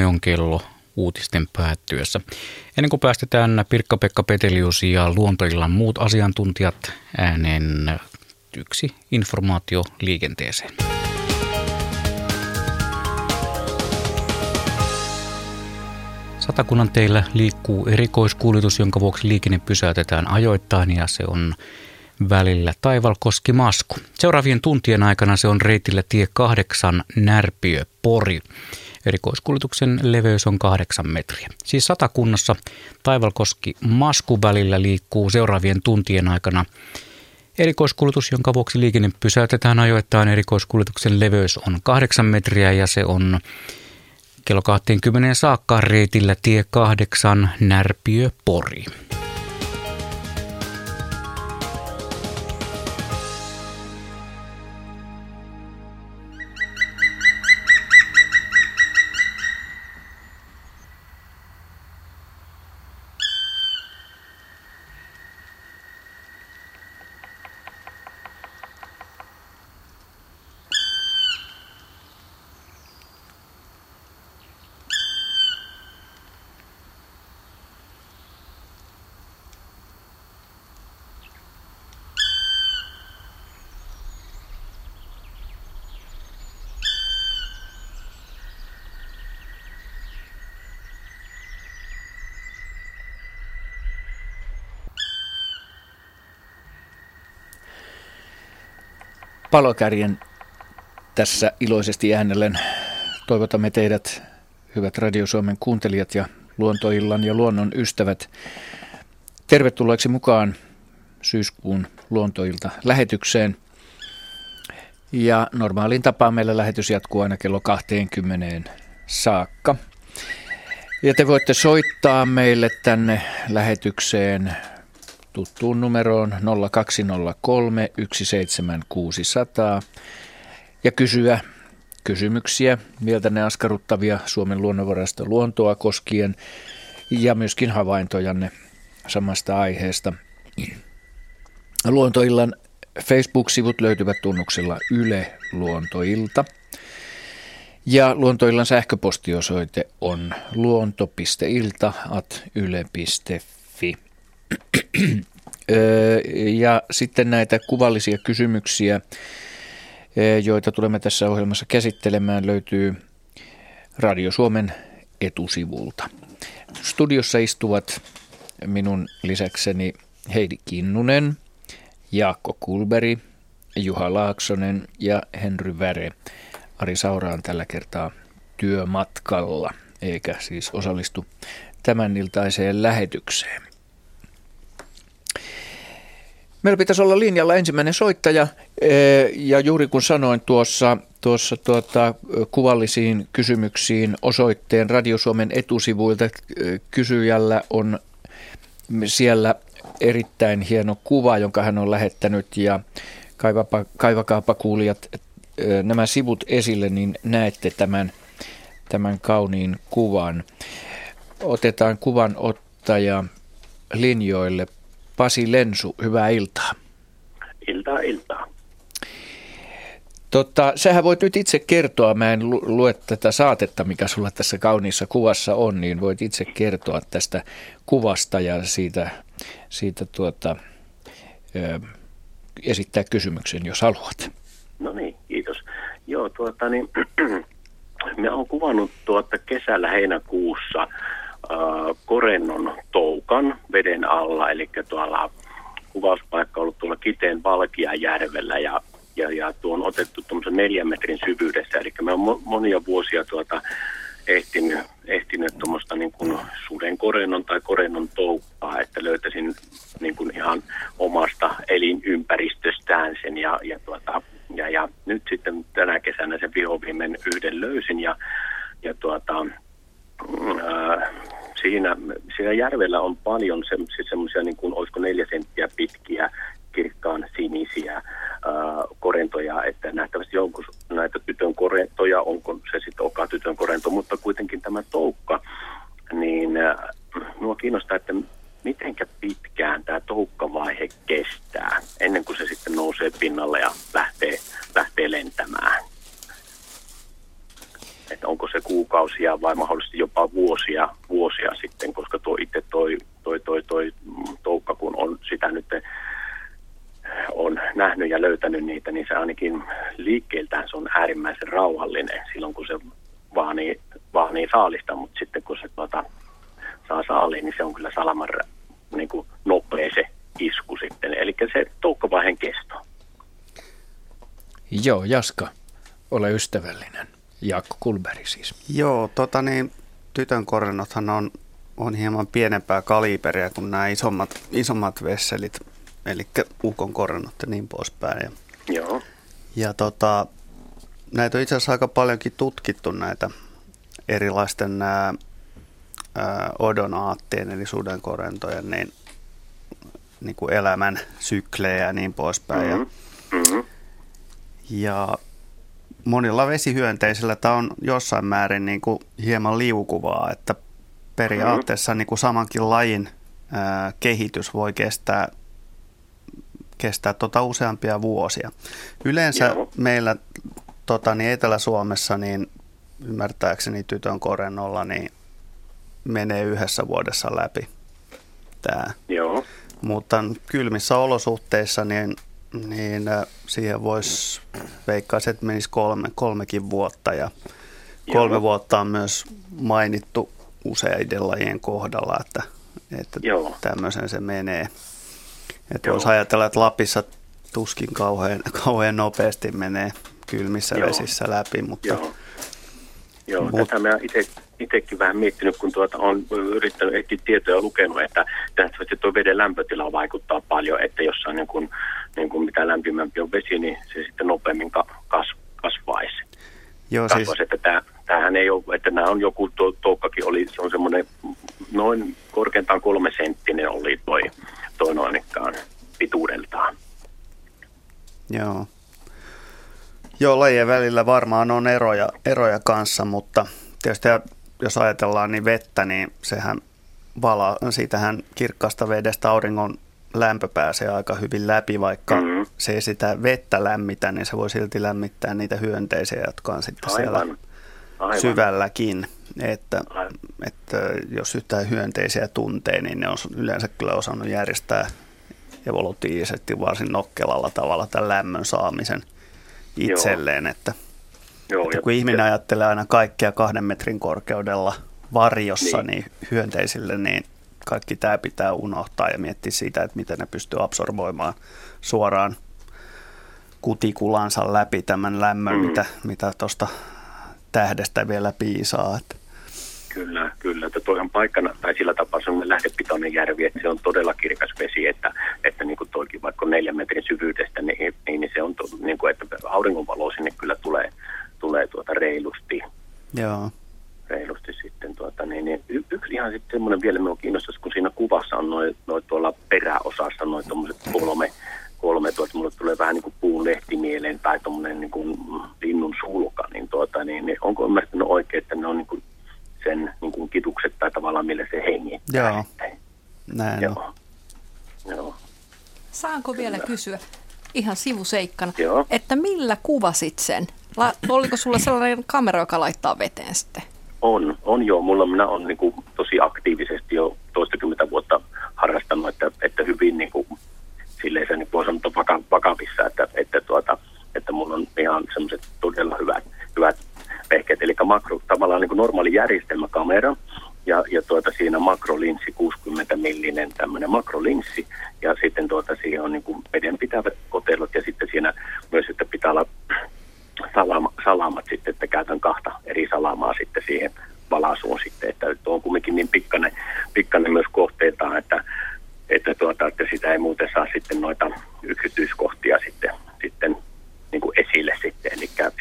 18.03 on kello uutisten päättyessä. Ennen kuin päästetään Pirkka-Pekka Petelius ja Luontoillan muut asiantuntijat ääneen, yksi informaatio liikenteeseen. Satakunnan teillä liikkuu erikoiskuljetus, jonka vuoksi liikenne pysäytetään ajoittain, ja se on välillä Taivalkoski-Masku. Seuraavien tuntien aikana se on reitillä tie 8 Närpiö-Pori. Erikoiskuljetuksen leveys on 8 metriä. Siis Satakunnassa Taivalkoski-Masku välillä liikkuu seuraavien tuntien aikana erikoiskuljetus, jonka vuoksi liikenne pysäytetään ajoittain. Erikoiskuljetuksen leveys on 8 metriä ja se on kello 20 saakka reitillä tie 8 Närpiö-Pori. Palokärjen tässä iloisesti äänellen toivotamme teidät, hyvät Radio Suomen kuuntelijat ja luontoillan ja luonnon ystävät, tervetulleeksi mukaan syyskuun luontoilta lähetykseen. Ja normaalin tapaan meillä lähetys jatkuu aina kello 20 saakka. Ja te voitte soittaa meille tänne lähetykseen tuttuun numeroon 0203 17600 ja kysyä kysymyksiä, mieltänne askarruttavia Suomen luonnonvarasta luontoa koskien ja myöskin havaintojanne samasta aiheesta. Luontoillan Facebook-sivut löytyvät tunnuksella Yle Luontoilta ja Luontoillan sähköpostiosoite on luonto.ilta@yle.fi. Ja sitten näitä kuvallisia kysymyksiä, joita tulemme tässä ohjelmassa käsittelemään, löytyy Radio Suomen etusivulta. Studiossa istuvat minun lisäkseni Heidi Kinnunen, Jaakko Kullberg, Juha Laaksonen ja Henry Väre. Ari Saura on tällä kertaa työmatkalla, eikä siis osallistu tämän iltaiseen lähetykseen. Meillä pitäisi olla linjalla ensimmäinen soittaja, ja juuri kun sanoin tuossa kuvallisiin kysymyksiin osoitteen Radio Suomen etusivuilta, kysyjällä on siellä erittäin hieno kuva, jonka hän on lähettänyt, ja kaivakaapa kuulijat nämä sivut esille, niin näette tämän kauniin kuvan. Otetaan kuvanottaja linjoille. Pasi Lensu, hyvää iltaa. Iltaa. Sähän voit nyt itse kertoa, mä en lue tätä saatetta, mikä sulla tässä kauniissa kuvassa on, niin voit itse kertoa tästä kuvasta ja siitä esittää kysymyksen, jos haluat. No niin, kiitos. Joo, mä oon kuvannut kesällä heinäkuussa korennon toukan veden alla, eli tuolla kuvauspaikka on ollut tuolla Kiteen Valkiajärvellä ja tuo on otettu tuommoisen 4 metrin syvyydessä, eli me on monia vuosia ehtinyt tuommoista niin kuin sudenkorennon tai korennon toukkaa, että löytäisin niin kuin ihan omasta elinympäristöstään sen ja nyt sitten tänä kesänä sen vihoviimein yhden löysin Siinä järvellä on paljon semmoisia, niin kuin olisiko 4 senttiä pitkiä, kirkkaan sinisiä korentoja, että nähtävästi jonkun näitä tytön korentoja, onko se sitten oka tytön korento, mutta kuitenkin tämä toukka, niin minua kiinnostaa, että mitenkä pitkään tämä toukkavaihe kestää, ennen kuin se sitten nousee pinnalle ja lähtee lentämään. että onko se kuukausia vai mahdollisesti jopa vuosia sitten, koska tuo itse toi toukka, kun on sitä nyt on nähnyt ja löytänyt niitä, niin se ainakin liikkeeltään se on äärimmäisen rauhallinen silloin, kun se vaanii saalista, mutta sitten kun se saa saaliin, niin se on kyllä salaman niin kuin nopea se isku sitten. Eli se toukkavaiheen kesto. Joo, Jaska, ole ystävällinen. Jaakko Kullberg siis. Joo, tytön korennothan on hieman pienempää kaliberia kuin nämä isommat vesselit, eli ukon korennot ja niin poispäin. Ja, joo. Ja näitä on itse asiassa aika paljonkin tutkittu näitä erilaisten odonaattien eli sudenkorentojen niin kuin elämän syklejä ja niin poispäin. Mm-hmm. Ja monilla vesihyönteisillä tämä on jossain määrin niin kuin hieman liukuvaa, että periaatteessa niin kuin samankin lajin kehitys voi kestää useampia vuosia. Yleensä meillä niin Etelä-Suomessa niin ymmärtääkseni tytön korennolla niin menee yhdessä vuodessa läpi tämä. Joo. Mutta kylmissä olosuhteissa niin siihen voisi veikkaa, että menisi kolmekin vuotta, ja kolme vuotta on myös mainittu useiden lajien kohdalla, että tämmöisen se menee. Että voisi ajatella, että Lapissa tuskin kauhean nopeasti menee kylmissä vesissä läpi, mutta... Joo, tätä mä itsekin vähän miettinyt, kun on yrittänyt etsiä tietoja ja lukenut, että tuo veden lämpötila vaikuttaa paljon, että jossain niin kuin mitä lämpimämpi on vesi, niin se sitten nopeammin kasvaisi. Joo, siis... että tämähän ei ole, että nämä on joku, tuo toukkakin oli, se on semmoinen noin korkeintaan 3 senttinen oli toi noinkaan pituudeltaan. Joo. Joo, lajien välillä varmaan on eroja kanssa, mutta tietysti jos ajatellaan niin vettä, niin sehän siitähän kirkkaasta vedestä auringon lämpö pääsee aika hyvin läpi, vaikka se ei sitä vettä lämmitä, niin se voi silti lämmittää niitä hyönteisiä, jotka on sitten siellä syvälläkin. Että jos yhtään hyönteisiä tuntee, niin ne on yleensä kyllä osannut järjestää evolutiivisesti varsin nokkelalla tavalla tämän lämmön saamisen itselleen, että kun ihminen ajattelee aina kaikkia 2 metrin korkeudella varjossa, niin hyönteisille niin kaikki tämä pitää unohtaa ja miettiä sitä, että miten ne pystyy absorboimaan suoraan kutikulansa läpi tämän lämmön, mitä tuosta tähdestä vielä piisaa. Kyllä, että toihan paikkana, tai sillä tapaa semmoinen lähdepitoinen järvi, että se on todella kirkas vesi, että niin kuin toikin vaikka 4 metrin syvyydestä, niin se on, niin kuin, että auringonvalo sinne kyllä tulee reilusti. Joo. Reilusti sitten yksi ihan sitten semmoinen vielä minua kiinnostaisi, kun siinä kuvassa on noin tuolla peräosassa noin tommoset kolme mulle tulee vähän niin kuin puun lehti mieleen tai tommonen niin kuin linnun sulka, niin onko ymmärtänyt oikein, että ne on niin kuin sen niin kuin kitukset tai tavallaan millä se hengittää. Joo, näin on. Joo. Saanko vielä kysyä ihan sivuseikkana, että millä kuvasit sen? Oliko sulla sellainen kamera, joka laittaa veteen sitten? On joo. Minä olen niin kuin tosi aktiivisesti jo toistakymmentä vuotta harrastanut, että hyvin niin kuin silleen se niin voi sanoa vakavissa, että mulla on ihan semmoiset todella hyvät vehkeet. Eli makro, tavallaan niin kuin normaali järjestelmäkamera ja siinä makrolinssi, 60-millinen tämmöinen makrolinssi, ja sitten siihen on niin kuin vedenpitävät kotelot, ja sitten siinä myös, että pitää olla salamat sitten, että käytän 2 eri salamaa sitten siihen valaisuun sitten, että on kuitenkin niin pikkainen myös kohteeltaan, että sitä ei muuten saa sitten noita yksityiskohtia sitten niin kuin esille sitten,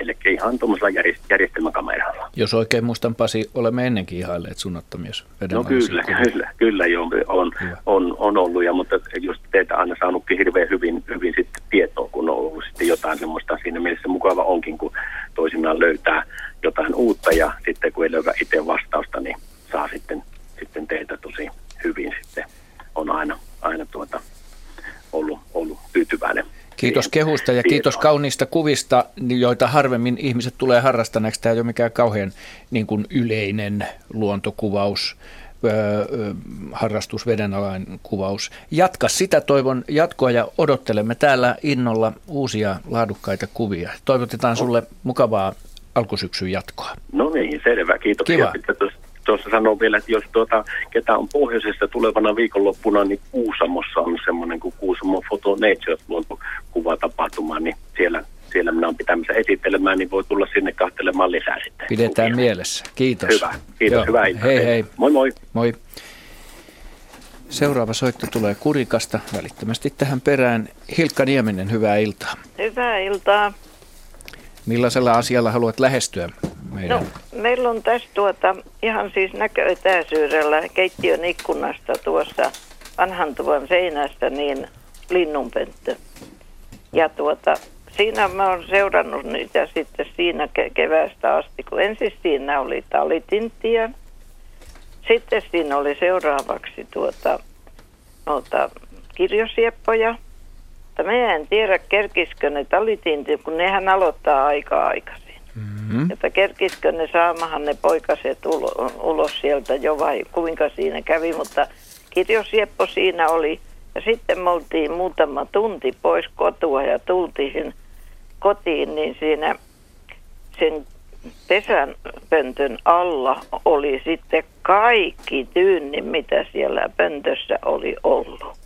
eli ihan tuommoisella järjestelmäkameralla. Jos oikein muistan, Pasi, olemme ennenkin ihailleet sunnattamies vedenalaisia. No kyllä joo, on ollut, ja, mutta just teitä aina saanutkin hirveän hyvin sitten tietoa, kun on ollut sitten jotain semmoista. Siinä mielessä mukava onkin, kun toisinaan löytää jotain uutta, ja sitten kun ei löydä itse vastausta, niin saa sitten teitä tosi hyvin sitten. On aina ollut tyytyväinen. Kiitos kehusta ja kiitos kauniista kuvista, joita harvemmin ihmiset tulee harrastaneeksi. Tämä ei ole mikään kauhean niin kuin yleinen luontokuvaus, harrastus, vedenalain kuvaus. Jatka sitä, toivon jatkoa ja odottelemme täällä innolla uusia laadukkaita kuvia. Toivotetaan sulle mukavaa alkusyksyn jatkoa. No niin, selvä. Kiitoksia. Kiva. Tuossa sanoo vielä, että jos ketä on pohjoisesta tulevana viikonloppuna, niin Kuusamossa on semmoinen kuin Kuusamo Photonature luontokuvatapahtuma, niin siellä minä olen pitämässä esittelemään, niin voi tulla sinne katselemaan lisää sitten. Pidetään mielessä. Kiitos. Kiitos. Hyvää iltaa. Hei. Moi moi. Moi. Seuraava soitto tulee Kurikasta välittömästi tähän perään. Hilkka Nieminen, hyvää iltaa. Hyvää iltaa. Millaisella asialla haluat lähestyä meidän? No, meillä on tässä ihan siis näköetäisyydellä keittiön ikkunasta tuossa vanhantuvan seinästä niin linnunpenttö. Ja siinä mä oon seurannut niitä sitten siinä keväästä asti, kun ensin siinä oli talitintiä. Sitten siinä oli seuraavaksi kirjosieppoja. Mä en tiedä, kerkisikö ne talitintit, kun nehän aloittaa aika aikaisin. Mm-hmm. Että kerkisikö ne saamahan ne poikaset ulos sieltä jo vai kuinka siinä kävi, mutta kirjosieppo siinä oli. Ja sitten me oltiin muutama tunti pois kotoa ja tultiin kotiin, niin siinä sen pesänpöntön alla oli sitten kaikki tyynni, mitä siellä pöntössä oli ollut.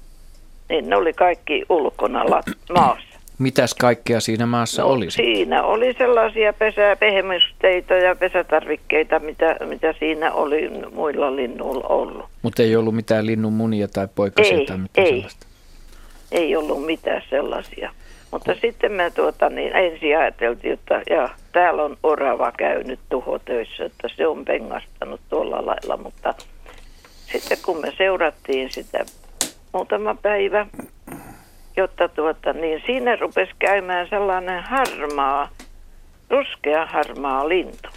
Niin ne oli kaikki ulkona maassa. Mitäs kaikkea siinä maassa oli? Siinä oli sellaisia pesäpehmysteitä ja pesätarvikkeita, mitä siinä oli muilla linnuilla ollut. Mutta ei ollut mitään linnun munia tai poikasia tai mitään sellaista? Ei ollut mitään sellaisia. Mutta sitten me ensin ajateltiin, että täällä on orava käynyt tuhotöissä, että se on pengastanut tuolla lailla. Mutta sitten kun me seurattiin sitä muutama päivä, jotta niin siinä rupesi käymään sellainen ruskea harmaa lintu.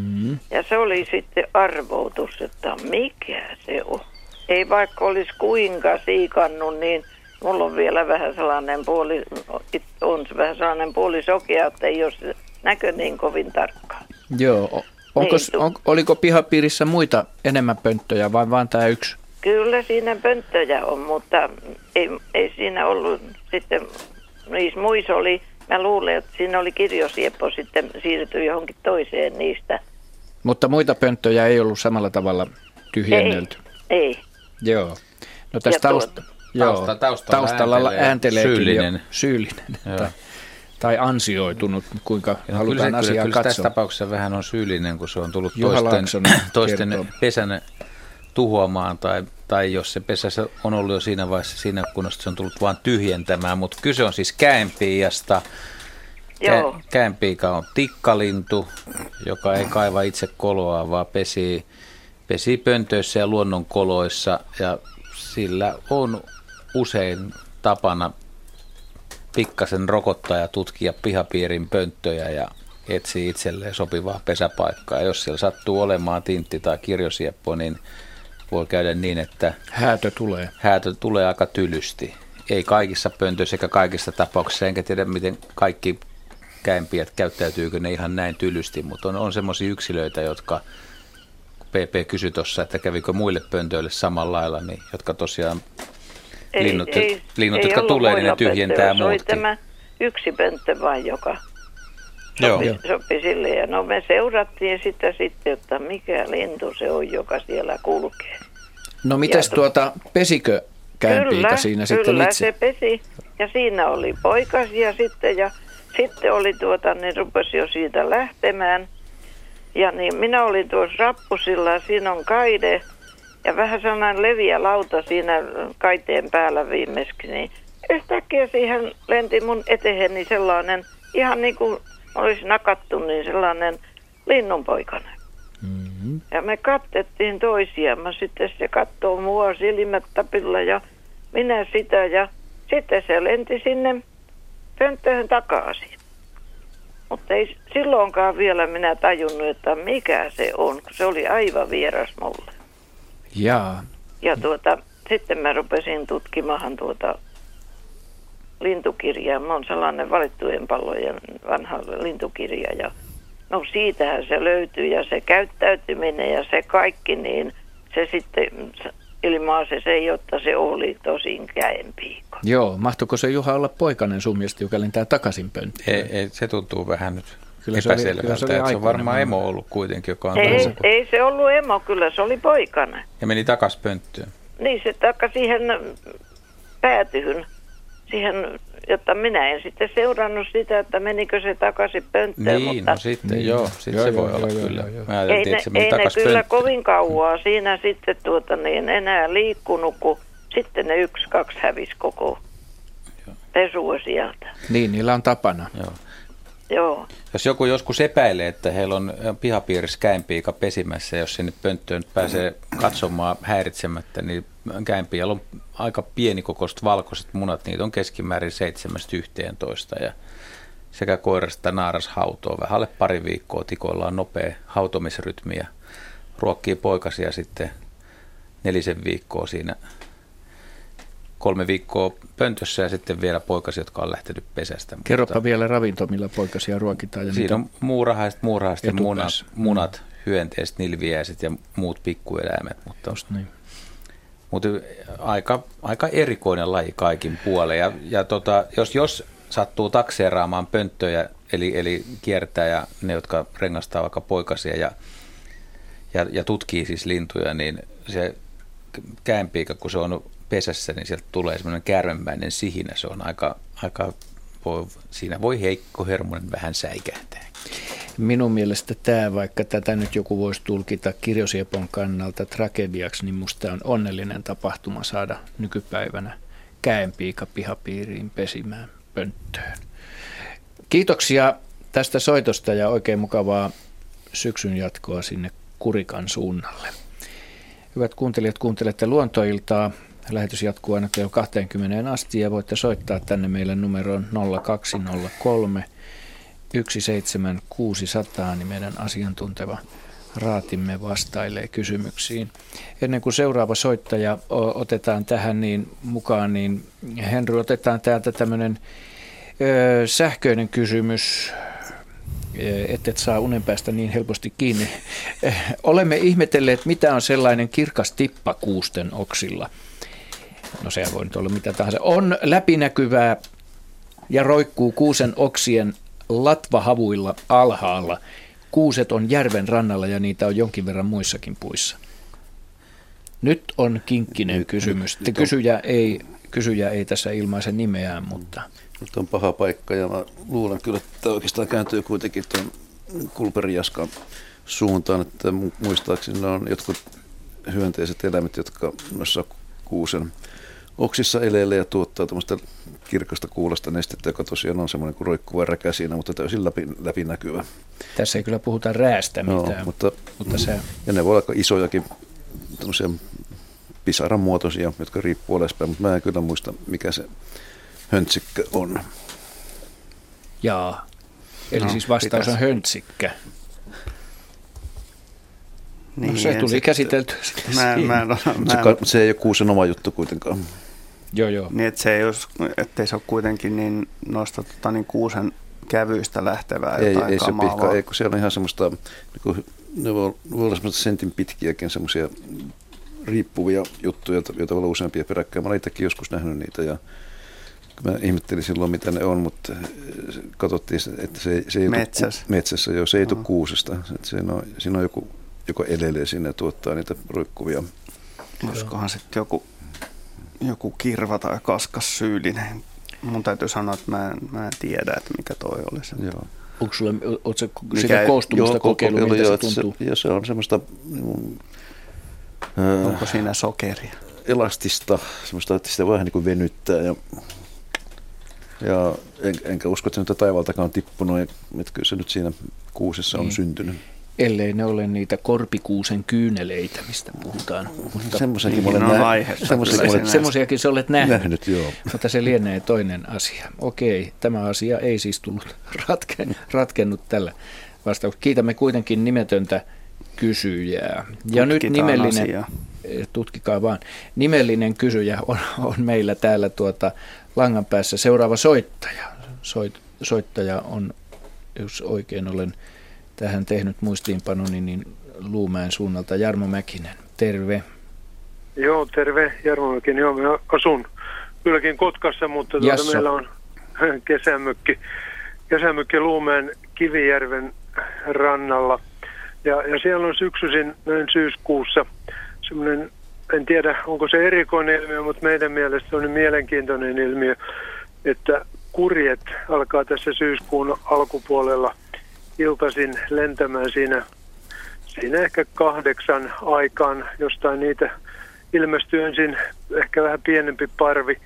Mm. Ja se oli sitten arvoitus, että mikä se on. Ei vaikka olisi kuinka siikannut, niin mulla on vielä vähän sellainen puolisokea, että ei ole se näkö niin kovin tarkkaan. Joo. Oliko pihapiirissä muita enemmän pönttöjä vai vain tämä yksi? Kyllä siinä pönttöjä on, mutta ei siinä ollut sitten, niissä muissa oli, mä luulen, että siinä oli kirjosieppo sitten siirtyi johonkin toiseen niistä. Mutta muita pönttöjä ei ollut samalla tavalla tyhjennelty? Ei. Joo. No tässä taustalla äänteleekin syyllinen tai ansioitunut, kuinka halutaan asiaa katsoa. Kyllä tässä tapauksessa vähän on syyllinen, kun se on tullut toisten pesän tuhoamaan, tai jos se pesässä on ollut jo siinä vaiheessa, siinä kunnossa se on tullut vaan tyhjentämään, mutta kyse on siis käenpiiasta. Käenpiika on tikkalintu, joka ei kaiva itse koloa, vaan pesii pöntöissä ja luonnonkoloissa, ja sillä on usein tapana pikkasen rokottaa ja tutkia pihapiirin pönttöjä ja etsii itselleen sopivaa pesäpaikkaa. Jos siellä sattuu olemaan tintti tai kirjosieppo, niin voi käydä niin, että häätö tulee aika tylysti. Ei kaikissa pöntöissä eikä kaikissa tapauksissa, enkä tiedä miten kaikki käenpiät käyttäytyykö ne ihan näin tylysti, mutta on semmoisia yksilöitä, jotka, PP kysyi tuossa, että kävikö muille pöntöille samalla lailla, niin, jotka tosiaan linnut, jotka tulee, niin ne tyhjentää muutkin. Oli tämä yksi pönttö vain, joka sopi sille. Ja me seurattiin sitä sitten, että mikä lintu se on, joka siellä kulkee. No mitäs pesikö käenpiika siinä sitten itse? Kyllä se pesi. Ja siinä oli poikasia sitten ja sitten oli ne rupesi jo siitä lähtemään. Ja niin minä olin tuossa rappusilla, siinä on kaide ja vähän sellainen leviä lauta siinä kaiteen päällä viimeksi. Niin yhtäkkiä siihen lenti mun eteheni sellainen ihan niin kuin olisi nakattu, niin sellainen linnunpoikainen. Mm-hmm. Ja me kattettiin toisiamme. Sitten se katsoo mua silmät tapilla ja minä sitä. Ja sitten se lenti sinne pönttöön takaisin. Mutta ei silloinkaan vielä minä tajunnut, että mikä se on, kun se oli aivan vieras mulle. Ja sitten mä rupesin tutkimaan lintukirjaa. Mä oon sellainen valittujen pallojen vanha lintukirja. Ja no siitähän se löytyy ja se käyttäytyminen ja se kaikki, niin se sitten ilmaa se, jotta se oli tosin käenpiikko. Joo, mahtuiko se Juha olla poikainen sun mielestä, joka lentää takaisin pönttöön? Ei, se tuntuu vähän nyt epäselvältä. Se on varmaan emo ollut kuitenkin, joka on ei se ollut emo, kyllä se oli poikana. Ja meni takaisin pönttöön. Niin, se takaisin siihen päätyyn. Siihen, jotta minä en sitten seurannut sitä, että menikö se takaisin pönttöön. Niin, mutta no sitten joo, sitten joo, se voi joo, olla joo, kyllä. Joo. Mä ajattelin, että se meni takaisin pönttöön. Ei ne kyllä kovin kauaa siinä sitten enää liikkunut, kun sitten ne 1-2 hävisi koko pesua sieltä. Niin, niillä on tapana. Joo. Joo. Jos joku joskus epäilee, että heillä on pihapiirissä käenpiika pesimässä, jos sinne pönttöön pääsee katsomaan häiritsemättä, niin käenpialla on aika pienikokoiset valkoiset munat, niitä on keskimäärin 7-11 ja sekä koirasta että naaras hautoo vähän alle pari viikkoa, tikoilla on nopea hautomisrytmi ja ruokkii poikasia sitten 4 viikkoa siinä, 3 viikkoa pöntössä ja sitten vielä poikasia, jotka on lähtenyt pesästä. Kerropa vielä ravinto, millä poikasia ruokitaan. Ja siinä on muurahaiset munat, hyönteiset, nilviäiset ja muut pikkueläimet, mutta niin. Mutta aika erikoinen laji kaikin puoleen. Ja jos sattuu takseeraamaan pönttöjä, eli kiertää ja ne, jotka rengastaa vaikka poikasia ja tutkii siis lintuja, niin se käenpiika, kun se on pesässä, niin sieltä tulee semmoinen käärmemäinen sihinä. Se on siinä voi heikko hermonen vähän säikähtää. Minun mielestä tämä, vaikka tätä nyt joku voisi tulkita kirjosiepon kannalta tragediaksi, niin musta on onnellinen tapahtuma saada nykypäivänä käenpiika pihapiiriin pesimään pönttöön. Kiitoksia tästä soitosta ja oikein mukavaa syksyn jatkoa sinne Kurikan suunnalle. Hyvät kuuntelijat, kuuntelette Luontoiltaa. Lähetys jatkuu aina kello 20 asti ja voitte soittaa tänne meidän numeroon 0203 17600, niin meidän asiantunteva raatimme vastailee kysymyksiin. Ennen kuin seuraava soittaja otetaan tähän mukaan, niin Henry, otetaan täältä tämmöinen sähköinen kysymys, et saa unen päästä niin helposti kiinni. Olemme ihmetelleet, mitä on sellainen kirkas tippa kuusten oksilla. No se voi nyt olla mitä tahansa. On läpinäkyvää ja roikkuu kuusen oksien latvahavuilla alhaalla. Kuuset on järven rannalla ja niitä on jonkin verran muissakin puissa. Nyt on kinkkinen kysymys. Kysyjä ei tässä ilmaise nimeään, mutta... Nyt on paha paikka ja mä luulen kyllä, että oikeastaan kääntyy kuitenkin tuon Kullbergin Jaskan suuntaan, että muistaakseni ne on jotkut hyönteiset eläimet, jotka noissa kuusen oksissa elelee ja tuottaa tuommoista kirkasta kuulasta nestettä, joka tosiaan on semmoinen kuin roikkuva räkä siinä, mutta täysin läpinäkyvä. Tässä ei kyllä puhuta räästä mitään. No, mutta se... Ja ne voi olla isojakin tuommoisia pisaran muotoisia, jotka riippuu alaspäin, mutta mä en kyllä muista, mikä se höntsikkä on. Jaa, eli siis vastaus on höntsikkä. Niin, no, se tuli käsitelty. Se ei ole kuusen oma juttu kuitenkaan. Joo. Niin, ettei se ole kuitenkin niin nosta niin kuusen kävyistä lähtevää jotain kamaa. Ei se pihkaa, kun siellä on ihan semmoista, ne voi olla semmoista sentin pitkiäkin semmoisia riippuvia juttuja, joita voi olla useampia peräkkäin. Mä olen itsekin joskus nähnyt niitä ja mä ihmettelin silloin, mitä ne on, mutta katsottiin, että se ei metsässä jo, se ei tule kuusesta. Että siinä on joku, joka elelee sinne ja tuottaa niitä roikkuvia. Olisikohan sitten joku kirva tai kaskas syylinen. Mun täytyy sanoa, että mä en tiedä, että mikä toi olisi. Joo. Onko sulla, oletko sitä koostumusta kokeillut, miltä se tuntuu? Joo, se on semmoista... Onko siinä sokeria? Elastista, semmoista, että sitä vähän niin kuin venyttää. Ja enkä usko, että se nyt taivaaltakaan on tippunut, että kyllä se nyt siinä kuusessa on syntynyt. Ellei ne ole niitä korpikuusen kyyneleitä, mistä puhutaan. Semmoisiakin olet nähnyt, joo. Mutta se lienee toinen asia. Okei, tämä asia ei siis tullut ratkennut tällä vastauksella. Kiitämme kuitenkin nimetöntä kysyjää. Ja nyt nimellinen asiaa. Tutkikaa vaan. Nimellinen kysyjä on meillä täällä langan päässä. Seuraava soittaja. Soittaja on, jos oikein olen tähän tehnyt muistiinpanoni, niin Luumäen suunnalta Jarmo Mäkinen. Terve. Joo, terve. Jarmo Mäkinen. Joo, minä asun kylläkin Kotkassa, mutta meillä on kesämökki. Kesämökki Luumäen Kivijärven rannalla. Ja siellä on syksyisin noin syyskuussa semmoinen, en tiedä onko se erikoinen ilmiö, mutta meidän mielestä se on niin mielenkiintoinen ilmiö, että kurjet alkaa tässä syyskuun alkupuolella iltaisin lentämään siinä ehkä 8 aikaan, jostain niitä ilmestyy ensin ehkä vähän pienempi parvi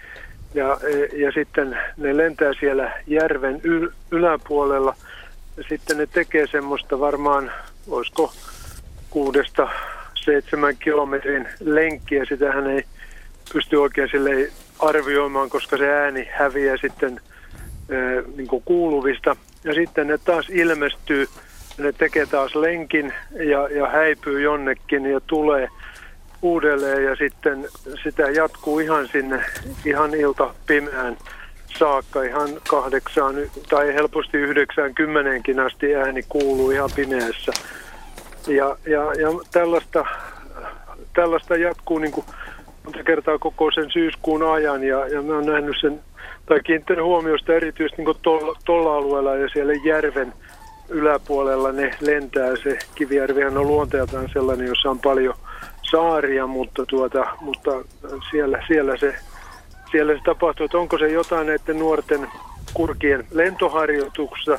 ja sitten ne lentää siellä järven yläpuolella ja sitten ne tekee semmoista varmaan, olisiko 6-7 kilometrin lenkkiä, sitähän ei pysty oikein silleen arvioimaan, koska se ääni häviää sitten niin kuin kuuluvista. Ja sitten ne taas ilmestyy, ne tekee taas lenkin ja häipyy jonnekin ja tulee uudelleen ja sitten sitä jatkuu ihan sinne, ihan ilta pimeään saakka, ihan 8 tai helposti 9-10 asti ääni kuuluu ihan pimeässä. Ja tällaista jatkuu niin kuin monta kertaa koko sen syyskuun ajan ja mä oon nähnyt sen tai kiinnittänyt huomiosta erityisesti niin tuolla alueella ja siellä järven yläpuolella ne lentää. Se Kivijärvihän on luonteeltaan sellainen, jossa on paljon saaria, mutta siellä se tapahtuu, että onko se jotain näiden nuorten kurkien lentoharjoituksessa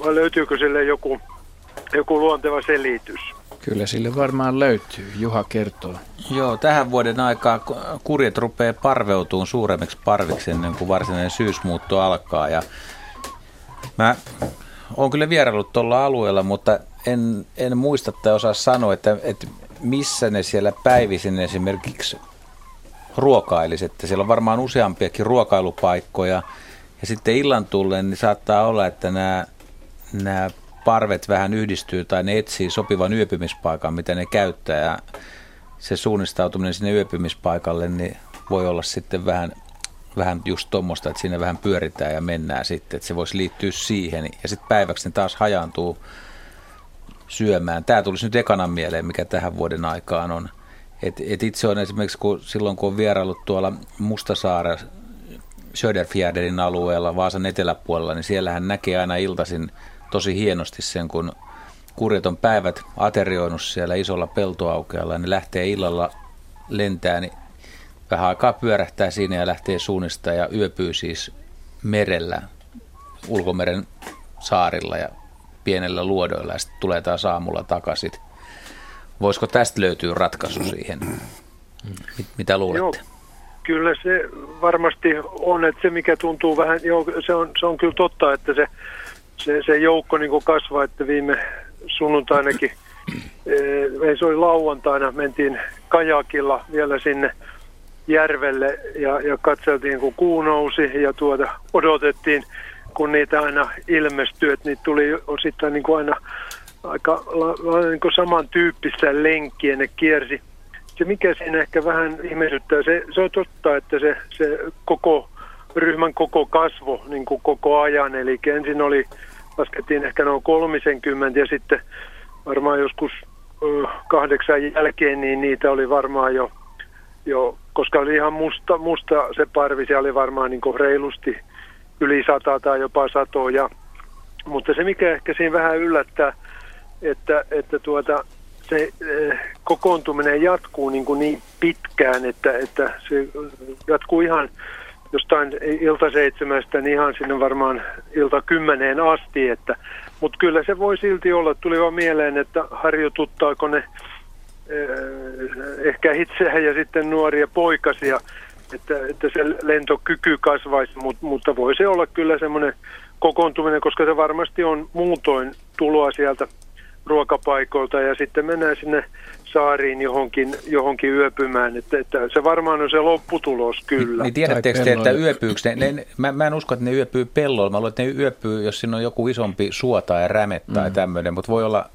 vai löytyykö sille joku luonteva selitys? Kyllä sille varmaan löytyy. Juha kertoo. Joo, tähän vuoden aikaan kurjet rupeaa parveutumaan suuremmiksi parviksi ennen kuin varsinainen syysmuutto alkaa. Ja mä oon kyllä vieraillut tuolla alueella, mutta en muista tai osaa sanoa, että missä ne siellä päivisin esimerkiksi ruokailisi. Että siellä on varmaan useampiakin ruokailupaikkoja. Ja sitten illan tulleen niin saattaa olla, että nämä parvet vähän yhdistyy tai ne etsii sopivan yöpymispaikan, mitä ne käyttää. Ja se suunnistautuminen sinne yöpymispaikalle niin voi olla sitten vähän just tuommoista, että siinä vähän pyöritään ja mennään sitten. Että se voisi liittyä siihen. Ja sitten päiväksi ne taas hajaantuu syömään. Tämä tulisi nyt ekana mieleen, mikä tähän vuoden aikaan on. Et itse on esimerkiksi silloin, kun on vieraillut tuolla Mustasaaressa, Söderfjärdenin alueella, Vaasan eteläpuolella, niin siellähän näkee aina iltaisin tosi hienosti sen, kun kurjet on päivät aterioinut siellä isolla peltoaukealla, niin lähtee illalla lentää, niin vähän aikaa pyörähtää siinä ja lähtee suunnistaan ja yöpyy siis merellä, ulkomeren saarilla ja pienellä luodoilla ja sitten tulee taas aamulla takaisin. Voisiko tästä löytyä ratkaisu siihen? Mitä luulette? Joo. Kyllä se varmasti on, että se mikä tuntuu vähän, joo, se on kyllä totta, että se joukko niin kuin kasvaa, että viime sunnuntainakin, se oli lauantaina, mentiin kajakilla vielä sinne järvelle ja katseltiin kun kuu nousi ja odotettiin, kun niitä aina ilmestyi, että niitä tuli osittain niin kuin aina aika niin kuin samantyyppistä lenkkiä, ne kiersi. Se mikä siinä ehkä vähän ihmetyttää, se on totta, että se koko ryhmän koko kasvo niin kuin koko ajan. Eli ensin laskettiin ehkä noin 30 ja sitten varmaan joskus 8 jälkeen niin niitä oli varmaan jo koska oli ihan musta se parvi, siellä oli varmaan niin kuin reilusti yli 100 tai jopa 100. Mutta se mikä ehkä siinä vähän yllättää, että se kokoontuminen jatkuu niin pitkään, että se jatkuu ihan jostain ilta 7 niin ihan sinne varmaan ilta 10 asti. Mutta kyllä se voi silti olla, tuli vaan mieleen, että harjoituttaako ne ehkä itseään ja sitten nuoria poikasia, että se lentokyky kasvaisi, mutta voi se olla kyllä semmoinen kokoontuminen, koska se varmasti on muutoin tuloa sieltä ruokapaikoilta ja sitten mennään sinne saariin johonkin yöpymään. Että se varmaan on se lopputulos kyllä. Niin tiedättekö te, että yöpyykö ne mä en usko, että ne yöpyy pellolla. Mä luulen, että ne yöpyy, jos siinä on joku isompi suo tai räme tai tämmöinen, mutta voi olla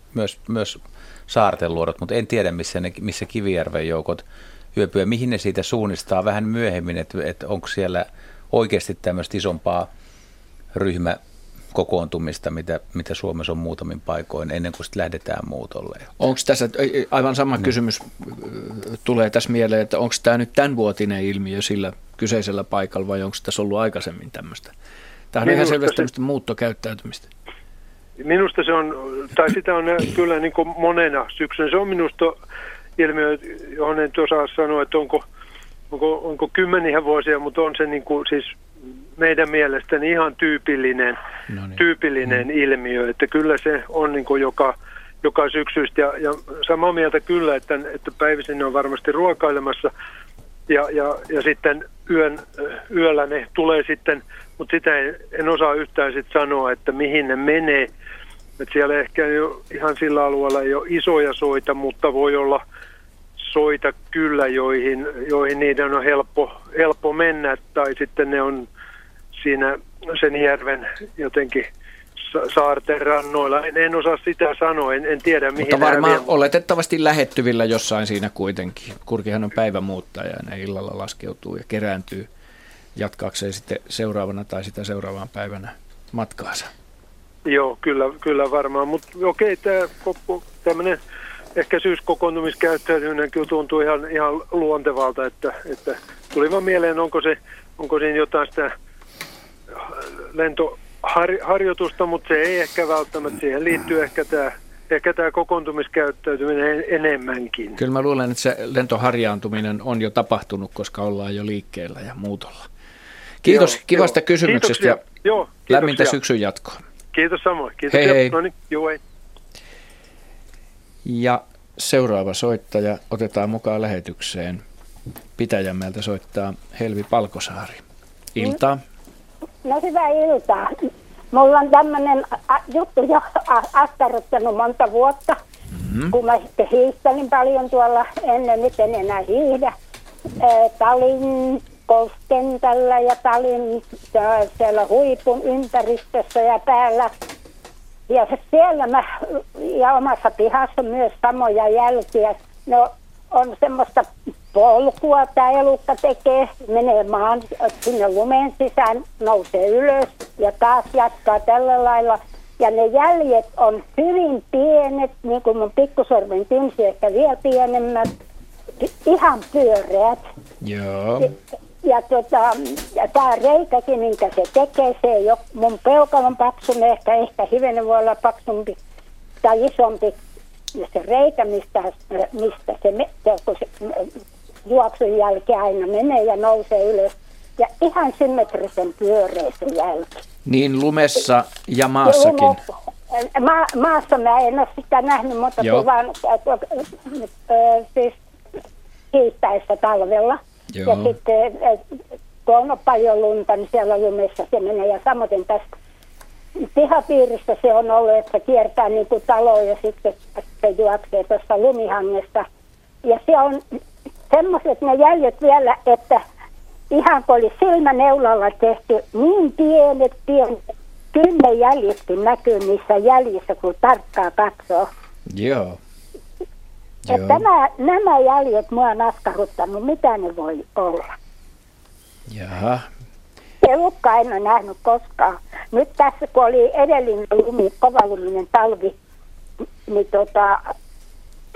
myös saarten luodot, mutta en tiedä missä Kivijärven joukot yöpyy. Mihin ne siitä suunnistaa vähän myöhemmin, että onko siellä oikeasti tämmöistä isompaa ryhmä kokoontumista, mitä Suomessa on muutamin paikoin, ennen kuin sitten lähdetään muutolle. Onko tässä, aivan sama kysymys tulee tässä mieleen, että onko tämä nyt tämänvuotinen ilmiö sillä kyseisellä paikalla, vai onko tässä ollut aikaisemmin tämmöistä? Tämähän on ihan selvästi tämmöistä muuttokäyttäytymistä. Minusta se on, tai sitä on kyllä niin kuin monena syksynä. Se on minusta ilmiö, johon en osaa sanoa, että onko kymmeniä vuosia, mutta on se niin kuin, siis meidän mielestäni ihan tyypillinen ilmiö, että kyllä se on niin kuin joka syksystä ja samaa mieltä kyllä, että päivisin ne on varmasti ruokailemassa ja sitten yöllä ne tulee sitten, mutta sitä en osaa yhtään sit sanoa, että mihin ne menee. Et siellä ehkä jo, ihan sillä alueella ei ole isoja soita, mutta voi olla soita kyllä, joihin niiden on helppo mennä, tai sitten ne on siinä sen järven jotenkin saarten rannoilla. En osaa sitä sanoa, en tiedä mihin. Mutta varmaan oletettavasti lähettyvillä jossain siinä kuitenkin. Kurkihan on päivämuuttaja ja ne illalla laskeutuu ja kerääntyy jatkaakseen sitten seuraavana tai sitä seuraavaan päivänä matkaansa. Joo, kyllä varmaan, mutta okei, tämä tämmöinen ehkä syyskokoontumiskäyttäytyminen kyllä tuntuu ihan luontevalta, että tuli vaan mieleen, onko siinä jotain sitä lentoharjoitusta, mutta se ei ehkä välttämättä, siihen liittyy ehkä tämä kokoontumiskäyttäytyminen enemmänkin. Kyllä mä luulen, että se lentoharjaantuminen on jo tapahtunut, koska ollaan jo liikkeellä ja muutolla. Kiitos kivasta kysymyksestä. Kiitoksia. Joo, lämmintä syksyn jatkoa. Kiitos samoin. Kiitos. Hei. No niin, joo, hei. Ja seuraava soittaja otetaan mukaan lähetykseen. Pitäjämäeltä soittaa Helvi Palkosaari. Iltaa. No hyvää iltaa. Mulla on tämmöinen juttu jo askarruttanut monta vuotta, kun mä sitten hiihtelin paljon tuolla ennen, nyt en enää hiihdä. Talinkostentällä ja Talin siellä huipun ympäristössä ja päällä. Ja siellä mä, ja omassa pihassa myös samoja jälkiä, no on semmoista polkua, tää elukka tekee, menee maan sinne lumen sisään, nousee ylös ja taas jatkaa tällä lailla. Ja ne jäljet on hyvin pienet, niin kuin mun pikkusormen kynsi, ehkä vielä pienemmät, ihan pyöreät. Joo. Ja tämä reikäkin, minkä se tekee, se ei ole mun peukalon paksunen, ehkä hivenen voi olla paksumpi tai isompi. Ja se reikä, mistä se juoksun jälkeen aina menee ja nousee ylös. Ja ihan symmetrisen pyöreä se jälki. Niin lumessa ja maassakin. Maassa mä en ole sitä nähnyt, mutta vaan siis kiittäessä talvella. Joo. Ja sitten kun on paljon lunta, niin siellä lumessa se menee. Ja samoin tässä pihapiirissä se on ollut, että kiertää niin kuin talo ja sitten se juoksee tuosta lumihangesta. Ja se on semmoiset ne jäljet vielä, että ihan kun oli silmäneulalla tehty, niin pienet, kyllä ne jäljetkin näkyy niissä jäljissä, kun tarkkaan katsoo. Joo. Nämä jäljet mua on askarruttanut, mitä ne voi olla. Jaha. Elukka en ole nähnyt koskaan. Nyt tässä, kun oli edellinen kovaluminen talvi, niin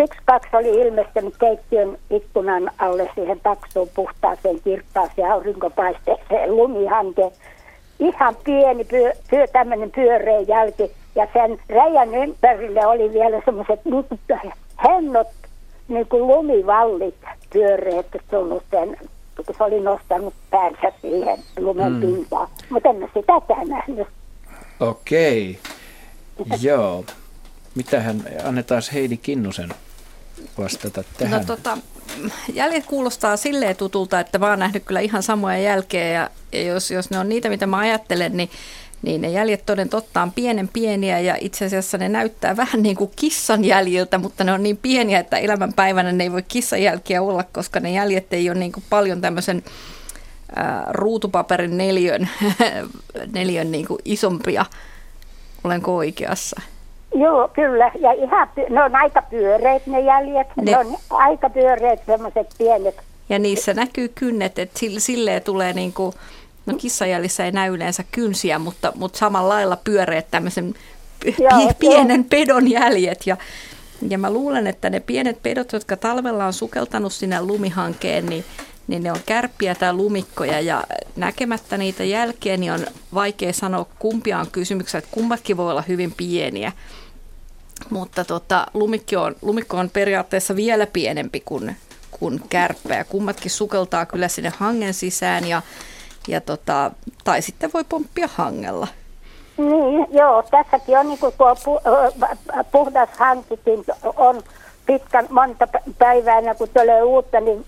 1-2 oli ilmestynyt keittiön ikkunan alle siihen paksuun puhtaaseen kirkkaaseen aurinkopaisteeseen lumihanke. Ihan pieni tämmöinen pyöreä jälki ja sen räjän ympärille oli vielä semmoiset hennot, niin kuin lumivallit pyöreät tullut sen, kun se oli nostanut päänsä siihen lumen pintaan. Mutta en mä sitäkään nähnyt. Okei, joo. Mitähän, annetaan Heidi Kinnusen vastata tähän. No jäljet kuulostaa silleen tutulta, että mä oon nähnyt kyllä ihan samoja jälkeä ja jos ne on niitä, mitä mä ajattelen, niin niin ne jäljet toden totta on pienen pieniä ja itse asiassa ne näyttää vähän niin kuin kissan jäljiltä, mutta ne on niin pieniä, että elämänpäivänä ne ei voi kissan jälkiä olla, koska ne jäljet ei ole niin kuin paljon tämmöisen ruutupaperin neljön niin kuin isompia. Olenko oikeassa? Joo, kyllä. Ja ihan ne on aika pyöreät ne jäljet. Ne on aika pyöreät semmoiset pienet. Ja niissä näkyy kynnet, että silleen tulee niin kuin, no kissajäljissä ei näy yleensä kynsiä, mutta samalla lailla pyöreät tämmöisen pienen pedon jäljet. Ja mä luulen, että ne pienet pedot, jotka talvella on sukeltanut sinne lumihankeen, niin ne on kärppiä tai lumikkoja ja näkemättä niitä jälkiä, niin on vaikea sanoa kumpia on kysymyksiä, että kummatkin voi olla hyvin pieniä. Mutta lumikko on periaatteessa vielä pienempi kuin kärppä ja kummatkin sukeltaa kyllä sinne hangen sisään ja tai sitten voi pomppia hangella. Niin, joo, tässäkin on niin kuin puhdas hankikin on pitkän monta päivää, kun tulee uutta, niin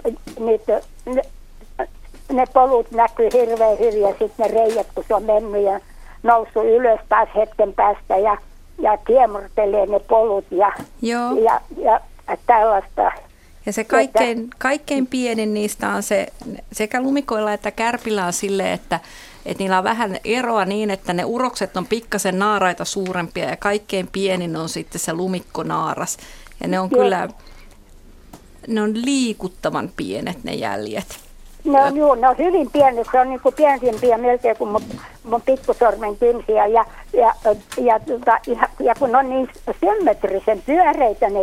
ne polut näkyy hirveän hyvin ja sitten ne reijät, kun se on mennyt ja noussut ylös taas hetken päästä ja kiemurtelee ne polut ja tällaista. Ja se kaikkein pienin niistä on se, sekä lumikoilla että kärpillä on silleen, että niillä on vähän eroa niin, että ne urokset on pikkasen naaraita suurempia ja kaikkein pienin on sitten se lumikkonaaras. Ja ne on kyllä, ne on liikuttavan pienet ne jäljet. Ne on hyvin pienet, se on niin kuin pienimpiä melkein kuin mun pikkusormen kynsiä ja kun on niin symmetrisen pyöreitä ne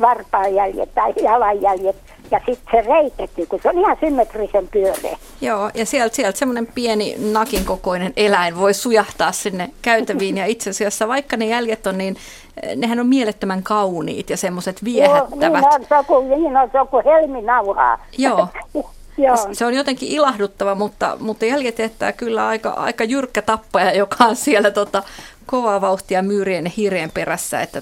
varpaanjäljet tai jalanjäljet ja sitten se reikäkin, kun se on ihan symmetrisen pyöreä. Joo, ja sieltä semmoinen pieni nakin kokoinen eläin voi sujahtaa sinne käytäviin ja itse asiassa vaikka ne jäljet on niin, nehän on mielettömän kauniit ja semmoiset viehättävät. Joo, niin on soku helminauhaa. Joo. Joo. Se on jotenkin ilahduttava, mutta jäljet jättää kyllä aika jyrkkä tappaja, joka on siellä kovaa vauhtia myyrien ja hiirien perässä, että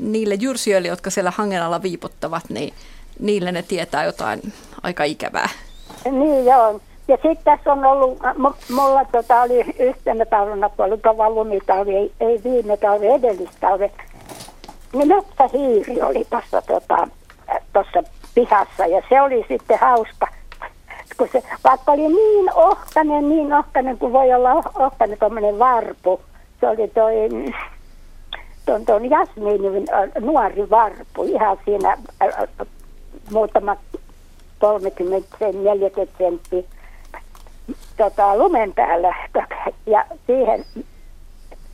niille jyrsijöille, jotka siellä hangen alla viipottavat, niin niille ne tietää jotain aika ikävää. Niin joo. Ja sitten tässä on ollut, mulla oli yhtenä talvena, kun oli kova lumitalvi, ei viime talvi, edellistalvi, niin mökkähiiri oli tuossa pihassa ja se oli sitten hauska, kun se vaikka oli niin ohkainen kuin voi olla ohkainen tuommoinen varpu. Se oli tuon jasmiinin nuori varpu ihan siinä muutama 30-40 senttiä lumen päällä ja siihen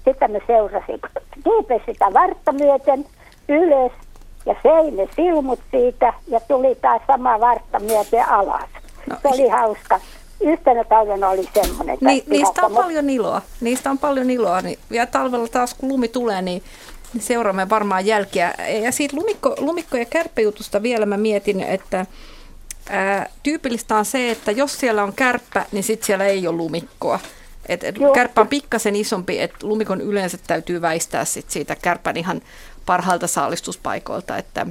sitä me seurasin. Kiipesi sitä vartta myöten ylös. Ja söin ne silmut siitä ja tuli taas sama vartta myöten alas. No, se oli hauska. Yhtenä talvena oli semmoinen. Niistä on paljon iloa. Ja talvella taas kun lumi tulee, niin seuraamme varmaan jälkiä. Ja siitä lumikko- ja kärppäjutusta vielä mä mietin, että tyypillistä on se, että jos siellä on kärppä, niin sitten siellä ei ole lumikkoa. Et kärppä on pikkasen isompi, että lumikon yleensä täytyy väistää sit siitä kärpän ihan parhailta saalistuspaikoilta, että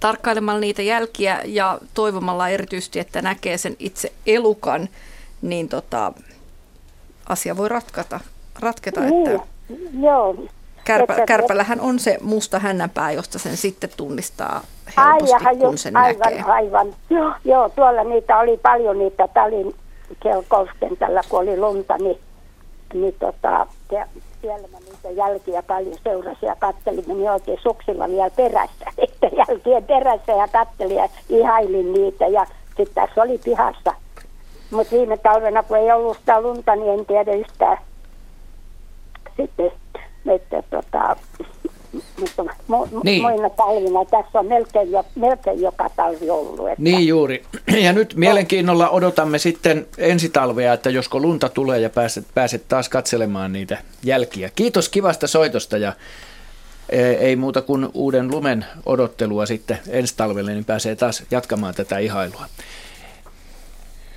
tarkkailemalla niitä jälkiä ja toivomalla erityisesti, että näkee sen itse elukan, niin asia voi ratketa niin, että joo. Kärpällähän on se musta hännänpää, josta sen sitten tunnistaa helposti, kun sen näkee. Aivan. Joo, tuolla niitä oli paljon niitä Talinkoskella, kun oli lunta, niin siellä mä niitä jälkiä paljon seurasin ja katselin, meni oikein suksilla vielä perässä, että jälkien perässä ja katselin ja ihailin niitä ja sitten tässä oli pihassa. Mutta viime talvena, kun ei ollut sitä lunta, niin en tiedä yhtään sitten, että niin. Muina talvina. Tässä on melkein joka talvi ollut. Että. Niin juuri. Ja nyt mielenkiinnolla odotamme sitten ensi talvea, että josko lunta tulee ja pääset taas katselemaan niitä jälkiä. Kiitos kivasta soitosta ja ei muuta kuin uuden lumen odottelua sitten ensi talvelle, niin pääsee taas jatkamaan tätä ihailua.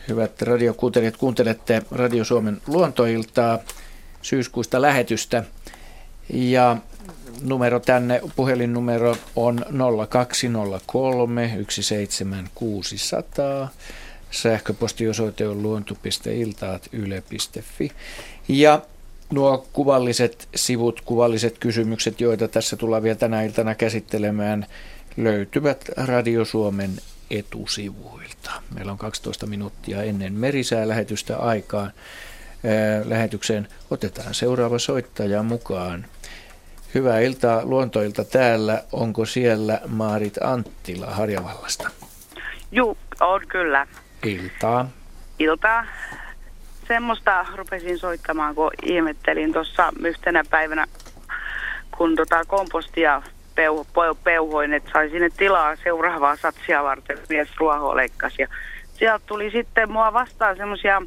Hyvät radiokuuntelijat, kuuntelette Radio Suomen luontoiltaa syyskuista lähetystä ja numero tänne, puhelinnumero on 0203 17600 Sähköpostiosoite on luonto.iltaat.yle.fi. Ja nuo kuvalliset sivut, kuvalliset kysymykset, joita tässä tullaan vielä tänä iltana käsittelemään, löytyvät Radio Suomen etusivuilta. Meillä on 12 minuuttia ennen merisäälähetystä aikaan. Lähetykseen otetaan seuraava soittaja mukaan. Hyvää iltaa, Luontoilta täällä. Onko siellä Maarit Anttila Harjavallasta? Juu, on kyllä. Iltaa. Iltaa. Semmoista rupesin soittamaan, kun ihmettelin tuossa yhtenä päivänä, kun kompostia peuhoin, että sain sinne tilaa seuraavaa satsia varten, mies ruohoa leikkasi. Ja sieltä tuli sitten mua vastaan semmoisia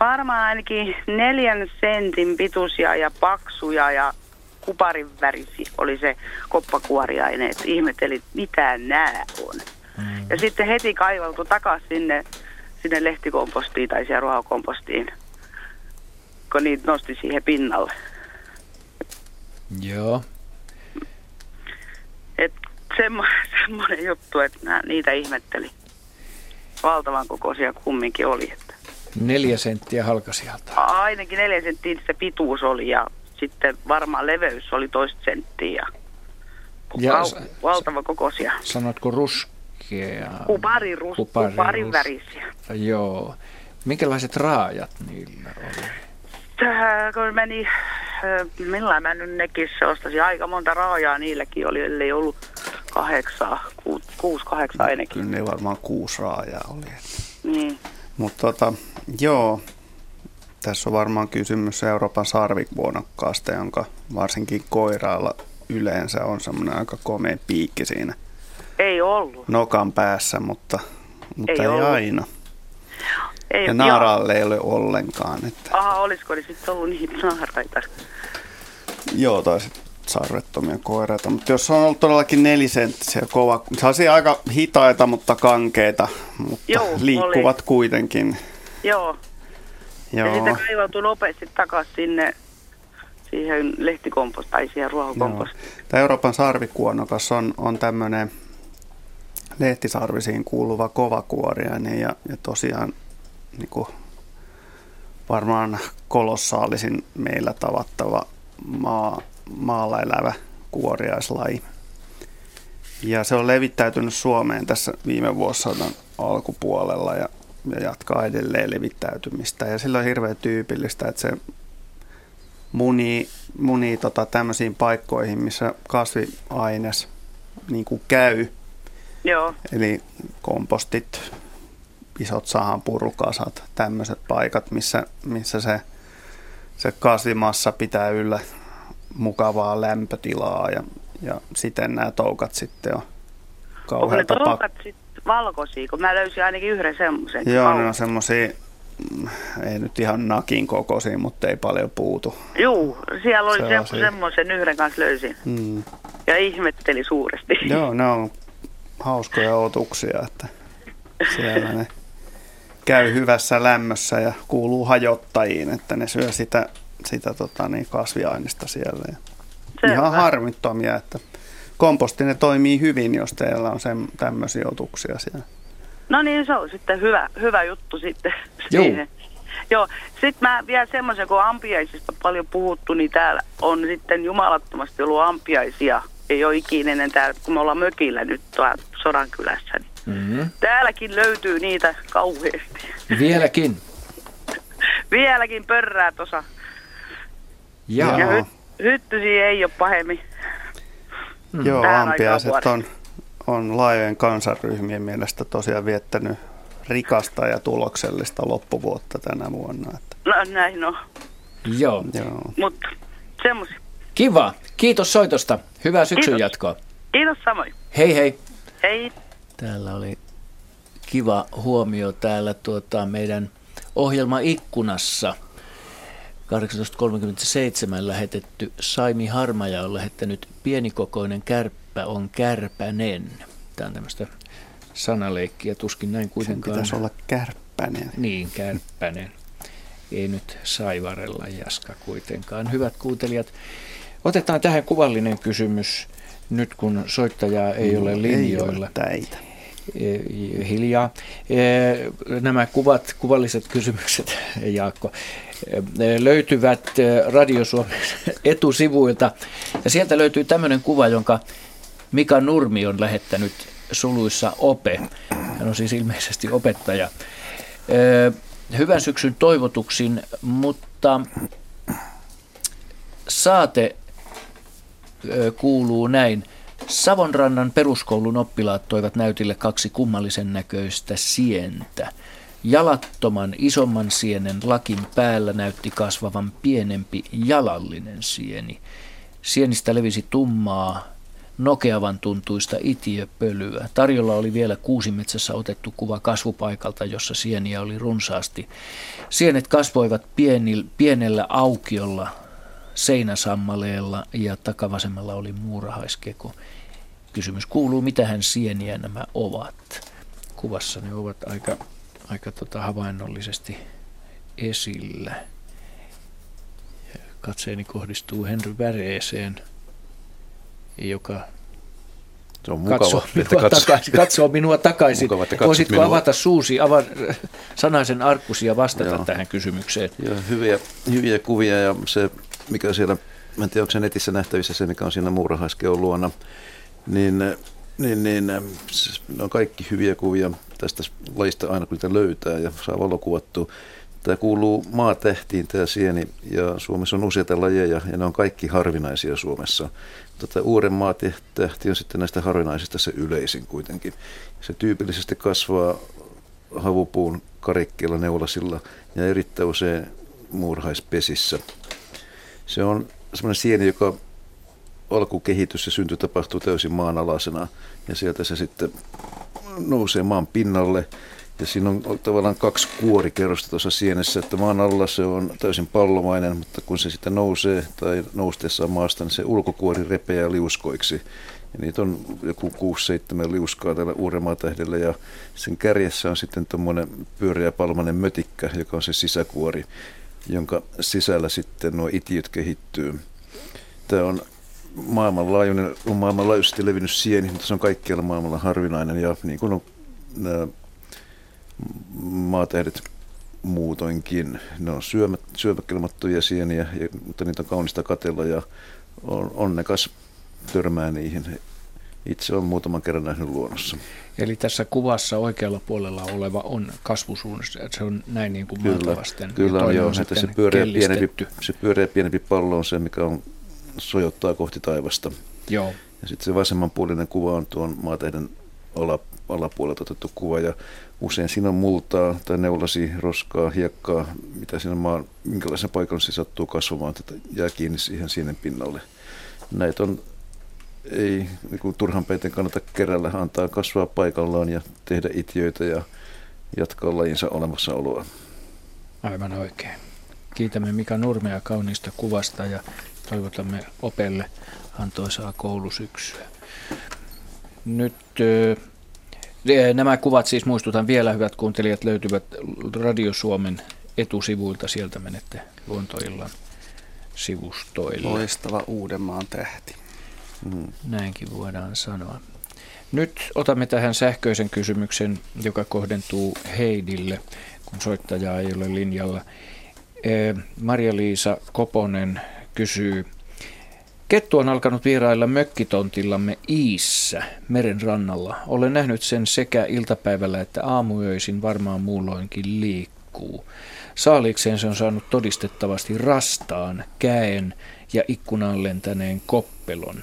varmaan ainakin 4 sentin pituisia ja paksuja ja kuparin värisiä oli se koppakuoriaine, että ihmettelin, mitä nämä on. Mm. Ja sitten heti kaivaltu takaisin sinne lehtikompostiin tai siellä ruohokompostiin, kun niitä nosti siihen pinnalle. Joo. Et semmoinen juttu, että niitä ihmetteli. Valtavan kokoisia kumminkin oli. Että 4 senttiä halkasijalta. Ainakin 4 senttiä se pituus oli ja sitten varmaan leveys oli 1 senttiä. Ja valtavan kokoisia. Sanotko ruskea? Kuparin värisiä. Joo. Minkälaiset raajat niillä oli? Kun meni, millään mä nyt Nekissä ostaisin, aika monta raajaa niilläkin oli, ellei ollut 8, 6, 8 ainakin. Kyllä ne varmaan 6 raajaa oli. Niin. Mutta joo, tässä on varmaan kysymys Euroopan sarvikuonokkaasta, jonka varsinkin koirailla yleensä on semmoinen aika komea piikki siinä. Ei ollut. Nokan päässä, mutta ei aina. Ei, ja naaraalle ei ole ollenkaan. Että aha, olisiko ne sitten ollut niitä naaraita? Joo, tai sitten sarvettomia koireita. Mutta jos on ollut todellakin 4 senttisiä kova, sellaisia aika hitaita, mutta kankeita, mutta joo, liikkuvat oli kuitenkin. Joo. Joo. Ja sitten kaivautui nopeasti takaisin sinne siihen lehtikompostaan, siihen ruohokompostaan. Tämä Euroopan sarvikuonokas on tämmöinen lehtisarvisiin kuuluva kovakuoriainen ja tosiaan niin kuin varmaan kolossaalisin meillä tavattava maalla elävä kuoriaislaji. Ja se on levittäytynyt Suomeen tässä viime vuosisadan alkupuolella ja jatkaa edelleen levittäytymistä. Ja sillä on hirveän tyypillistä, että se munii tämmöisiin paikkoihin, missä kasviaines niin kuin käy. Joo. Eli kompostit, isot sahanpurukasat, tämmöiset paikat, missä se kasvimassa pitää yllä mukavaa lämpötilaa ja siten nämä toukat sitten on kauheata. Onko ne toukat sitten valkoisia, kun mä löysin ainakin yhden semmoisen? Joo, ne on semmoisia, ei nyt ihan nakin kokoisia, mutta ei paljon puutu. Juu, siellä oli semmoisen yhden kanssa löysin ja ihmetteli suuresti. Joo, ne on hauskoja otuksia, että siellä ne käy hyvässä lämmössä ja kuuluu hajottajiin, että ne syö sitä kasviainesta siellä. Ihan harmittomia, että komposti ne toimii hyvin, jos teillä on tämmöisiä otuksia siellä. No niin, se on sitten hyvä juttu sitten. Joo. Joo. Sitten mä vielä semmoisen, kun ampiaisista paljon puhuttu, niin täällä on sitten jumalattomasti ollut ampiaisia. Ei ole ikinä ennen täällä, kun me ollaan mökillä nyt tuolla Sodankylässä. Mm-hmm. Täälläkin löytyy niitä kauheasti. Vieläkin? Vieläkin pörrää tuossa. Ja hyttysiä ei ole pahemmin. Mm. Joo, ampiaiset on laajojen kansanryhmien mielestä tosiaan viettänyt rikasta ja tuloksellista loppuvuotta tänä vuonna. Että no näin on. Joo. Mutta semmoisia. Kiva. Kiitos soitosta. Hyvää syksyn jatkoa. Kiitos samoin. Hei hei. Hei. Täällä oli kiva huomio täällä meidän ohjelmaikkunassa. 18.37 lähetetty Saimi Harmaja on lähettänyt pienikokoinen kärppä on kärpänen. Tämä on tämmöistä sanaleikkiä, tuskin näin kuitenkaan. Sen pitäisi olla kärppänen. Niin, kärppänen. Ei nyt saivarella jaska kuitenkaan. Hyvät kuuntelijat, otetaan tähän kuvallinen kysymys nyt kun soittajaa ei ole linjoilla. Ei ole täitä. hiljaa. Nämä kuvat, kuvalliset kysymykset, Jaakko, löytyvät Radio Suomen etusivuilta. Ja sieltä löytyy tämmöinen kuva, jonka Mika Nurmi on lähettänyt suluissa Ope. Hän on siis ilmeisesti opettaja. Hyvän syksyn toivotuksin, mutta saate kuuluu näin. Savonrannan peruskoulun oppilaat toivat näytille kaksi kummallisen näköistä sientä. Jalattoman isomman sienen lakin päällä näytti kasvavan pienempi jalallinen sieni. Sienistä levisi tummaa, nokeavan tuntuista itiöpölyä. Tarjolla oli vielä Kuusimetsässä otettu kuva kasvupaikalta, jossa sieniä oli runsaasti. Sienet kasvoivat pienellä aukiolla seinäsammaleella ja takavasemmalla oli muurahaiskeko. Kysymys kuuluu, mitähän sieniä nämä ovat? Kuvassa ne ovat aika havainnollisesti esillä. Katseeni kohdistuu Henry Väreeseen, joka katsoo minua takaisin. Voisitko avata suusi, sanaisen arkkusi ja vastata tähän kysymykseen? Joo, hyviä kuvia ja se, mikä siellä, en tiedä, onko se netissä nähtävissä, se mikä on siinä muurahaiskeon luona, niin ne on kaikki hyviä kuvia tästä lajista aina kun niitä löytää ja saa valokuvattua. Tämä kuuluu maatähtiin tämä sieni ja Suomessa on useita lajeja ja ne on kaikki harvinaisia Suomessa. Tämä uuden maatähti on sitten näistä harvinaisista se yleisin kuitenkin. Se tyypillisesti kasvaa havupuun karikkeilla, neulasilla ja erittäin usein muurahaispesissä. Se on semmoinen sieni, joka alkukehitys ja synty tapahtuu täysin maanalaisena ja sieltä se sitten nousee maan pinnalle. Ja siinä on tavallaan kaksi kuorikerrosta tuossa sienessä, että maan alla se on täysin pallomainen, mutta kun se sitten nousee tai nousteessaan maasta, niin se ulkokuori repeää liuskoiksi. Ja niitä on joku 6-7 liuskaa täällä Uudenmaatähdellä ja sen kärjessä on sitten tuommoinen pyöreä palmainen mötikkä, joka on se sisäkuori, jonka sisällä sitten nuo itiöt kehittyy. Tämä on maailmanlaajuisesti levinnyt sieni, mutta se on kaikkialla maailmalla harvinainen ja niin kuin on maatähdet muutoinkin. Ne on syömäkelmattuja sieniä, mutta niitä on kaunista katella ja on onnekas törmää niihin. Itse olen muutaman kerran nähnyt luonnossa. Eli tässä kuvassa oikealla puolella oleva on kasvusuunnassa, se on näin niin kuin maata vasten. Kyllä on joo, että se pyöreä pienempi pallo on se, mikä on, sojottaa kohti taivasta. Joo. Ja sitten se vasemmanpuolinen kuva on tuon maatähden alapuolelta otettu kuva ja usein siinä on multaa tai neulasi, roskaa, hiekkaa, mitä siinä maan, minkälaisen paikan se sattuu kasvamaan, että jää kiinni siihen sienen pinnalle. Näitä on, ei niin turhan peiten kannata kerällä, antaa kasvaa paikallaan ja tehdä itiöitä ja jatkaa lajinsa olemassaoloa. Aivan oikein. Kiitämme Mika Nurmea kauniista kuvasta ja toivotamme Opelle antoisaa koulusyksyä. Nyt nämä kuvat siis, muistutan vielä, hyvät kuuntelijat, löytyvät Radio Suomen etusivuilta. Sieltä menette Luontoillan sivustoille. Loistava Uudenmaan tähti. Näinkin voidaan sanoa. Nyt otamme tähän sähköisen kysymyksen, joka kohdentuu Heidille, kun soittajaa ei ole linjalla. Marja-Liisa Koponen kysyy. Kettu on alkanut vierailla mökkitontillamme Iissä, meren rannalla. Olen nähnyt sen sekä iltapäivällä että aamuyöisin, varmaan muulloinkin liikkuu. Saalikseen se on saanut todistettavasti rastaan, käen ja ikkunaan lentäneen koppelon.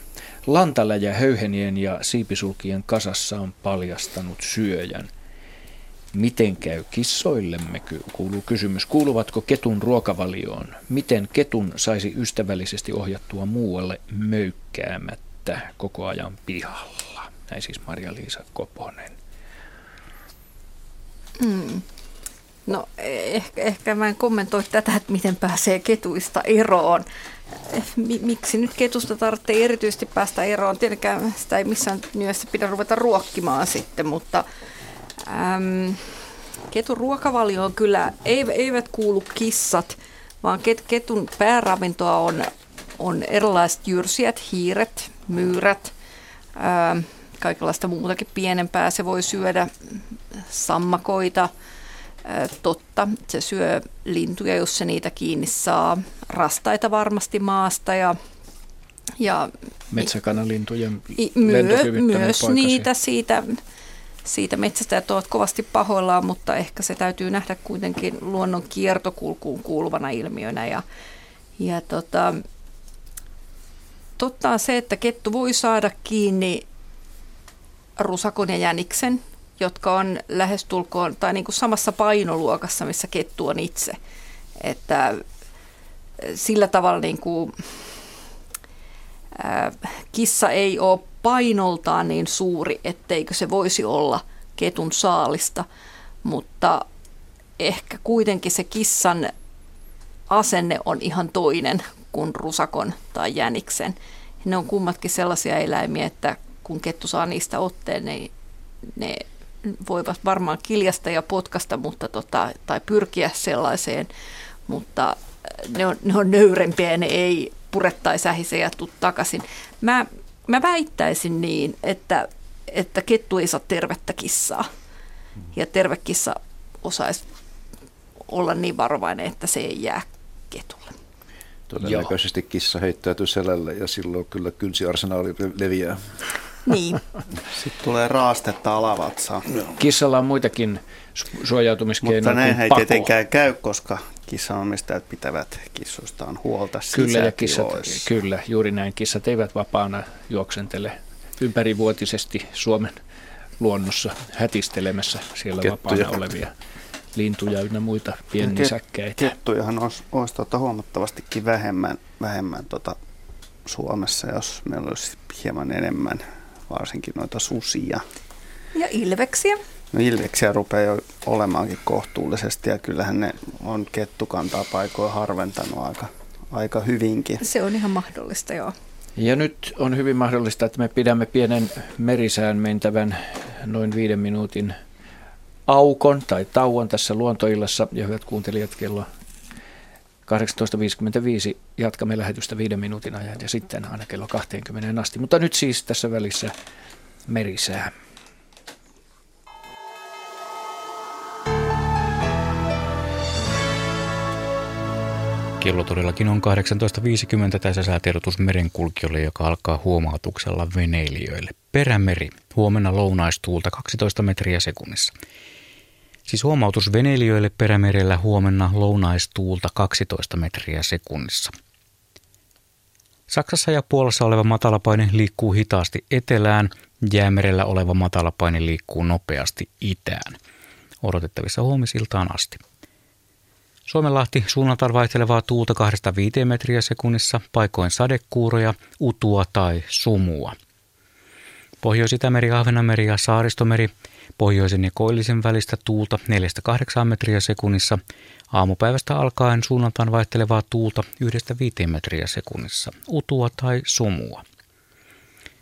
Lantaläjä höyhenien ja siipisulkien kasassa on paljastanut syöjän. Miten käy kissoillemme, kuuluu kysymys. Kuuluvatko ketun ruokavalioon? Miten ketun saisi ystävällisesti ohjattua muualle möykkäämättä koko ajan pihalla? Näin siis Marja-Liisa Koponen. No ehkä mä en kommentoi tätä, että miten pääsee ketuista eroon. Miksi nyt ketusta tarvitsee erityisesti päästä eroon? Tietenkään sitä ei missään mielessä pidä ruveta ruokkimaan sitten, mutta ketun ruokavalioon kyllä eivät kuulu kissat, vaan ketun pääravintoa on erilaiset jyrsijät, hiiret, myyrät, kaikenlaista muutakin pienempää. Se voi syödä sammakoita, totta. Se syö lintuja, jos se niitä kiinni saa. Rastaita varmasti maasta ja metsäkanalintuja, lentohyvittäneet myös poikasi. Niitä siitä metsästäjät ovat kovasti pahoillaan, mutta ehkä se täytyy nähdä kuitenkin luonnon kiertokulkuun kuuluvana ilmiönä. Totta on se, että kettu voi saada kiinni rusakon ja jäniksen, jotka on lähestulkoon tai niin kuin samassa painoluokassa, missä kettu on itse. Että sillä tavalla niin kuin, kissa ei ole painoltaan niin suuri, etteikö se voisi olla ketun saalista, mutta ehkä kuitenkin se kissan asenne on ihan toinen kuin rusakon tai jäniksen. Ne on kummatkin sellaisia eläimiä, että kun kettu saa niistä otteen, niin ne voivat varmaan kiljasta ja potkasta tai pyrkiä sellaiseen, mutta ne on nöyrempiä ja ne ei pure tai sähise ja tuu takaisin. Mä väittäisin niin, että kettu ei saa tervettä kissaa ja terve kissa osaisi olla niin varovainen, että se ei jää ketulle. Todennäköisesti kissa heittäytyy selälle ja silloin kyllä kynsiarsenaali leviää. Niin. Sitten tulee raastetta alavatsaan. Kissalla on muitakin suojautumiskeinoja kuin pako. Mutta näinhän ei tietenkään käy, koska kissanomistajat pitävät kissoistaan huolta sisätiloissa. Kyllä, juuri näin. Kissat eivät vapaana juoksentele ympärivuotisesti Suomen luonnossa hätistelemässä siellä kettuja. Vapaana olevia lintuja ynnä muita piennisäkkäitä. Kettujahan olisi huomattavastikin vähemmän Suomessa, jos meillä olisi hieman enemmän, varsinkin noita susia. Ja ilveksiä. No ilveksiä rupeaa jo olemaankin kohtuullisesti ja kyllähän ne on kettukantaa paikoin harventanut aika hyvinkin. Se on ihan mahdollista, joo. Ja nyt on hyvin mahdollista, että me pidämme pienen merisään mentävän noin 5 minuutin aukon tai tauon tässä luontoillassa. Ja hyvät kuuntelijat, kello 18.55 jatkamme lähetystä 5 minuutin ajan ja sitten aina kello 20 asti. Mutta nyt siis tässä välissä merisää. Kello todellakin on 18.50 tässä säätiedotus merenkulkijoille, joka alkaa huomautuksella veneilijöille. Perämeri huomenna lounaistuulta 12 metriä sekunnissa. Siis huomautus veneilijöille perämerellä huomenna lounaistuulta 12 metriä sekunnissa. Saksassa ja Puolassa oleva matalapaine liikkuu hitaasti etelään, Jäämerellä oleva matalapaine liikkuu nopeasti itään. Odotettavissa huomisiltaan asti. Suomenlahti suunnaltaan vaihtelevaa tuulta 2-5 metriä sekunnissa, paikoin sadekuuroja, utua tai sumua. Pohjois-Itämeri, Ahvenanmeri ja Saaristomeri, pohjoisen ja koillisen välistä tuulta 4-8 metriä sekunnissa, aamupäivästä alkaen suunnaltaan vaihtelevaa tuulta 1-5 metriä sekunnissa, utua tai sumua.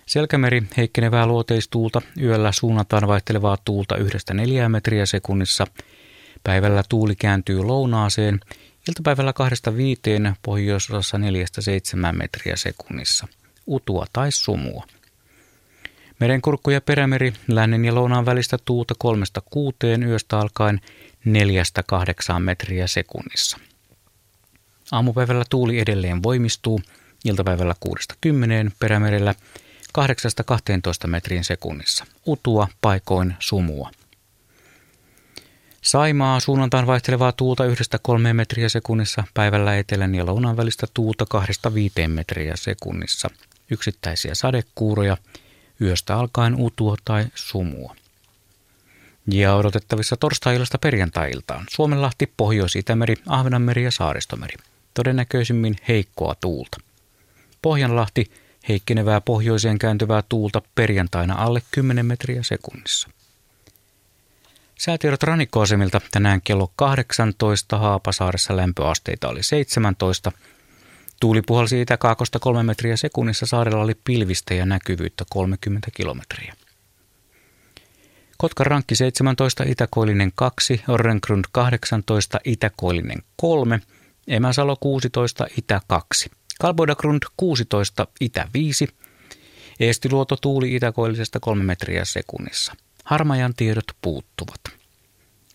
Selkämeri heikkenevää luoteistuulta, yöllä suunnaltaan vaihtelevaa tuulta 1-4 metriä sekunnissa, päivällä tuuli kääntyy lounaaseen, iltapäivällä 2-5 pohjoisosassa 4-7 metriä sekunnissa, utua tai sumua. Merenkurkku ja perämeri, lännen ja lounaan välistä tuulta 3-6 yöstä alkaen 4-8 metriä sekunnissa. Aamupäivällä tuuli edelleen voimistuu, iltapäivällä 6-10 perämerellä 8-12 metrin sekunnissa, utua paikoin sumua. Saimaa suunnaltaan vaihtelevaa tuulta 1-3 metriä sekunnissa, päivällä etelän ja lounaan välistä tuulta 2-5 metriä sekunnissa, yksittäisiä sadekuuroja, yöstä alkaen utua tai sumua. Ja odotettavissa torstai-ilasta perjantai-iltaan Suomenlahti, Pohjois-Itämeri, Ahvenanmeri ja Saaristomeri, todennäköisimmin heikkoa tuulta. Pohjanlahti, heikkenevää pohjoiseen kääntyvää tuulta perjantaina alle 10 metriä sekunnissa. Säätiedot rannikkoasemilta tänään kello 18, Haapasaaressa lämpöasteita oli 17. Tuuli puhalsi itäkaakosta 3 metriä sekunnissa, saarella oli pilvistä ja näkyvyyttä 30 kilometriä. Kotkan rankki 17, Itäkoillinen 2, Orrengrund 18, Itäkoillinen 3, Emäsalo 16, Itä 2, Kalboidagrund 16, Itä 5, Eestiluoto tuuli itäkoillisesta 3 metriä sekunnissa. Harmajan tiedot puuttuvat.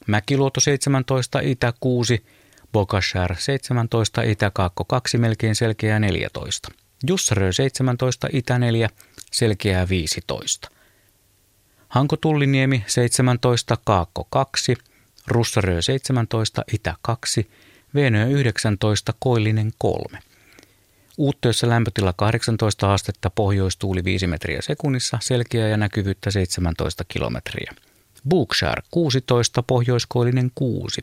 Mäkiluoto 17, itä 6, Bogashar 17, itä 2, melkein selkeää 14. Jussarö 17, itä 4, selkeää 15. Hankotulliniemi 17, kaakko 2, Russarö 17, itä 2, Venö 19, koillinen 3. Uuttöössä lämpötila 18 astetta, pohjoistuuli 5 metriä sekunnissa, selkeää ja näkyvyyttä 17 kilometriä. Bukshar 16, pohjoiskoillinen 6.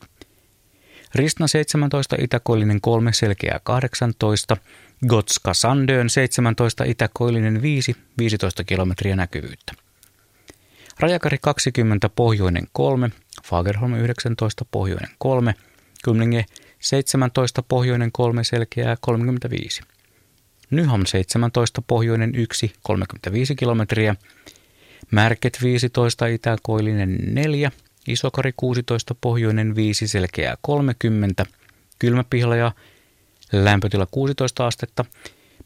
Ristna 17, itäkoillinen 3, selkeää 18. Gotska Sandön 17, itäkoillinen 5, 15 kilometriä näkyvyyttä. Rajakari 20, pohjoinen 3, Fagerholm 19, pohjoinen 3, Kymlinge 17, pohjoinen 3, selkeää 35. Nyham 17, pohjoinen 1, 35 kilometriä. Märket 15, itäkoillinen 4, Isokari 16, pohjoinen 5, selkeää 30, Kylmäpihla ja lämpötila 16 astetta,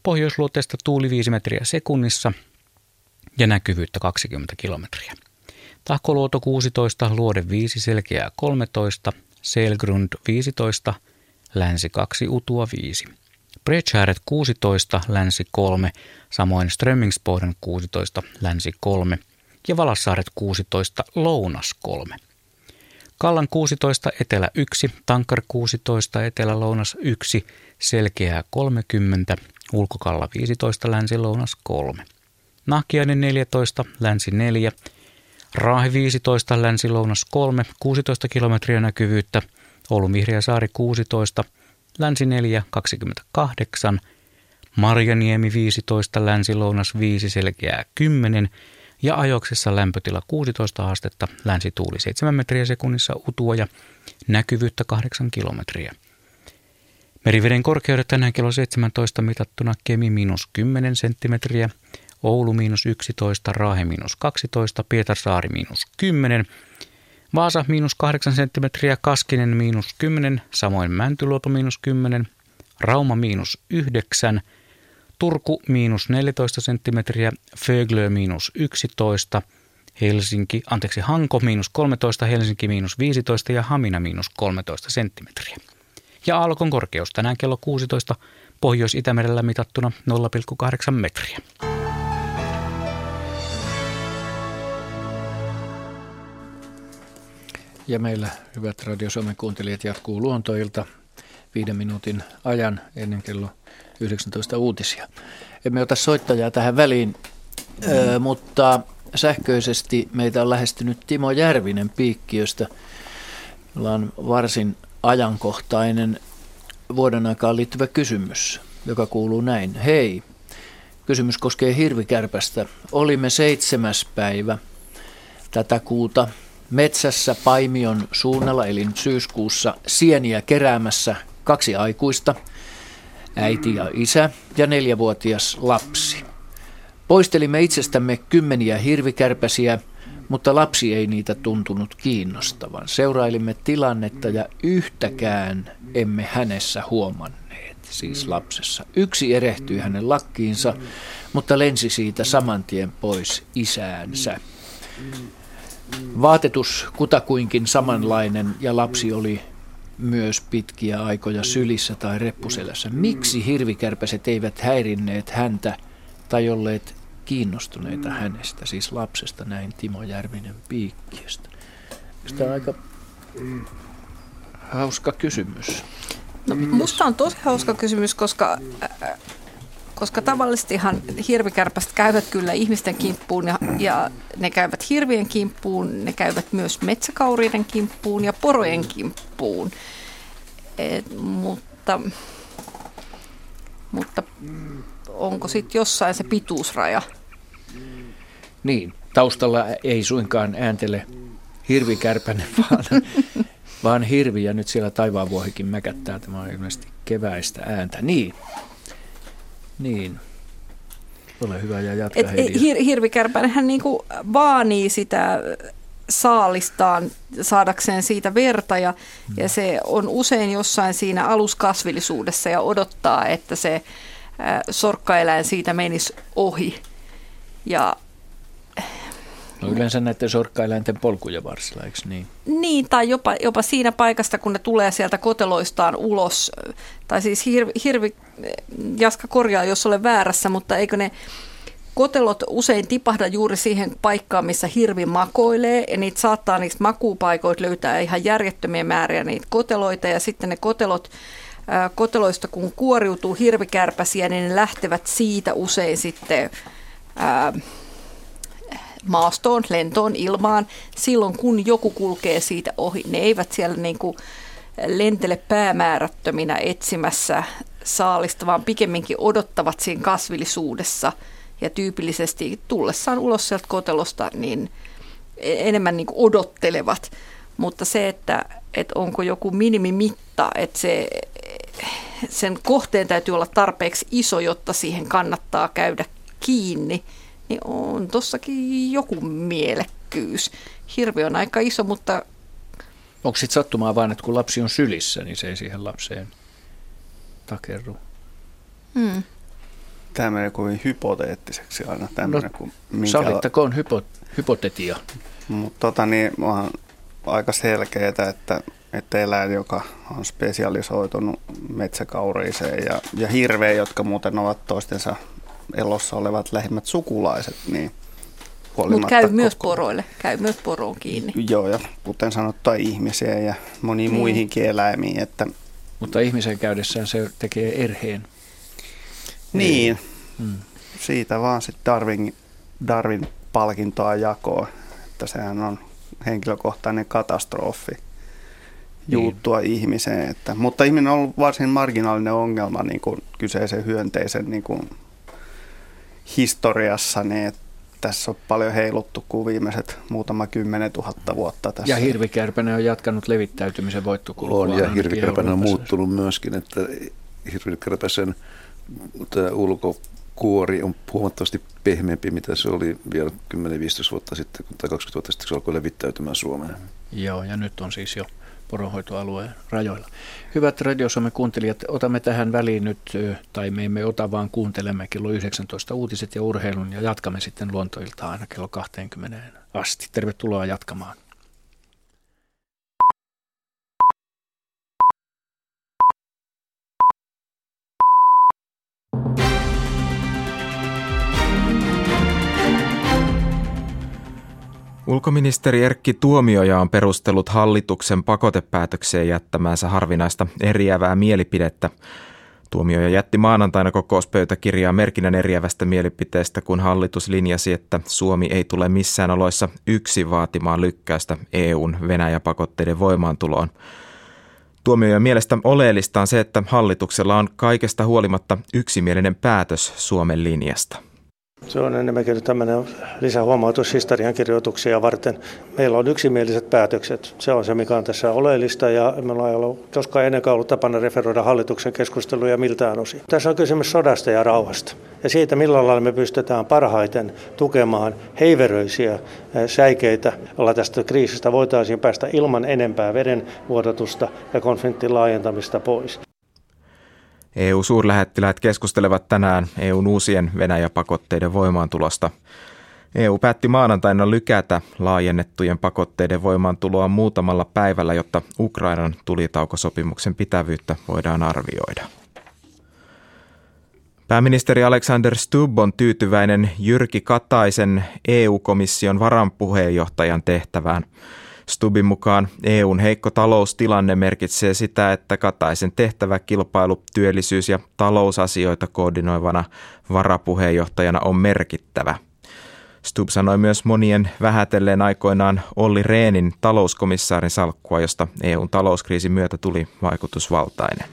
pohjoisluoteesta tuuli 5 metriä sekunnissa ja näkyvyyttä 20 kilometriä. Tahkoluoto 16, luode 5, selkeää 13, Selgrund 15, länsi 2, utua 5. Brechaaret 16, länsi 3, samoin Strömmingsboden 16, länsi 3 ja Valassaaret 16, lounas 3. Kallan 16, etelä 1, Tankar 16, etelä lounas 1, selkeää 30, Ulkokalla 15, länsi lounas 3. Nahkiainen 14, länsi 4, Raahe 15, länsi lounas 3, 16 kilometriä näkyvyyttä, Oulun Vihriäsaari 16, länsi 4, 28, Marjaniemi 15, länsi lounas 5, selkeää 10 ja Ajoksessa lämpötila 16 astetta, länsituuli 7 metriä sekunnissa utua ja näkyvyyttä 8 kilometriä. Meriveden korkeudet tänään kello 17 mitattuna Kemi -10 senttimetriä, Oulu -11, Raahe -12, Pietarsaari -10, Vaasa -8 senttimetriä, Kaskinen -10, samoin Mäntyluoto -10, Rauma -9, Turku -14 senttimetriä, Föglö -11, Hanko -13, Helsinki -15 ja Hamina -13 senttimetriä. Ja aallokon korkeus tänään kello 16 Pohjois-Itämerellä mitattuna 0,8 metriä. Ja meillä, hyvät Radio Suomen kuuntelijat, jatkuu Luontoilta 5 minuutin ajan ennen kello 19 uutisia. Emme ota soittajaa tähän väliin, mutta sähköisesti meitä on lähestynyt Timo Järvinen Piikkiöstä, jolla on varsin ajankohtainen vuoden aikaan liittyvä kysymys, joka kuuluu näin. Hei, kysymys koskee hirvikärpästä. Olimme 7. päivä tätä kuuta metsässä Paimion suunnalla, eli syyskuussa, sieniä keräämässä 2 aikuista, äiti ja isä ja 4-vuotias lapsi. Poistelimme itsestämme 10 hirvikärpäsiä, mutta lapsi ei niitä tuntunut kiinnostavan. Seurailimme tilannetta ja yhtäkään emme hänessä huomanneet, siis lapsessa. Yksi erehtyi hänen lakkiinsa, mutta lensi siitä saman tien pois isäänsä. Vaatetus kutakuinkin samanlainen ja lapsi oli myös pitkiä aikoja sylissä tai reppuselässä. Miksi hirvikärpäset eivät häirinneet häntä tai olleet kiinnostuneita hänestä, siis lapsesta? Näin Timo Järvinen Piikkiöstä. Tämä on aika hauska kysymys. No, musta on tosi hauska kysymys, koska tavallisestihan hirvikärpäset käyvät kyllä ihmisten kimppuun ja ne käyvät hirvien kimppuun, ne käyvät myös metsäkauriiden kimppuun ja porojen kimppuun. Mutta onko sitten jossain se pituusraja? Niin, taustalla ei suinkaan ääntele hirvikärpänen, vaan hirvi, ja nyt siellä taivaanvuohikin mäkättää. Tämä on ilmeisesti keväistä ääntä. Niin. Ole hyvä ja jatka, Heidi. Hirvikärpänenhän niinku vaanii sitä saalistaan saadakseen siitä verta ja se on usein jossain siinä aluskasvillisuudessa ja odottaa, että se sorkkaeläin siitä menisi ohi. Ja no yleensä näiden sorkkaeläinten polkuja varsilla, eikö niin? Niin, tai jopa siinä paikasta, kun ne tulee sieltä koteloistaan ulos. Tai siis hirvi, Jaska korjaa, jos olen väärässä, mutta eikö ne kotelot usein tipahda juuri siihen paikkaan, missä hirvi makoilee, ja niitä saattaa niistä makuupaikoita löytää ihan järjettömiä määriä niitä koteloita, ja sitten ne koteloista, kun kuoriutuu hirvikärpäsiä, niin ne lähtevät siitä usein sitten maastoon, lentoon, ilmaan, silloin kun joku kulkee siitä ohi. Ne eivät siellä niin kuin lentele päämäärättöminä etsimässä saalista, vaan pikemminkin odottavat siinä kasvillisuudessa. Ja tyypillisesti tullessaan ulos sieltä kotelosta, niin enemmän niin kuin odottelevat. Mutta se, että onko joku minimimitta, että sen kohteen täytyy olla tarpeeksi iso, jotta siihen kannattaa käydä kiinni, niin on tossakin joku mielekkyys. Hirvi on aika iso, mutta... Onko sitten sattumaa vain, että kun lapsi on sylissä, niin se ei siihen lapseen takerru? Hmm. Tämä menee kovin hypoteettiseksi aina. Sallittakoon hypotetia. Mutta on aika selkeää, että eläin, joka on spesialisoitunut metsäkauriiseen ja hirveen, jotka muuten ovat toistensa elossa olevat lähimmät sukulaiset, niin mutta käy myös poroille, käy myös poroon kiinni. Joo, ja kuten sanottua ihmisiä ja moniin muihinkin eläimiin. Mutta ihmisen käydessään se tekee erheen. Niin, siitä vaan sitten Darwin palkintoa jakoa, että sehän on henkilökohtainen katastrofi juuttua ihmiseen. Mutta ihminen on ollut varsin marginaalinen ongelma niin kuin kyseisen hyönteisen niin kuin historiassa, niin että tässä on paljon heiluttu kuin viimeiset muutama 10 000 vuotta tässä. Ja hirvikärpänen on jatkanut levittäytymisen voittokulkua. On, ja hirvikärpänen on muuttunut myöskin, että hirvikärpäsen tämä ulkokuori on huomattavasti pehmeämpi, mitä se oli vielä 10-15 vuotta sitten, tai 20 vuotta sitten, kun se alkoi levittäytymään Suomeen. Joo, ja nyt on siis jo poronhoitoalueen rajoilla. Hyvät Radio Suomen kuuntelijat, otamme tähän väliin nyt, tai me emme ota, vaan kuuntelemme kello 19 uutiset ja urheilun, ja jatkamme sitten Luontoiltaan aina kello 20 asti. Tervetuloa jatkamaan. Ulkoministeri Erkki Tuomioja on perustellut hallituksen pakotepäätökseen jättämäänsä harvinaista eriävää mielipidettä. Tuomioja jätti maanantaina kokouspöytäkirjaan merkinnän eriävästä mielipiteestä, kun hallitus linjasi, että Suomi ei tule missään oloissa yksin vaatimaan lykkäystä EUn Venäjä-pakotteiden voimaantuloon. Tuomiojan mielestä oleellista on se, että hallituksella on kaikesta huolimatta yksimielinen päätös Suomen linjasta. Se on enemmänkin tämmöinen lisähuomautus historiankirjoituksia varten. Meillä on yksimieliset päätökset. Se on se, mikä on tässä oleellista, ja meillä ei ole koskaan ennenkään ollut tapana referoida hallituksen keskusteluja miltään osin. Tässä on kysymys sodasta ja rauhasta ja siitä, millä lailla me pystytään parhaiten tukemaan heiveröisiä säikeitä, joilla tästä kriisistä voitaisiin päästä ilman enempää vedenvuodatusta ja konfliktin laajentamista pois. EU-suurlähettiläät keskustelevat tänään EUn uusien Venäjä-pakotteiden voimaantulosta. EU päätti maanantaina lykätä laajennettujen pakotteiden voimaantuloa muutamalla päivällä, jotta Ukrainan tulitaukosopimuksen pitävyyttä voidaan arvioida. Pääministeri Alexander Stubb on tyytyväinen Jyrki Kataisen EU-komission varanpuheenjohtajan tehtävään. Stubbin mukaan EUn heikko taloustilanne merkitsee sitä, että Kataisen tehtävä kilpailu-, työllisyys- ja talousasioita koordinoivana varapuheenjohtajana on merkittävä. Stubb sanoi myös monien vähätelleen aikoinaan Olli Rehnin talouskomissaarin salkkua, josta EUn talouskriisin myötä tuli vaikutusvaltainen.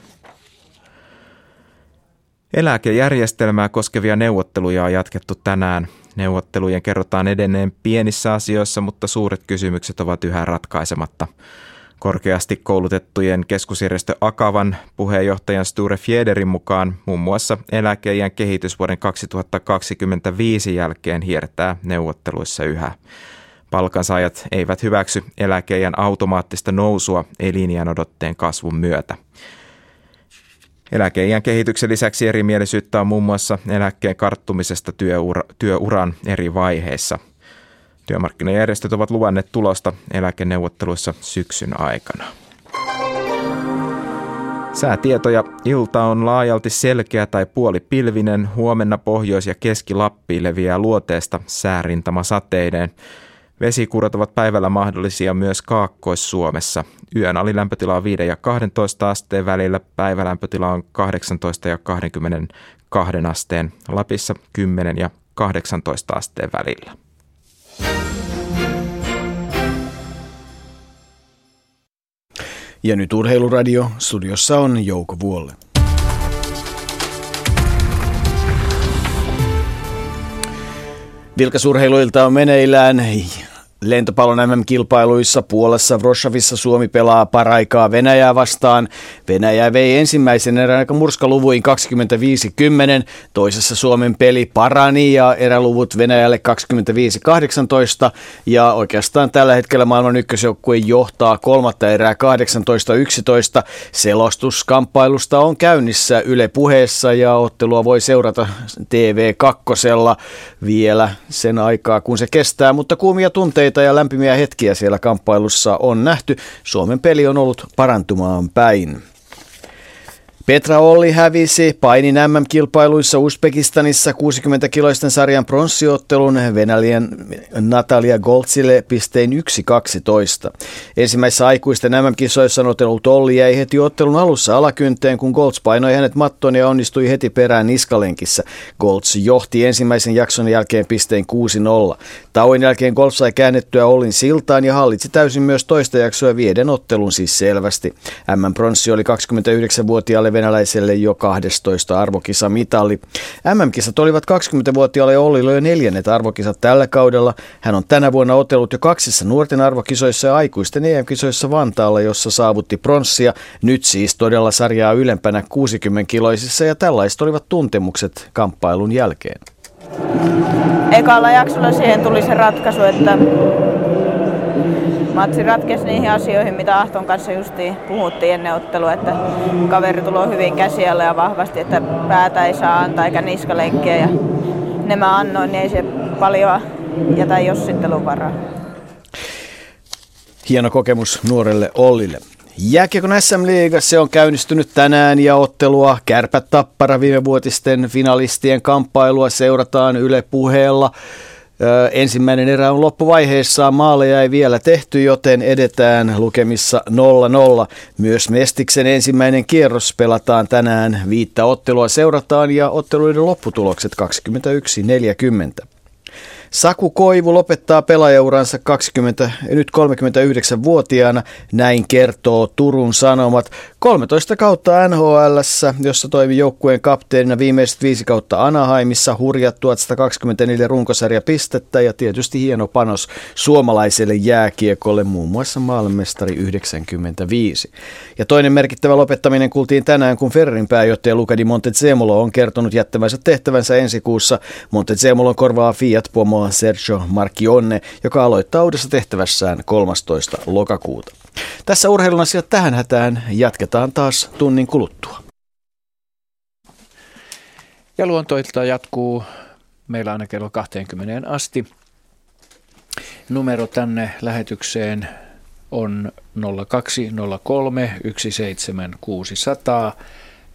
Eläkejärjestelmää koskevia neuvotteluja on jatkettu tänään. Neuvottelujen kerrotaan edenneen pienissä asioissa, mutta suuret kysymykset ovat yhä ratkaisematta. Korkeasti koulutettujen keskusjärjestö Akavan puheenjohtajan Sture Fjederin mukaan muun muassa eläkeiän kehitys vuoden 2025 jälkeen hiertää neuvotteluissa yhä. Palkansaajat eivät hyväksy eläkeiän automaattista nousua eliniän odotteen kasvun myötä. Eläkeiän kehityksen lisäksi erimielisyyttä on muun muassa eläkkeen karttumisesta työuran eri vaiheissa. Työmarkkinajärjestöt ovat luvanneet tulosta eläkeneuvotteluissa syksyn aikana. Säätietoja. Ilta on laajalti selkeä tai puolipilvinen. Huomenna Pohjois- ja Keski-Lappi leviää luoteesta säärintamasateineen. Vesikuurot ovat päivällä mahdollisia myös Kaakkois-Suomessa. Yön alilämpötila on 5 ja 12 asteen välillä. Päivälämpötila on 18 ja 22 asteen. Lapissa 10 ja 18 asteen välillä. Ja nyt Urheiluradio. Studiossa on Jouko Vuolle. Vilkasurheiluilta on meneillään lentopallon MM-kilpailuissa. Puolassa Wrocławissa Suomi pelaa paraikaa Venäjää vastaan. Venäjä vei ensimmäisen erän aika murskaluvuin 25-10. Toisessa Suomen peli parani ja eräluvut Venäjälle 25-18. Ja oikeastaan tällä hetkellä maailman ykkösjoukkue johtaa kolmatta erää 18-11. Selostuskamppailusta on käynnissä Yle Puheessa ja ottelua voi seurata TV2 vielä sen aikaa kun se kestää, mutta kuumia tunteita ja lämpimiä hetkiä siellä kamppailussa on nähty. Suomen peli on ollut parantumaan päin. Petra Olli hävisi painin MM-kilpailuissa Uzbekistanissa 60-kiloisten sarjan pronssiottelun Venäjän Natalia Goltsille pistein 1-12. Ensimmäisessä aikuisten MM-kisoissa otellut Olli jäi heti ottelun alussa alakynteen, kun Golts painoi hänet mattoon ja onnistui heti perään niskalenkissä. Golts johti ensimmäisen jakson jälkeen pistein 6-0. Tauon jälkeen Golts sai käännettyä Ollin siltaan ja hallitsi täysin myös toista jaksoa vieden ottelun siis selvästi. MM-pronssi oli 29-vuotiaalle venäläiselle jo 12. arvokisamitali. MM-kisat olivat 20-vuotiaalle Ollille jo 4. arvokisat tällä kaudella. Hän on tänä vuonna otellut jo 2 nuorten arvokisoissa ja aikuisten EM-kisoissa Vantaalla, jossa saavutti pronssia. Nyt siis todella sarjaa ylempänä 60-kiloisissa ja tällaiset olivat tuntemukset kamppailun jälkeen. Ekalla jaksolla siihen tuli se ratkaisu, että matsi ratkesi niihin asioihin, mitä Ahton kanssa justiin puhuttiin ennen ottelua, että kaveri tulee hyvin käsialle ja vahvasti, että päätä ei saa antaa eikä niskalenkkiä ja ne mä annoin, niin ei se paljon jätä jossittelun varaa. Hieno kokemus nuorelle Ollille. Jääkiekon SM-liigassa se on käynnistynyt tänään ja ottelua Kärpät-Tappara viimevuotisten finalistien kamppailua seurataan Yle Puheella. Ensimmäinen erä on loppuvaiheessa, maaleja ei vielä tehty, joten edetään lukemissa 0-0. Myös Mestiksen ensimmäinen kierros pelataan tänään. 5 ottelua seurataan ja otteluiden lopputulokset 21:40. Saku Koivu lopettaa pelaajauransa nyt 39-vuotiaana, näin kertoo Turun Sanomat. 13 kautta NHL:ssä, jossa toimi joukkueen kapteenina viimeiset 5 kautta Anaheimissa, hurjat 1124 runkosarjapistettä ja tietysti hieno panos suomalaiselle jääkiekolle, muun muassa maailmanmestari 95. Ja toinen merkittävä lopettaminen kuultiin tänään, kun Ferrin pääjohtaja Luca Di Montezemolo on kertonut jättävänsä tehtävänsä ensi kuussa. Montezemolon korvaa Fiat-pomo Sergio Marchionne, joka aloittaa uudessa tehtävässään 13. lokakuuta. Tässä urheilun asiat tähän hätään, jatketaan taas tunnin kuluttua. Ja Luontoilta jatkuu meillä aina kello 20 asti. Numero tänne lähetykseen on 0203 17600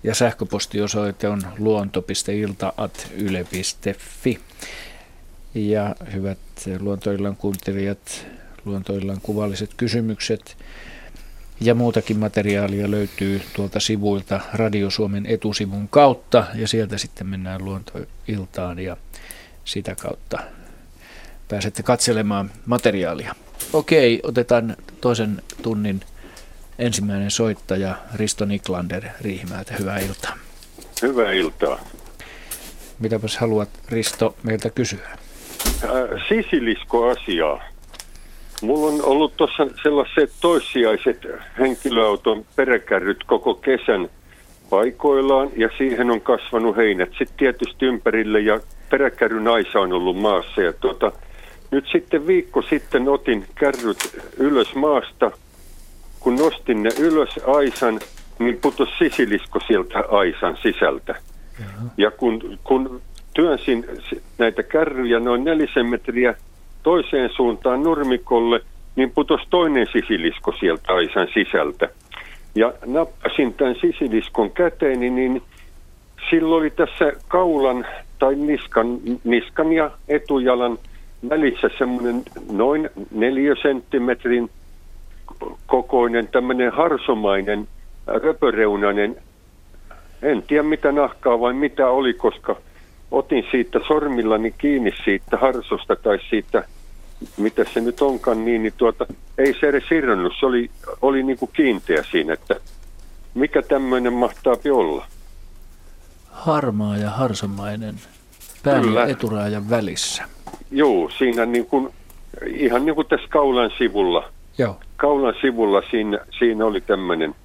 ja sähköpostiosoite on luonto.ilta@yle.fi. Ja hyvät Luontoillan kuuntelijat, Luontoillan kuvalliset kysymykset ja muutakin materiaalia löytyy tuolta sivuilta Radio Suomen etusivun kautta ja sieltä sitten mennään Luontoiltaan ja sitä kautta pääsette katselemaan materiaalia. Okei, otetaan toisen tunnin ensimmäinen soittaja Risto Niklander Riihimäeltä. Hyvää iltaa. Hyvää iltaa. Mitäpäs haluat Risto meiltä kysyä? Sisiliskoasiaa. Mulla on ollut tuossa sellaiset toissijaiset henkilöauton peräkärryt koko kesän paikoillaan ja siihen on kasvanut heinät sitten tietysti ympärille ja peräkärrynaisa on ollut maassa. Ja nyt sitten viikko sitten otin kärryt ylös maasta, kun nostin ne ylös aisan, niin putosi sisilisko sieltä aisan sisältä. Jaha. Ja kun työnsin näitä kärryjä noin 4 metriä toiseen suuntaan nurmikolle, niin putosi toinen sisilisko sieltä aisan sisältä. Ja nappasin tämän sisiliskon käteeni, niin silloin oli tässä kaulan tai niskan ja etujalan välissä semmoinen noin 4 senttimetrin kokoinen tämmöinen harsomainen röpöreunainen, en tiedä mitä nahkaa vai mitä oli, koska otin siitä sormillani kiinni siitä harsosta tai siitä, mitä se nyt onkaan, niin ei se edes irronnut, se oli niin kuin kiinteä siinä, että mikä tämmöinen mahtaapi olla. Harmaa ja harsomainen pää- ja eturaajan välissä. Joo, siinä niin kuin, ihan niin kuin tässä kaulan sivulla. Joo. Kaulan sivulla siinä oli tämmöinen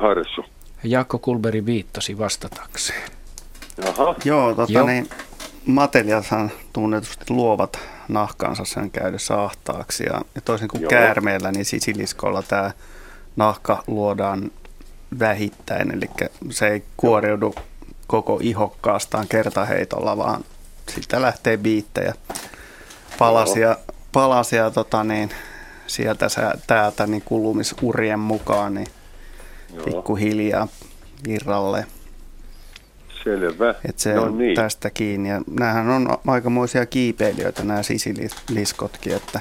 harsu. Jaakko Kullberg viittasi vastatakseen. Aha. Joo, mateliathan tunnetusti luovat nahkansa sen käydessä ahtaaksi. Ja toisin kuin käärmeellä, niin sisiliskolla tämä nahka luodaan vähittäin. Eli se ei kuoriudu koko ihokkaastaan kertaheitolla, vaan siltä lähtee biittejä, palasia sieltä täältä niin kulumisurien mukaan niin pikkuhiljaa irralle. Selvä. Että se on niin. Tästä kiinni. Ja nämähän on aikamoisia kiipeilijöitä, nämä sisiliskotkin, että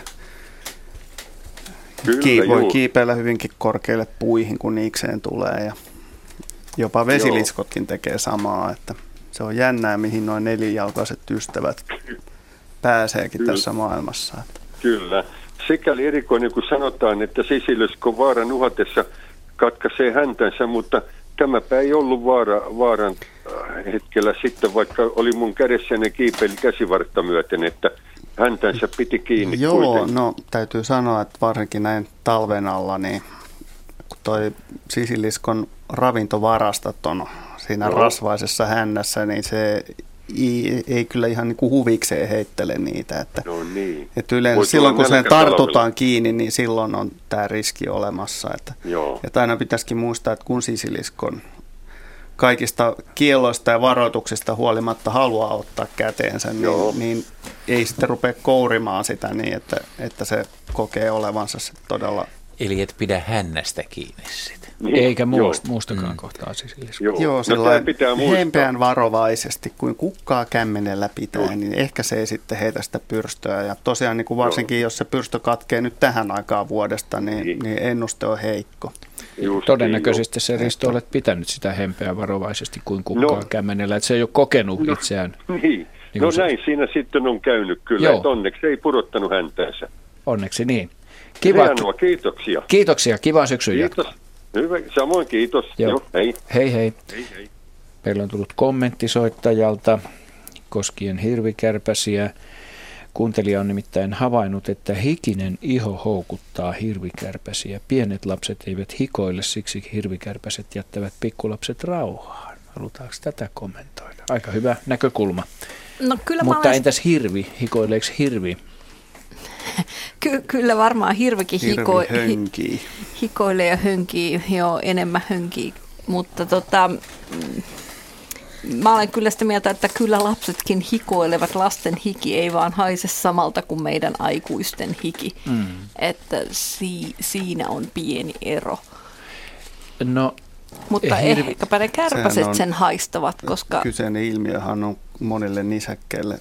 voi kiipeillä hyvinkin korkeille puihin, kun niikseen tulee. Ja jopa vesiliskotkin tekee samaa, että se on jännää, mihin noin nelijalkaiset ystävät pääseekin tässä maailmassa. Kyllä. Sikäli erikoinen, kun sanotaan, että sisiliskon vaaran uhatessa katkaisee häntänsä, mutta tämäpä ei ollut vaaran hetkellä sitten, vaikka oli mun kädessä ne kiipeili käsivartta myöten, että häntänsä piti kiinni. Joo, kuitenkin. No täytyy sanoa, että varsinkin näin talven alla, niin kun toi sisiliskon ravintovarastot on siinä rasvaisessa hännässä, niin se ei kyllä ihan niin kuin huvikseen heittele niitä. Että, että yleensä voi silloin, kun sen tartutaan kiinni, niin silloin on tämä riski olemassa. Että aina pitäisikin muistaa, että kun sisiliskon kaikista kielloista ja varoituksista huolimatta haluaa ottaa käteensä, niin ei sitten rupea kourimaan sitä niin, että se kokee olevansa se todella... Eli et pidä hännästä kiinni sitä. Eikä muustakaan kohtaa sisiliskoa. Joo, sellainen hempeän varovaisesti, kuin kukkaa kämmenellä pitää, niin ehkä se ei sitten heitä sitä pyrstöä. Ja tosiaan niin kuin varsinkin, jos se pyrstö katkee nyt tähän aikaan vuodesta, niin ennuste on heikko. Todennäköisesti se Risto olet pitänyt sitä hempeän varovaisesti, kuin kukkaa kämmenellä, että se ei ole kokenut itseään. Näin siinä sitten on käynyt kyllä, että onneksi ei pudottanut häntäänsä. Onneksi niin. Kiva. Hienoa, kiitoksia. Kiitoksia, kivaa syksyn jatkoa. Hyvä, samoin kiitos. Joo, hei. Meillä on tullut kommentti soittajalta koskien hirvikärpäsiä. Kuuntelija on nimittäin havainnut, että hikinen iho houkuttaa hirvikärpäsiä. Pienet lapset eivät hikoile, siksi hirvikärpäset jättävät pikkulapset rauhaan. Halutaanko tätä kommentoida? Aika hyvä näkökulma. No, kyllä. Mutta entäs hirvi? Hikoileeko hirvi? Kyllä varmaan hirvikin hikoilee ja hönkii, enemmän hönkii, mutta mä olen kyllä sitä mieltä, että kyllä lapsetkin hikoilevat, lasten hiki ei vaan haise samalta kuin meidän aikuisten hiki, että siinä on pieni ero. No, mutta ehkäpä ne kärpäset sen haistavat, koska... Kyseinen ilmiöhän on monille nisäkkeille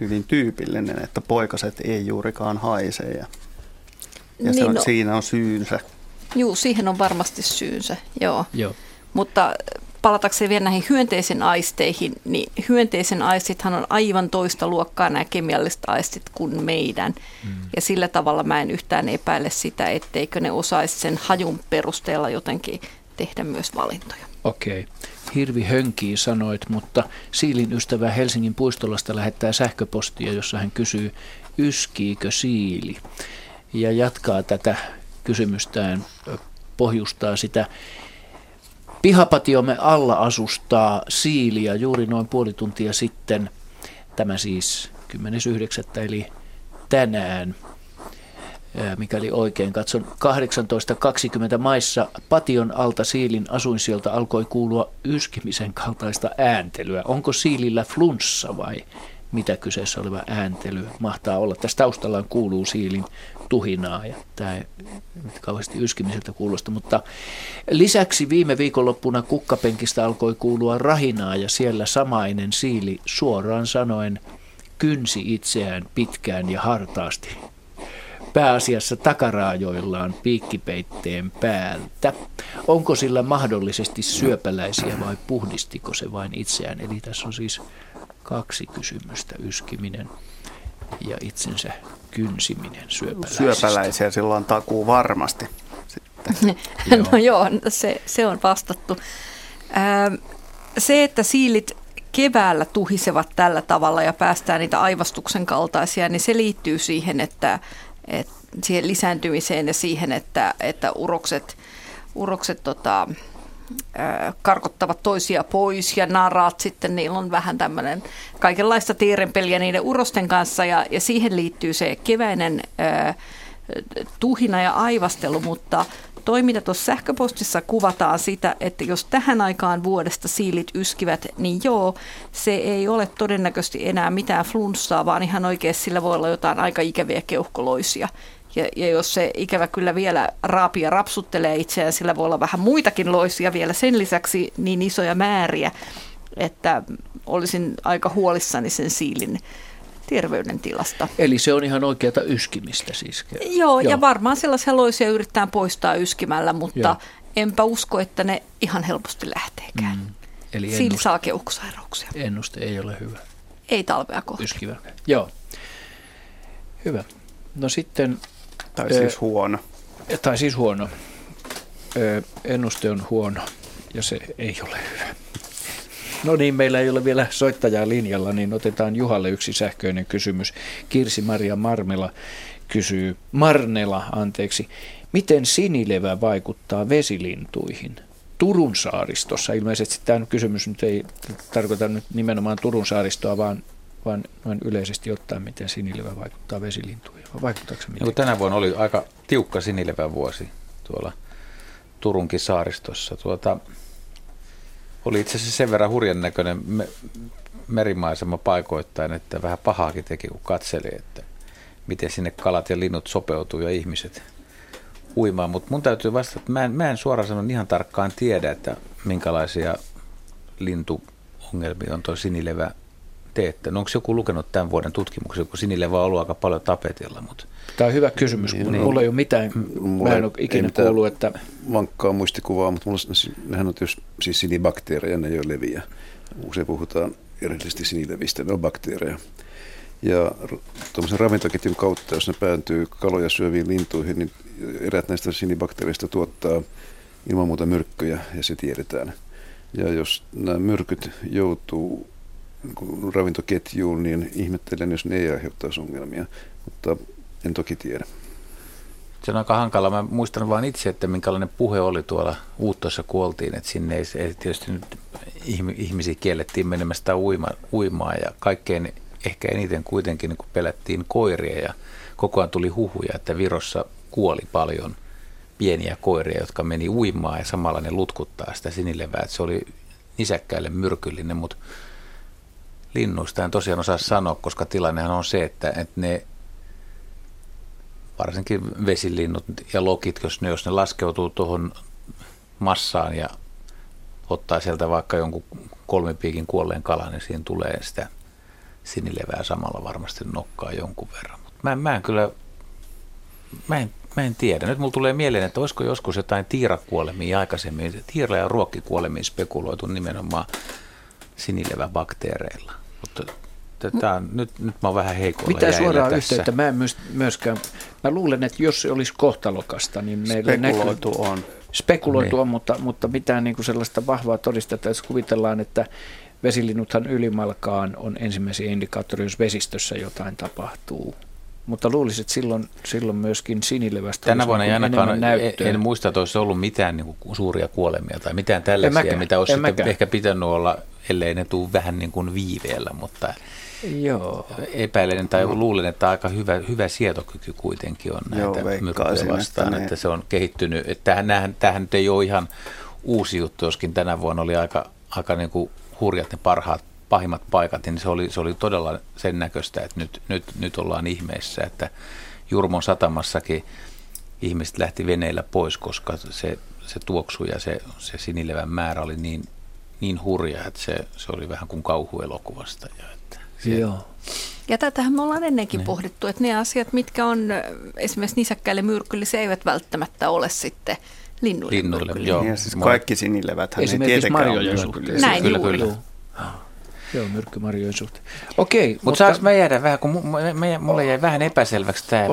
hyvin tyypillinen, että poikaset ei juurikaan haise ja se on, siinä on syynsä. Juu, siihen on varmasti syynsä, joo. Mutta palatakseen vielä näihin hyönteisen aisteihin, niin hyönteisen aistithan on aivan toista luokkaa nämä kemialliset aistit kuin meidän. Ja sillä tavalla mä en yhtään epäile sitä, etteikö ne osaisi sen hajun perusteella jotenkin tehdä myös valintoja. Okei. Hirvi hönkii sanoit, mutta siilin ystävä Helsingin puistolasta lähettää sähköpostia, jossa hän kysyy, yskiikö siili? Ja jatkaa tätä kysymystään, pohjustaa sitä. Pihapatiomme alla asustaa siiliä juuri noin puoli tuntia sitten, tämä siis 10.9. eli tänään. mikäli oikein katson, 1820 maissa Pation alta siilin asuinsieltä alkoi kuulua yskimisen kaltaista ääntelyä. Onko siilillä flunssa vai mitä kyseessä oleva ääntely mahtaa olla? Tässä taustallaan kuuluu siilin tuhinaa ja tämä ei kauheasti yskimiseltä kuulosta, mutta lisäksi viime viikonloppuna kukkapenkistä alkoi kuulua rahinaa ja siellä samainen siili suoraan sanoen kynsi itseään pitkään ja hartaasti. Pääasiassa takaraajoillaan piikkipeitteen päältä. Onko sillä mahdollisesti syöpäläisiä vai puhdistiko se vain itseään? Eli tässä on siis kaksi kysymystä, yskiminen ja itsensä kynsiminen syöpäläisistä. Syöpäläisiä silloin takuu varmasti. Sitten. No joo, se on vastattu. Se, että siilit keväällä tuhisevat tällä tavalla ja päästään niitä aivastuksen kaltaisia, niin se liittyy siihen, että siihen lisääntymiseen ja siihen, että urokset karkottavat toisia pois ja narat sitten, niillä on vähän tämmöinen kaikenlaista tiirenpeliä niiden urosten kanssa ja siihen liittyy se keväinen tuhina ja aivastelu, mutta toi, mitä tuossa sähköpostissa kuvataan sitä, että jos tähän aikaan vuodesta siilit yskivät, niin joo, se ei ole todennäköisesti enää mitään flunssaa, vaan ihan oikeasti sillä voi olla jotain aika ikäviä keuhkoloisia. Ja jos se ikävä kyllä vielä raapia rapsuttelee itseään, sillä voi olla vähän muitakin loisia vielä sen lisäksi niin isoja määriä, että olisin aika huolissani sen siilin terveydentilasta. Eli se on ihan oikeata yskimistä siis. Joo. Ja varmaan sellaisia loisia yrittää poistaa yskimällä, mutta enpä usko, että ne ihan helposti lähteekään. Eli siili saa keuhkosairauksia. Ennuste ei ole hyvä. Ei talvea kohti. Yskivä. Joo. Hyvä. No sitten... Tai siis huono. Ennuste on huono ja se ei ole hyvä. No niin, meillä ei ole vielä soittajaa linjalla, niin otetaan Juhalle yksi sähköinen kysymys. Kirsi-Maria Marmela kysyy, miten sinilevä vaikuttaa vesilintuihin? Turun saaristossa, ilmeisesti tämä kysymys nyt ei tarkoita nyt nimenomaan Turun saaristoa, vaan noin yleisesti ottaen, miten sinilevä vaikuttaa vesilintuihin. Vaikuttaako se mitenkään? Tänä vuonna oli aika tiukka sinilevä vuosi tuolla Turunkin saaristossa. Oli itse asiassa sen verran hurjan näköinen merimaisema paikoittain, että vähän pahaakin teki, kun katseli, että miten sinne kalat ja linnut sopeutuu ja ihmiset uimaan. Mutta mun täytyy vastata, että mä en suoraan sanon ihan tarkkaan tiedä, että minkälaisia lintuongelmia on tuo sinilevä teettänyt. Onko joku lukenut tämän vuoden tutkimuksen, kun sinilevä on ollut aika paljon tapetilla? Tämä on hyvä kysymys, kun mulla ei ole mitään, mä en ole ikinä kuullut, että... vankkaa muistikuvaa, mutta nehän on siis sinibakteereja, ne ei ole leviä. Usein puhutaan erityisesti sinilevistä, ne on bakteereja. Ja tuollaisen ravintoketjun kautta, jos ne päätyy kaloja syöviin lintuihin, niin eräät näistä sinibakteereista tuottaa ilman muuta myrkkyjä, ja se tiedetään. Ja jos nämä myrkyt joutuu ravintoketjuun, niin ihmettelen, jos ne ei aiheuttaisi ongelmia, mutta en toki tiedä. Se on aika hankala. Mä muistan vaan itse, että minkälainen puhe oli tuolla Uuttoissa, kun oltiin, että sinne ei tietysti nyt ihmisiä kiellettiin menemästä uimaan ja kaikkein ehkä eniten kuitenkin niin pelättiin koiria ja koko ajan tuli huhuja, että Virossa kuoli paljon pieniä koiria, jotka meni uimaan ja samalla ne lutkuttaa sitä sinilevää. Että se oli nisäkkäille myrkyllinen, mutta linnuista en tosiaan osaa sanoa, koska tilannehan on se, että ne varsinkin vesilinnut ja lokit, jos ne laskeutuu tuohon massaan ja ottaa sieltä vaikka jonkun kolmipiikin kuolleen kalan, niin siinä tulee sitä sinilevää samalla varmasti nokkaa jonkun verran. Mutta mä en tiedä. Nyt mulla tulee mieleen, että olisiko joskus jotain tiirakuolemia aikaisemmin. Tiira- ja ruokkikuolemiin spekuloitu nimenomaan sinileväbakteereilla. Mutta nyt mä oon vähän heikolla jäillä tässä. Mitä suoraan yhteyttä? Mä en myöskään... Mä luulen, että jos se olisi kohtalokasta, niin meillä Spekuloitu on, mutta mitään niin kuin sellaista vahvaa todistetta, jos kuvitellaan, että vesilinnuthan ylimalkaan on ensimmäisiä indikaattoreja, jos vesistössä jotain tapahtuu. Mutta luulisin, että silloin myöskin sinilevästä tänä vuonna ei ainakaan näyttöä. En muista, että olisi ollut mitään niin kuin suuria kuolemia tai mitään tällaisia, mitä olisi ehkä pitänyt olla, ellei ne tule vähän niin kuin viiveellä, mutta joo. Epäilen tai luulen, että aika hyvä sietokyky kuitenkin on näitä myrkkyjä vastaan, että se on kehittynyt. Että tämähän nyt ei ole ihan uusi juttu, joskin tänä vuonna oli aika niin kuin hurjat ne pahimmat paikat, niin se oli todella sen näköistä, että nyt ollaan ihmeessä, että Jurmon satamassakin ihmiset lähti veneillä pois, koska se tuoksu ja se sinilevän määrä oli niin hurja, että se oli vähän kuin kauhuelokuvasta. Joo. Ja tätähän me ollaan ennenkin pohdittu, että ne asiat, mitkä on esimerkiksi nisäkkäille myrkyllisiä, eivät välttämättä ole sitten linnuille myrkyllisiä. Ja siis kaikki sinileväthän ei tietenkään ole myrkyllisiä. Näin kyllä. Joo, myrkkymarjojen suhteen. Okei, mutta mä jäädän vähän, kun mulle jäi vähän epäselväksi tämä.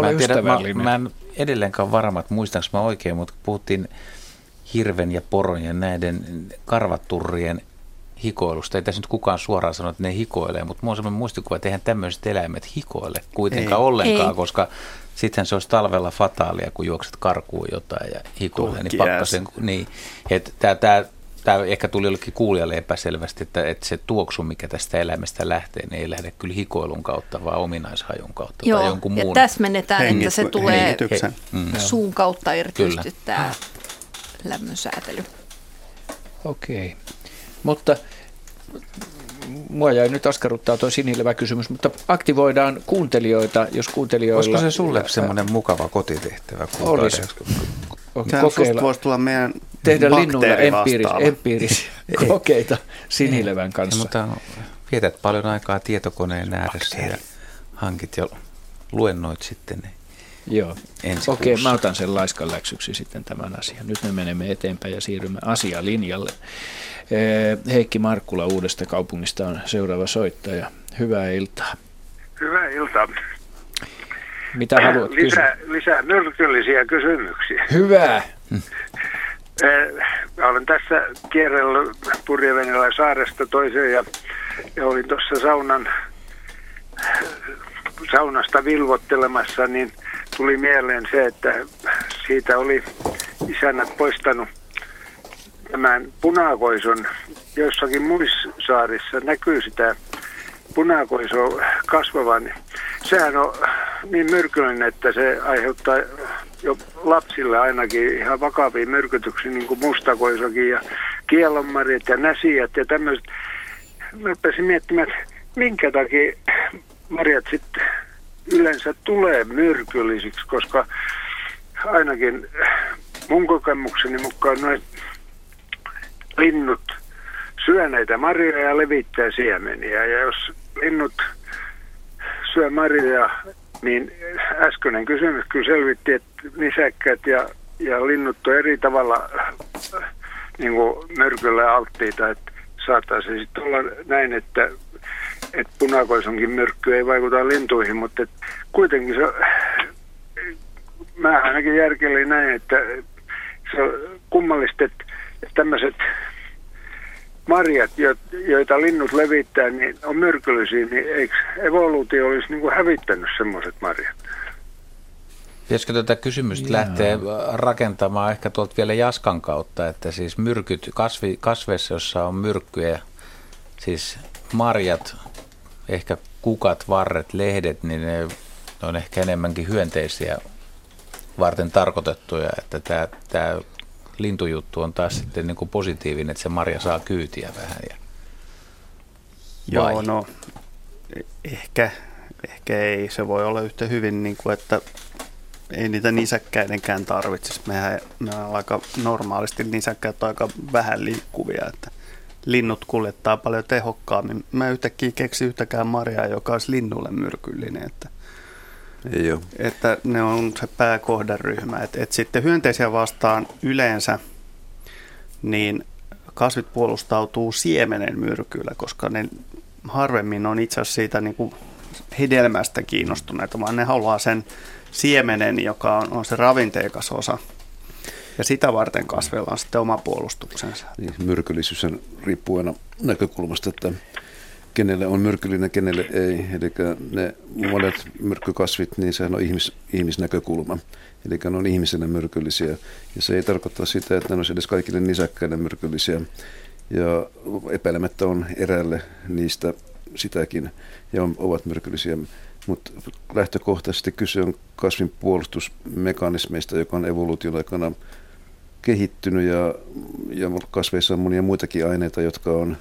Mä en edelleenkaan varma, että muistanko mä oikein, mutta puhuttiin hirven ja poron ja näiden karvaturrien hikoilusta. Ei tässä nyt kukaan suoraan sano, että ne hikoilee, mutta mulla on sellainen muistikuva, että eihän tämmöiset eläimet hikoile kuitenkaan ollenkaan, koska sitten se olisi talvella fataalia, kun juokset karkuun jotain ja hikoilee, niin pakkasen. Niin, että tämä ehkä tuli jollekin kuulijalle epäselvästi, että se tuoksu, mikä tästä eläimestä lähtee, niin ei lähde kyllä hikoilun kautta, vaan ominaishajun kautta. Joo, tai jonkun muun. Ja täsmennetään, että se tulee suun kautta erityisesti tämä lämmönsäätely. Okei, mutta mua jäi nyt askarruttaa tuo sinilevä kysymys, mutta aktivoidaan kuuntelijoita, jos kuuntelijoilla... Olisiko se sulle semmoinen mukava kotitehtävä? Olisi. Kokeilla. Voisi tulla meidän tehdä linnulla empiirisiä kokeita sinilevän kanssa. Mutta vietät paljon aikaa tietokoneen ääressä ja hankit ja luennoit sitten ne. Joo. Okei, mä otan sen laiskan läksyksi sitten tämän asian. Nyt me menemme eteenpäin ja siirrymme asialinjalle. Heikki Markkula Uudesta Kaupungista on seuraava soittaja. Hyvää iltaa. Hyvää iltaa. Mitä haluat lisää myrkyllisiä kysymyksiä. Hyvä. Olen tässä kierrellyt Purjevenellä saaresta toiseen ja olin tuossa saunasta vilvottelemassa, niin tuli mieleen se, että siitä oli isännät poistanut tämän punakoison. Jossakin muissa saarissa näkyy sitä punakoiso kasvavan. Sehän on niin myrkyllinen, että se aiheuttaa jo lapsille ainakin ihan vakavia myrkytyksiä, niin kuin mustakoisokin ja kielonmarjat ja näsijät ja tämmöiset. Mä pääsin miettimään, että minkä takia marjat sitten yleensä tulee myrkyllisiksi, koska ainakin mun kokemukseni mukaan noin linnut syö näitä marjoja ja levittää siemeniä, ja jos linnut syö marjoja, niin äskeinen kysymys kyllä selvitti, että nisäkkäät ja linnut on eri tavalla niin kuin myrkylle alttiita, että saattaisi sitten olla näin, että punakoisonkin myrkky ei vaikuta lintuihin, mutta kuitenkin se, mä ainakin järkelin näin, että se on kummallista, että tämmöiset marjat, joita linnut levittää, niin on myrkyllisiä, niin eikö evoluutio olisi niin kuin hävittänyt semmoiset marjat? Pitäisikö tätä kysymystä lähteä rakentamaan ehkä tuolta vielä jaskan kautta, että siis myrkyt, kasveissa, jossa on myrkkyjä, siis marjat, ehkä kukat, varret, lehdet, niin ne on ehkä enemmänkin hyönteisiä varten tarkoitettuja, että tämä lintujuttu on taas sitten niin kuin positiivinen, että se marja saa kyytiä vähän. Joo, no ehkä ei. Se voi olla yhtä hyvin, niin kuin, että ei niitä nisäkkäidenkään tarvitsisi. Mehän on aika normaalisti nisäkkäät aika vähän liikkuvia, että linnut kuljettaa paljon tehokkaammin. Mä yhtäkkiä keksin yhtäkään marjaa, joka olisi linnulle myrkyllinen, että ne on se pääkohderyhmä. Et sitten hyönteisiä vastaan yleensä niin kasvit puolustautuu siemenen myrkyllä, koska ne harvemmin on itse asiassa siitä niin kuin hedelmästä kiinnostuneita, vaan ne haluaa sen siemenen, joka on se ravinteikas osa. Ja sitä varten kasveilla on sitten oma puolustuksensa. Niin, myrkyllisyys riippuu aina näkökulmasta, että kenelle on myrkyllinen, kenelle ei. Eli ne monet myrkkykasvit, niin sehän on ihmisnäkökulma. Eli ne on ihmisille myrkyllisiä. Ja se ei tarkoita sitä, että ne olisi edes kaikille nisäkkäille myrkyllisiä. Ja epäilemättä on eräälle niistä sitäkin ja ovat myrkyllisiä. Mutta lähtökohtaisesti kyse on kasvin puolustusmekanismeista, joka on evoluution aikana kehittynyt ja kasveissa on monia muitakin aineita, jotka on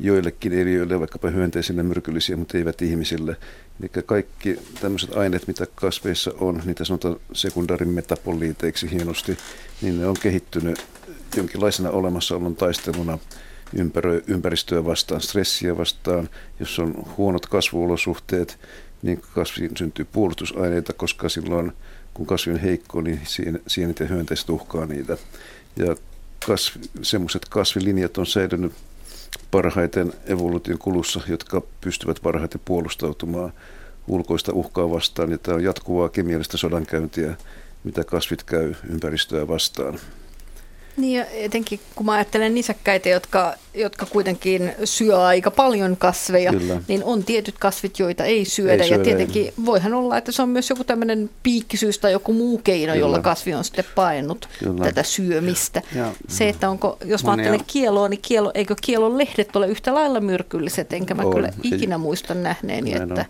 joillekin eliöille, vaikkapa hyönteisille myrkyllisiä, mutta eivät ihmisille. Eli kaikki tämmöiset aineet, mitä kasveissa on, niitä sanotaan sekundaarin metaboliiteiksi hienosti, niin ne on kehittynyt jonkinlaisena olemassaolon taisteluna ympäristöä vastaan, stressiä vastaan. Jos on huonot kasvuolosuhteet, niin kasviin syntyy puolustusaineita, koska silloin kun kasvi on heikko, niin sienet ja hyönteiset uhkaa niitä. Ja semmoiset kasvilinjat on säilynyt parhaiten evoluution kulussa, jotka pystyvät parhaiten puolustautumaan ulkoista uhkaa vastaan. Ja tämä on jatkuvaa kemiallista sodankäyntiä, mitä kasvit käy ympäristöä vastaan. Niin ja etenkin kun mä ajattelen nisäkkäitä, jotka kuitenkin syö aika paljon kasveja, kyllä, niin on tietyt kasvit, joita ei syödä. Ja tietenkin ei. Voihan olla, että se on myös joku tämmöinen piikkisyys tai joku muu keino, kyllä, jolla kasvi on sitten paennut tätä syömistä. Ja. Se, että onko, jos mä ajattelen kieloa, niin eikö kielon lehdet ole yhtä lailla myrkylliset, enkä mä kyllä ikinä muista nähneeni, että...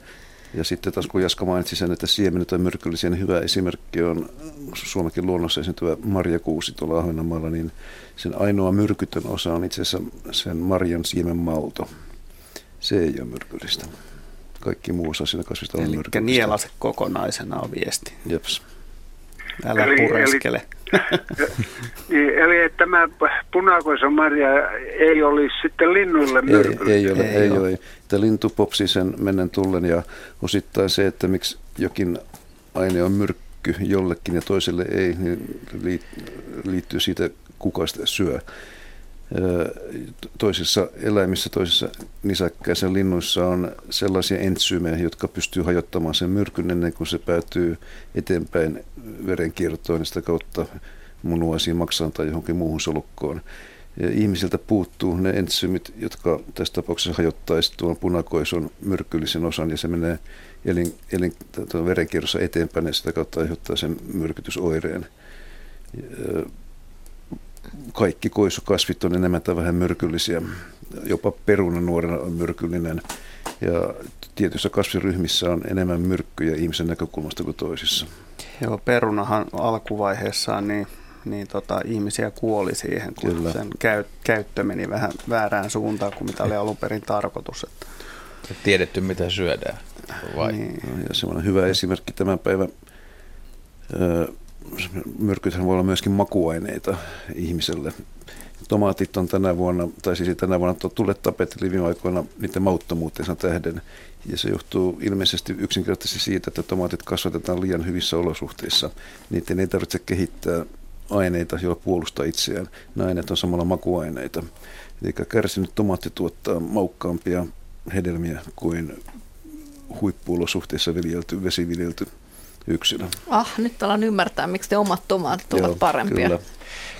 Ja sitten taas kun Jaska mainitsi sen, että siemenet on myrkyllisiä, niin hyvä esimerkki on Suomenkin luonnossa esiintyvä marjakuusi tuolla Ahvenanmaalla, niin sen ainoa myrkytön osa on itse asiassa sen marjan siemenmalto. Se ei ole myrkyllistä. Kaikki muu osa siinä kasvista on myrkyllistä. Eli nielase kokonaisena on viesti. Jeps. Älä pureskele. Eli tämä punakoisa marja ei olisi sitten linnuille myrkyllistä. Ei ole. Tämä lintu popsi sen mennen tullen ja osittain se, että miksi jokin aine on myrkky jollekin ja toiselle ei, niin liittyy siitä, kuka sitä syö. Toisissa eläimissä, toisissa nisäkkäissä linnuissa on sellaisia entsyymejä, jotka pystyy hajottamaan sen myrkyn ennen kuin se päätyy eteenpäin verenkiertoon ja sitä kautta munuaisiin maksaan tai johonkin muuhun solukkoon. Ja ihmisiltä puuttuu ne entsyymit, jotka tässä tapauksessa hajottaisivat tuon punakoison myrkyllisen osan ja se menee verenkierrossa eteenpäin ja sitä kautta aiheuttaa sen myrkytysoireen. Kaikki koisukasvit on enemmän tai vähän myrkyllisiä. Jopa peruna nuorena on myrkyllinen. Ja tietyissä kasviryhmissä on enemmän myrkkyjä ihmisen näkökulmasta kuin toisissa. Joo, perunahan alkuvaiheessa niin ihmisiä kuoli siihen, kun kyllä, sen käyttö meni vähän väärään suuntaan kuin mitä oli alun perin tarkoitus. Että... Tiedetty, mitä syödään. Vai? Niin. Ja semmoinen hyvä esimerkki tämän päivän... Myrkythän voi olla myöskin makuaineita ihmiselle. Tomaatit on tänä vuonna tulleet tapetille viime aikoina niiden mauttomuutensa tähden. Ja se johtuu ilmeisesti yksinkertaisesti siitä, että tomaatit kasvatetaan liian hyvissä olosuhteissa. Niiden ei tarvitse kehittää aineita, joilla puolustaa itseään. Nämä aineet on samalla makuaineita. Eli kärsinyt tomaatti tuottaa maukkaampia hedelmiä kuin huippuolosuhteissa vesiviljelty yksilö. Nyt alan ymmärtää, miksi te omat tomaatit ovat parempia. Kyllä.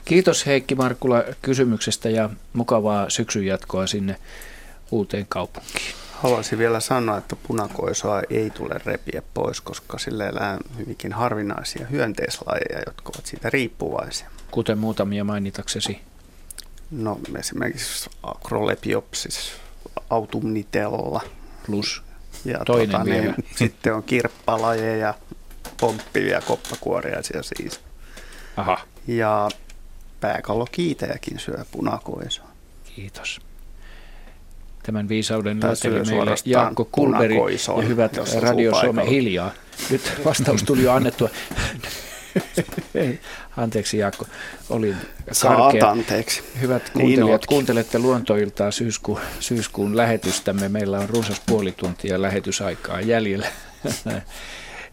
Kiitos Heikki Markkula kysymyksestä ja mukavaa syksyn jatkoa sinne uuteen kaupunkiin. Haluaisin vielä sanoa, että punakoisoa ei tule repiä pois, koska sillä elää hyvinkin harvinaisia hyönteislajeja, jotka ovat siitä riippuvaisia. Kuten muutamia mainitaksesi? No esimerkiksi Acrolepiopsis autumnitella. Plus ja toinen vielä. Sitten on kirppalajeja. Pomppivia koppakuoriaisia siis. Aha. Ja pääkallokiitejäkin syö punakoisoa. Kiitos. Tämän viisauden lähteli meille Jaakko Kullberg ja hyvät Radio Suomen hiljaa. Nyt vastaus tuli jo annettua. Anteeksi Jaakko, olin karkea. Hyvät kuuntelijat, kuuntelette Luontoiltaa syyskuun lähetystämme. Meillä on runsas puoli tuntia lähetysaikaa jäljellä.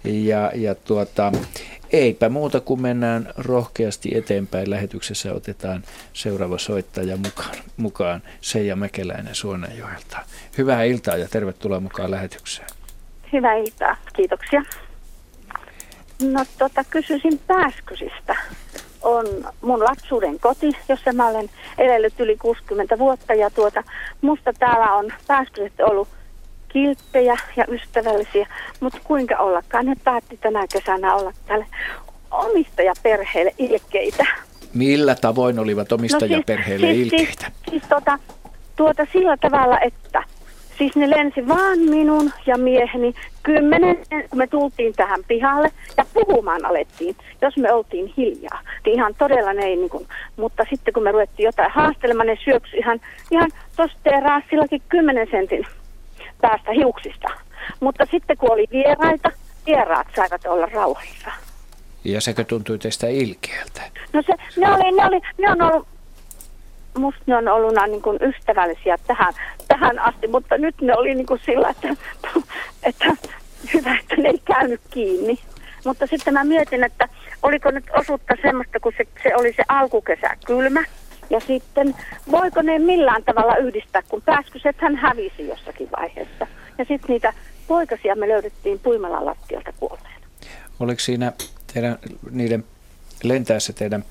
Ja eipä muuta kuin mennään rohkeasti eteenpäin. Lähetyksessä otetaan seuraava soittaja mukaan Seija Mäkeläinen Suonenjoelta. Hyvää iltaa ja tervetuloa mukaan lähetykseen. Hyvää iltaa, kiitoksia. No kysyisin pääskysistä. on mun lapsuuden koti, jossa mä olen elänyt yli 60 vuotta. Ja musta täällä on pääskyset ollut kilttejä ja ystävällisiä, mutta kuinka ollakaan, ne päätti tänä kesänä olla tälle omistajaperheelle ilkeitä. Millä tavoin olivat omistajaperheelle ilkeitä? Siis sillä tavalla, että siis ne lensi vaan minun ja mieheni 10, kun me tultiin tähän pihalle ja puhumaan alettiin, jos me oltiin hiljaa. Niin ihan todella ne ei niin kuin, mutta sitten kun me ruvettiin jotain haastelemaan, ne syöksyi ihan tuossa terassillakin 10 sentin päästä hiuksista. Mutta sitten kun oli vieraita, vieraat saivat olla rauhassa. Ja sekö tuntui teistä ilkeältä? No se, ne on ollut niin kuin ystävällisiä tähän asti, mutta nyt ne oli niin kuin sillä, että hyvä, että ne ei käynyt kiinni. Mutta sitten mä mietin, että oliko nyt osuutta semmoista, kun se oli se alkukesä kylmä. Ja sitten voiko ne millään tavalla yhdistää, kun pääskysethän hävisi jossakin vaiheessa. Ja sitten niitä poikasia me löydettiin Puimalan lattialta kuolleena. Oliko siinä niiden lentäessä teidän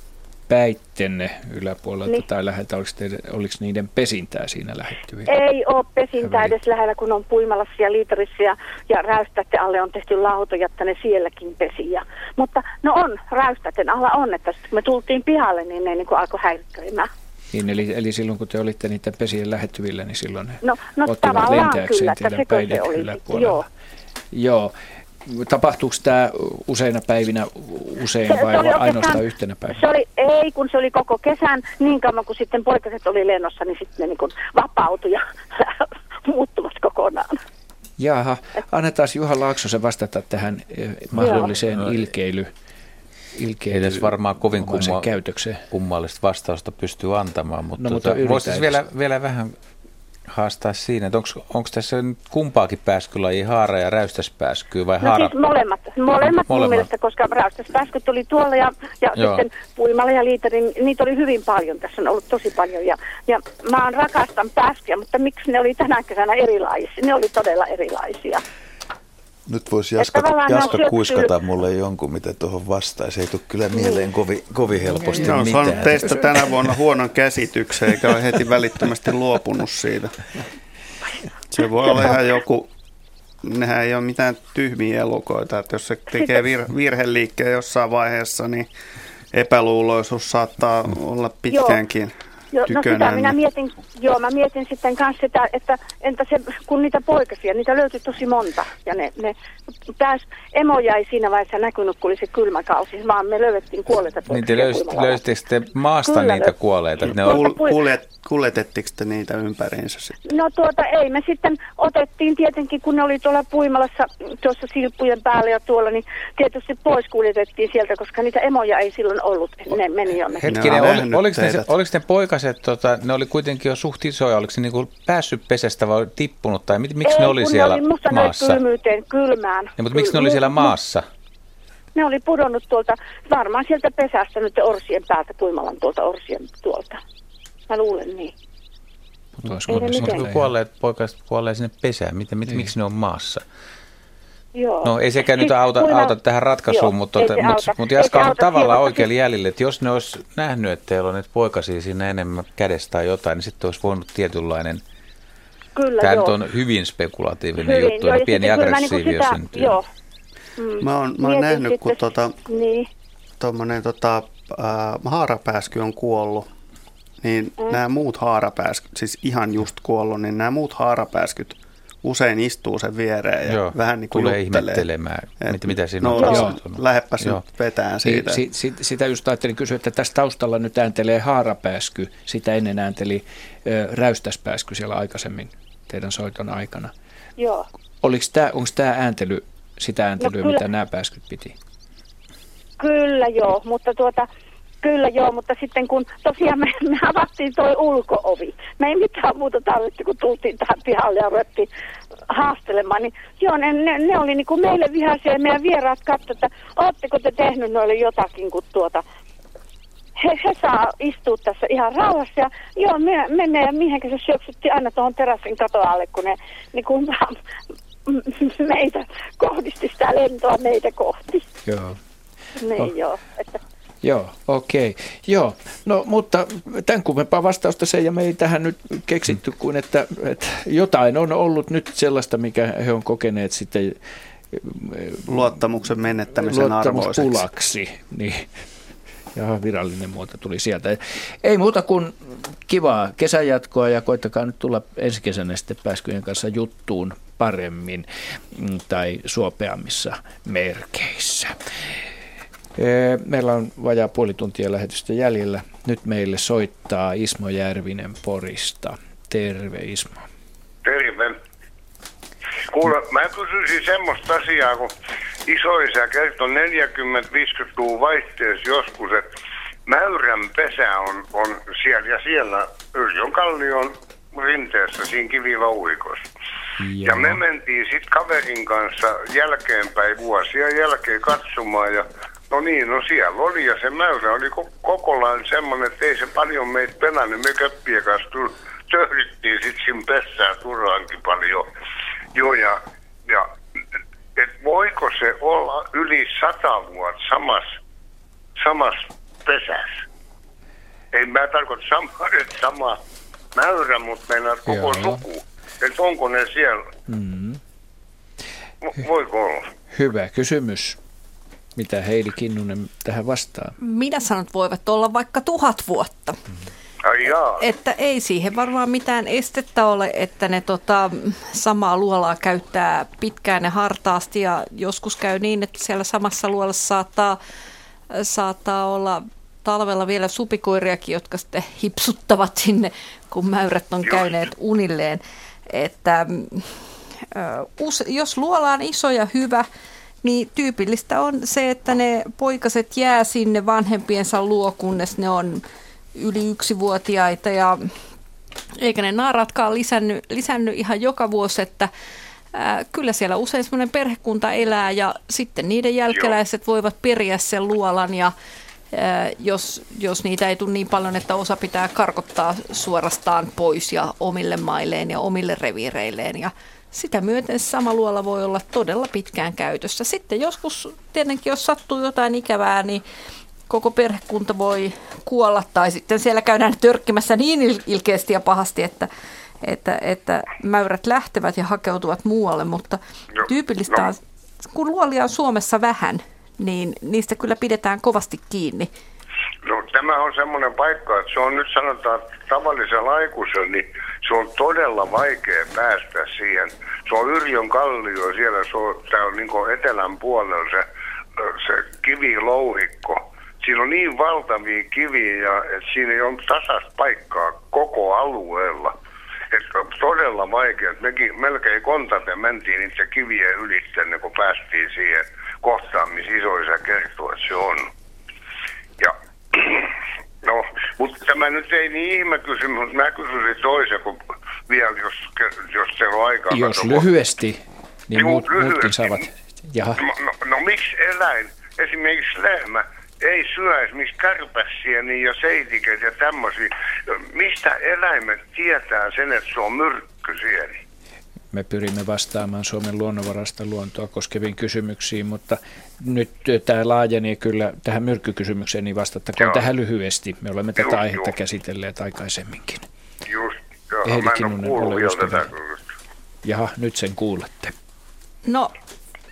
päittenne yläpuolelta niin, tai läheltä, oliko niiden pesintää siinä lähettyviä? Ei ole pesintää edes lähellä, kun on Puimalassa ja Liitarissa ja räystäiden alle on tehty lautoja, että ne sielläkin pesi. Mutta no on, räystäiden alla on, että kun me tultiin pihalle, niin ne niin alkoi häirittämään. Niin, eli silloin kun te olitte niiden pesien lähettyvillä, niin silloin no, ottivat lentäjäkseen teidän päiden yläpuolella. Joo. Tapahtuuko tämä useina päivinä usein vai ainoastaan yhtenä päivänä? Se oli koko kesän niin kauan, kun sitten poikaset oli lennossa, niin sitten ne niin kuin vapautui ja muuttuvat kokonaan. Jaha, annetaan Juha Laaksosen vastata tähän mahdolliseen ilkeilyyn. Ei tässä varmaan kovin kummallista vastausta pystyy antamaan, mutta voisi vielä vähän haastaa siinä, että onko tässä nyt kumpaakin pääskylajia, haara ja räystäspääskyä vai haara? No siis molemmat mun mielestä, koska räystäspääskyt oli tuolla ja sitten Puimala ja Liitari, niitä oli hyvin paljon, tässä on ollut tosi paljon ja mä rakastan pääskyä, mutta miksi ne oli tänä kesänä erilaisia? Ne oli todella erilaisia. Nyt voisi Jaska kuiskata mulle jonkun, mitä tuohon vastaisi. Ei tule kyllä mieleen kovin helposti mitään. Olen saanut teistä tänä vuonna huonon käsityksen, eikä ole heti välittömästi luopunut siitä. Se voi olla ihan joku, nehän ei ole mitään tyhmiä elukoita. Että jos se tekee virheliikkeen jossain vaiheessa, niin epäluuloisuus saattaa olla pitkäänkin. No sitä minä mietin, mä mietin sitten kanssa sitä, että entä se, kun niitä poikasia, niitä löytyi tosi monta. Ja ne taas emoja ei siinä vaiheessa näkynyt, kun oli se kylmä kausi, vaan me löydettiin kuolleita poikasia. Niin te löysitekö te maasta kyllä niitä kuolleita? Kuljetettiinko te niitä ympäriinsä sitten? No ei, me sitten otettiin tietenkin, kun ne oli tuolla Puimalassa, tuossa silppujen päällä ja tuolla, niin tietysti pois kuljetettiin sieltä, koska niitä emoja ei silloin ollut, ne meni jonnekin. Hetkinen, oliko ne poikaset, ne oli kuitenkin jo suht isoja, oliko ne niinku päässyt pesestä vai tippunut, tai miksi ne oli siellä maassa? Ei, kun ne oli kylmään. Ja, mutta miksi ne oli siellä maassa? Ne oli pudonnut tuolta, varmaan sieltä pesästä nyt orsien päältä, Puimalan tuolta orsien tuolta. Mä luulen niin. Mutta kuolleet poikaiset kuolee sinne pesään. Miksi ne on maassa? Joo. No ei sekään nyt auta tähän ratkaisuun, mutta Jaska on tavallaan oikealle jäljelle, että jos ne olisi nähnyt, että teillä on nyt poikasia siinä enemmän kädestä tai jotain, niin sitten olisi voinut tietynlainen. Kyllä, tämä nyt on hyvin spekulatiivinen juttu, ja pieni aggressiivio syntyy. Mä oon nähnyt, kun tuommoinen haarapääsky on kuollut. Niin nämä muut haarapääskyt, siis ihan just kuollut, niin nämä muut haarapääskyt usein istuu sen viereen ja vähän niin kuin juttelee. Tulee ihmettelemään, mitä siinä on tapahtunut. Lähepäs nyt vetään siitä. Sitä just ajattelin kysyä, että tässä taustalla nyt ääntelee haarapääsky, sitä ennen äänteli räystäspääsky siellä aikaisemmin teidän soiton aikana. Joo. Onko tämä ääntely sitä ääntelyä, mitä nämä pääskyt piti? Kyllä joo, mutta Kyllä joo, mutta sitten kun tosiaan me avattiin toi ulko-ovi, me ei mitään muuta tarvittu, kun tultiin tähän pihalle ja ruvettiin haastelemaan, niin ne oli niin kuin meille vihaisia ja meidän vieraat katsoivat, että ootteko te tehnyt noille jotakin, kun he saa istua tässä ihan rauhassa ja mihinkä se syöksyttiin aina tuohon terassin katoalle, kun ne niin kuin meitä kohdisti sitä lentoa meitä kohti. Joo. Niin joo, että Joo, okei. Okay. Joo, no mutta tämän kummempaa vastausta se, ja me ei tähän nyt keksitty kuin, että jotain on ollut nyt sellaista, mikä he on kokeneet sitten luottamuksen menettämisen arvoiseksi. Niin. Ja virallinen muoto tuli sieltä. Ei muuta kuin kivaa kesänjatkoa ja koittakaa nyt tulla ensi kesänä sitten pääskyjen kanssa juttuun paremmin tai suopeammissa merkeissä. Meillä on vajaa puoli tuntia lähetystä jäljellä. Nyt meille soittaa Ismo Järvinen Porista. Terve Ismo. Terve. Kuule, mä kysyisin semmoista asiaa, kun isoisä kertoi 40-50-luvun vaihteessa joskus, että Mäyrän pesä on siellä ja siellä Yrjönkallion rinteessä, siinä kivilouhikossa. Ja me mentiin sitten kaverin kanssa jälkeenpäin vuosia jälkeen katsomaan ja no niin, no siellä oli ja se mäyrä oli kokonaan semmoinen, että ei se paljon meitä pelännyt. Me köppien kanssa töhdittiin sitten siinä pessää turhaankin paljon. Joo, ja et voiko se olla yli 100 vuotta samassa pesässä? Ei mä tarkoita sama mäyrä, mutta meinaa koko suku. Että onko ne siellä? Mm. Voiko olla? Hyvä kysymys. Mitä Heidi Kinnunen tähän vastaa? Minä sanon, että voivat olla vaikka 1000 vuotta. Että ei siihen varmaan mitään estettä ole, että ne samaa luolaa käyttää pitkään ja hartaasti. Ja joskus käy niin, että siellä samassa luolassa saattaa olla talvella vielä supikoiriakin, jotka sitten hipsuttavat sinne, kun mäyrät on käyneet unilleen. Että, jos luola on iso ja hyvä, niin tyypillistä on se, että ne poikaset jää sinne vanhempiensa luo, kunnes ne on yli 1-vuotiaita ja eikä ne naaratkaan lisännyt ihan joka vuosi, että kyllä siellä usein semmoinen perhekunta elää ja sitten niiden jälkeläiset voivat periä sen luolan ja jos niitä ei tule niin paljon, että osa pitää karkottaa suorastaan pois ja omille mailleen ja omille reviireilleen ja sitä myöten sama luola voi olla todella pitkään käytössä. Sitten joskus tietenkin, jos sattuu jotain ikävää, niin koko perhekunta voi kuolla tai sitten siellä käydään törkkimässä niin ilkeästi ja pahasti, että mäyrät lähtevät ja hakeutuvat muualle, mutta tyypillistä on, kun luolia on Suomessa vähän, niin niistä kyllä pidetään kovasti kiinni. No, tämä on semmoinen paikka, että se on nyt sanotaan tavallisella aikuisella, niin se on todella vaikea päästä siihen. Se on Yrjönkallio siellä, se on niin kuin etelän puolella se kivilouhikko. Siinä on niin valtavia kiviä, ja, että siinä ei ole tasasta paikkaa koko alueella. Että on todella vaikea. Mekin melkein kontaten mentiin niitä kiviä ylittäen, kun päästiin siihen kohtaan, missä isoisä kertoo, että se on. Ja no, mutta tämä nyt ei niin ihme kysymys, mutta mä kysyisin toisen, kun vielä, jos teillä on aikaa. Jos katsotaan. Lyhyesti, niin muutkin saavat. No miksi eläin, esimerkiksi lehmä, ei syö esimerkiksi kärpäsiä niin ja seitiköitä ja tämmöisiä. Mistä eläimet tietää sen, että se on myrkkysieni? Me pyrimme vastaamaan Suomen luonnonvarasta luontoa koskeviin kysymyksiin, mutta nyt tämä laajeni kyllä tähän myrkkykysymykseen, niin vastattakoon tähän lyhyesti. Me olemme tätä aihetta käsitelleet aikaisemminkin. Heidi Kinnunen, ole ystävä. Jaha, nyt sen kuulette. No,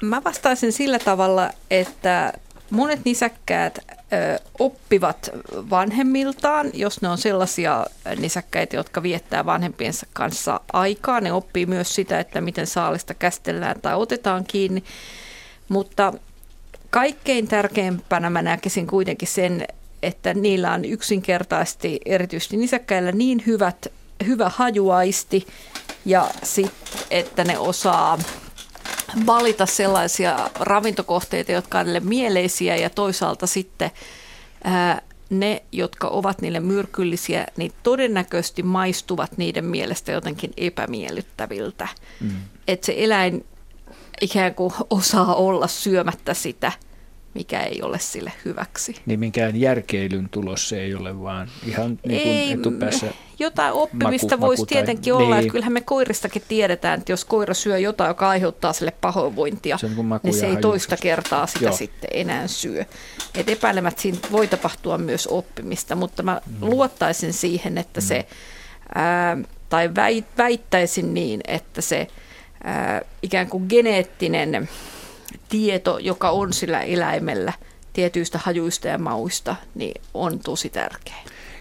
mä vastaisin sillä tavalla, että monet nisäkkäät oppivat vanhemmiltaan, jos ne on sellaisia nisäkkäitä, jotka viettää vanhempiensa kanssa aikaa. Ne oppii myös sitä, että miten saalista käsitellään tai otetaan kiinni, mutta kaikkein tärkeimpänä mä näkisin kuitenkin sen, että niillä on yksinkertaisesti erityisesti nisäkkäillä niin hyvä hajuaisti ja sitten, että ne osaa valita sellaisia ravintokohteita, jotka on niille mieleisiä ja toisaalta sitten ne, jotka ovat niille myrkyllisiä, niin todennäköisesti maistuvat niiden mielestä jotenkin epämiellyttäviltä. Mm. Että se eläin ikään kuin osaa olla syömättä sitä, mikä ei ole sille hyväksi. Niin minkään järkeilyn tulos se ei ole, vaan ihan niin kuin etupäässä. Jotain oppimista voisi tietenkin olla, että kyllähän me koiristakin tiedetään, että jos koira syö jotain, joka aiheuttaa sille pahoinvointia, se niin se ei toista kertaa sitä sitten enää syö. Et epäilemättä siinä voi tapahtua myös oppimista, mutta mä luottaisin siihen, että se, tai väittäisin niin, että se ikään kuin geneettinen tieto, joka on sillä eläimellä tietyistä hajuista ja mauista, niin on tosi tärkeä.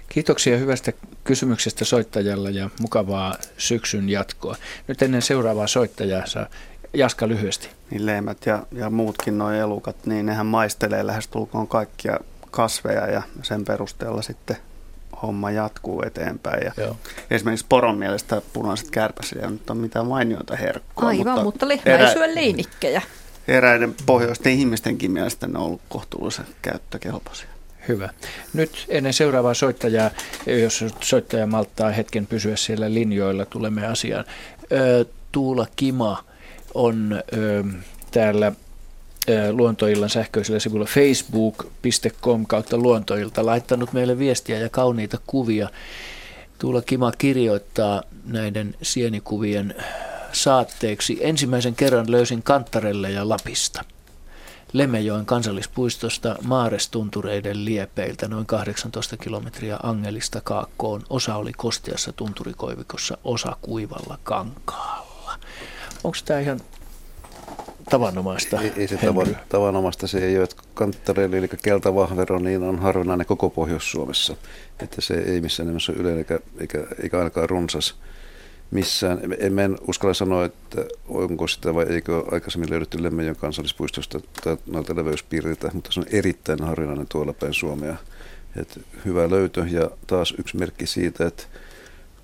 Kiitoksia hyvästä kysymyksestä soittajalla ja mukavaa syksyn jatkoa. Nyt ennen seuraavaa soittajaa saa Jaska lyhyesti. Niin lehmät ja muutkin nuo elukat, niin nehän maistelee lähestulkoon kaikkia kasveja ja sen perusteella sitten homma jatkuu eteenpäin. Ja esimerkiksi poron mielestä punaiset kärpäsiä nyt on mitään mainioita herkkua. Aivan, mutta lehmä ei syö leinikkejä. Eräiden pohjoisten ihmistenkin mielestä ne on ollut kohtuullisen käyttökelpoisia. Hyvä. Nyt ennen seuraavaa soittajaa, jos soittaja malttaa hetken pysyä siellä linjoilla, tulemme asiaan. Tuula Kima on täällä Luontoillan sähköisellä sivulla facebook.com/luontoilta laittanut meille viestiä ja kauniita kuvia. Tuula Kima kirjoittaa näiden sienikuvien saatteeksi: ensimmäisen kerran löysin kantarelleja Lapista. Lemmenjoen kansallispuistosta Maarestuntureiden liepeiltä noin 18 kilometriä Angelista kaakkoon. Osa oli kosteassa tunturikoivikossa, osa kuivalla kankaalla. Onko tämä ihan tavanomaista? Ei se tavanomaista se ei ole. Kantarelli eli keltavahvero niin on harvinainen koko Pohjois-Suomessa. Että se ei missään nimessä ole yleinen eikä ainakaan runsas. Missään. En uskalla sanoa, että onko sitä vai eikö aikaisemmin löydetty Lemmenjoen kansallispuistosta tai noilta leveyspiiriltä, mutta se on erittäin harvinainen tuolla päin Suomea. Et hyvä löytö ja taas yksi merkki siitä, että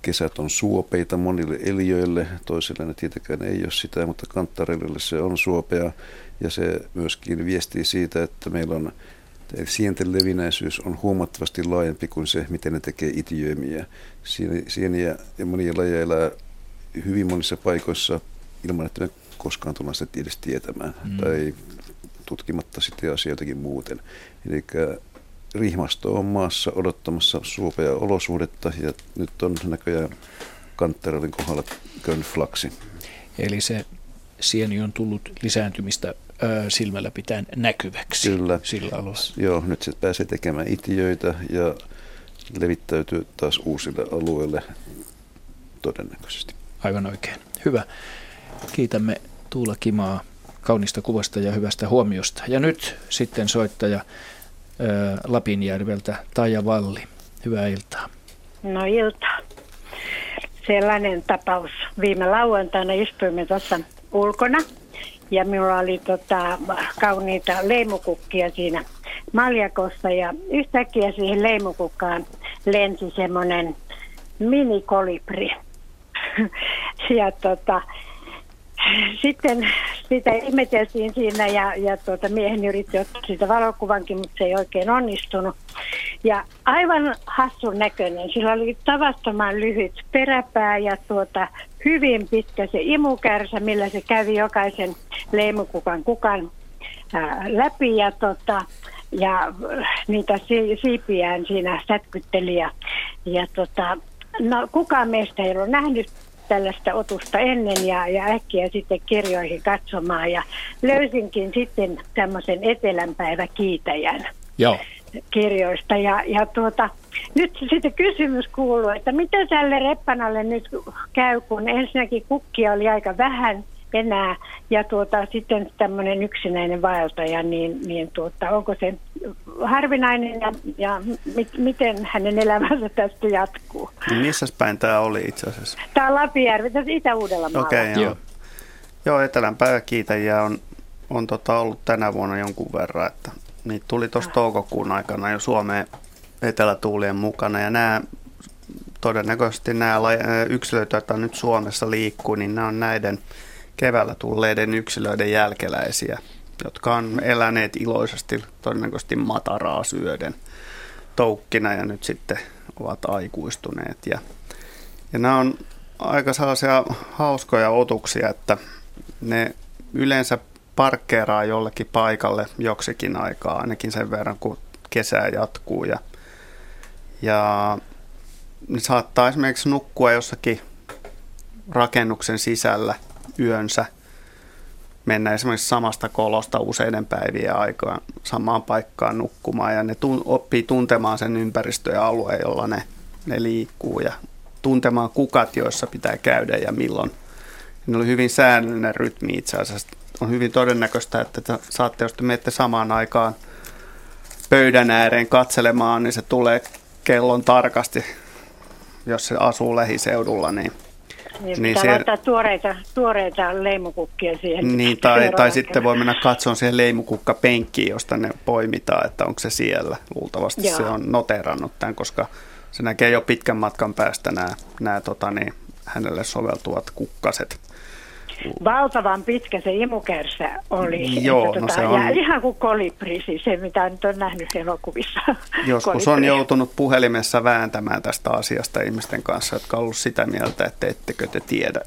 kesät on suopeita monille eliöille. Toisille ne tietenkään ei ole sitä, mutta kantarellille se on suopea ja se myöskin viestii siitä, että meillä on sienten levinäisyys on huomattavasti laajempi kuin se, miten ne tekee itiöimiä. Sieniä ja monia lajeja elää hyvin monissa paikoissa ilman, että me koskaan tullaan sitä edes tietämään tai tutkimatta sitä asiaa jotakin muuten. Eli rihmasto on maassa odottamassa suopeaa olosuhdetta ja nyt on näköjään kantarellin kohdalla könflaksi. Eli se sieni on tullut lisääntymistä silmällä pitäen näkyväksi. Kyllä. Sillä alueella. Joo, nyt se pääsee tekemään itiöitä ja levittäytyy taas uusille alueille todennäköisesti. Aivan oikein. Hyvä. Kiitämme Tuula Kimaa kaunista kuvasta ja hyvästä huomiosta. Ja nyt sitten soittaja Lapinjärveltä Taija Valli. Hyvää iltaa. No iltaa. Sellainen tapaus. Viime lauantaina istuimme tuossa ulkona. Ja minulla oli kauniita leimukukkia siinä maljakossa ja yhtäkkiä siihen leimukukkaan lensi semmoinen minikolibri. Ja sitten sitä ihmeteltiin siinä ja mieheni yritti ottaa siitä valokuvankin, mutta se ei oikein onnistunut. Ja aivan hassun näköinen. Sillä oli tavattoman lyhyt peräpää ja hyvin pitkä se imukärsä, millä se kävi jokaisen leimukukan kukan läpi ja niitä siipiään siinä sätkytteli. No, kukaan meistä ei ole nähnyt tällaista otusta ennen ja äkkiä sitten kirjoihin katsomaan ja löysinkin sitten tämmöisen etelänpäiväkiitäjän. Joo. Kirjoista. Nyt sitten kysymys kuuluu, että mitä tälle reppanalle nyt käy, kun ensinnäkin kukkia oli aika vähän enää ja sitten tämmöinen yksinäinen vaeltaja, niin onko se harvinainen ja miten hänen elämänsä tästä jatkuu? Niin missä päin tämä oli itse asiassa? Tämä on Lapinjärvi, tässä Itä-Uudellamaalla. Okei, joo. Joo, etelänpäiväkiitäjiä on ollut tänä vuonna jonkun verran, että niitä tuli tuossa toukokuun aikana jo Suomeen etelätuulien mukana ja nämä, todennäköisesti nämä yksilöitä, joita nyt Suomessa liikkuu, niin nämä on näiden keväällä tulleiden yksilöiden jälkeläisiä, jotka on eläneet iloisesti todennäköisesti mataraa syöden toukkina ja nyt sitten ovat aikuistuneet. Ja nämä on aika sellaisia hauskoja otuksia, että ne yleensä parkkeeraa jollekin paikalle joksikin aikaa, ainakin sen verran, kun kesä jatkuu. Ja ne saattaa esimerkiksi nukkua jossakin rakennuksen sisällä yönsä, mennä esimerkiksi samasta kolosta useiden päivien aikaan samaan paikkaan nukkumaan, ja ne oppii tuntemaan sen ympäristö ja alueen, jolla ne liikkuu, ja tuntemaan kukat, joissa pitää käydä ja milloin. Ne oli hyvin säännöllinen rytmi itse asiassa. On hyvin todennäköistä, että saatte, jos te menette samaan aikaan pöydän ääreen katselemaan, niin se tulee kellon tarkasti, jos se asuu lähiseudulla, niin niin pitää laittaa tuoreita leimukukkia siihen. Niin, tai sitten voi mennä katsomaan siihen leimukukkapenkkiin, josta ne poimitaan, että onko se siellä. Luultavasti Joo. Se on noteerannut tämän, koska se näkee jo pitkän matkan päästä nämä hänelle soveltuvat kukkaset. Valtavan pitkä se imukärsä oli. Joo, no se on ja ihan kuin kolibri, siis se mitä nyt on nähnyt elokuvissa. Joskus on joutunut puhelimessa vääntämään tästä asiasta ihmisten kanssa, jotka on ollut sitä mieltä, että ettekö te tiedä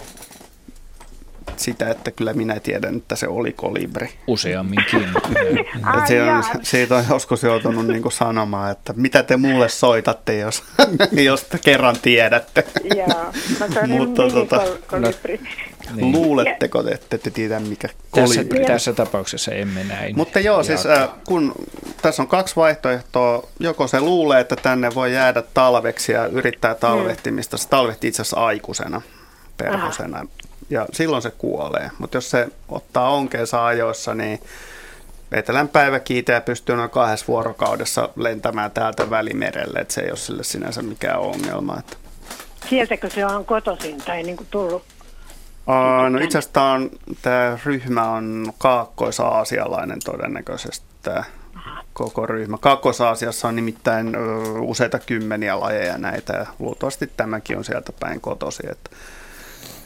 sitä, että kyllä minä tiedän, että se oli kolibri. Useamminkin. Siitä on joskus joutunut niin kuin sanomaan, että mitä te mulle soitatte, jos te kerran tiedätte. Joo, kolibri. Niin. Luuletteko, että ette tiedä, mikä kolibri? Tässä tapauksessa emme näin. Mutta joo, siis kun tässä on kaksi vaihtoehtoa. Joko se luulee, että tänne voi jäädä talveksi ja yrittää talvehtimista. Se talvehti itse asiassa aikuisena, perhosena. Aha. Ja silloin se kuolee. Mutta jos se ottaa onkeensa ajoissa, niin etelänpäiväkiiteä pystyy noin 2 vuorokaudessa lentämään täältä Välimerelle. Et se ei ole sille sinänsä mikään ongelma. Sieltäkö se on kotoisin tai niinku tullut? No itse asiassa tämä ryhmä on kaakkois-aasialainen todennäköisesti, tämä koko ryhmä. Kaakkois-Aasiassa on nimittäin useita kymmeniä lajeja näitä, ja luultavasti tämäkin on sieltä päin kotosi.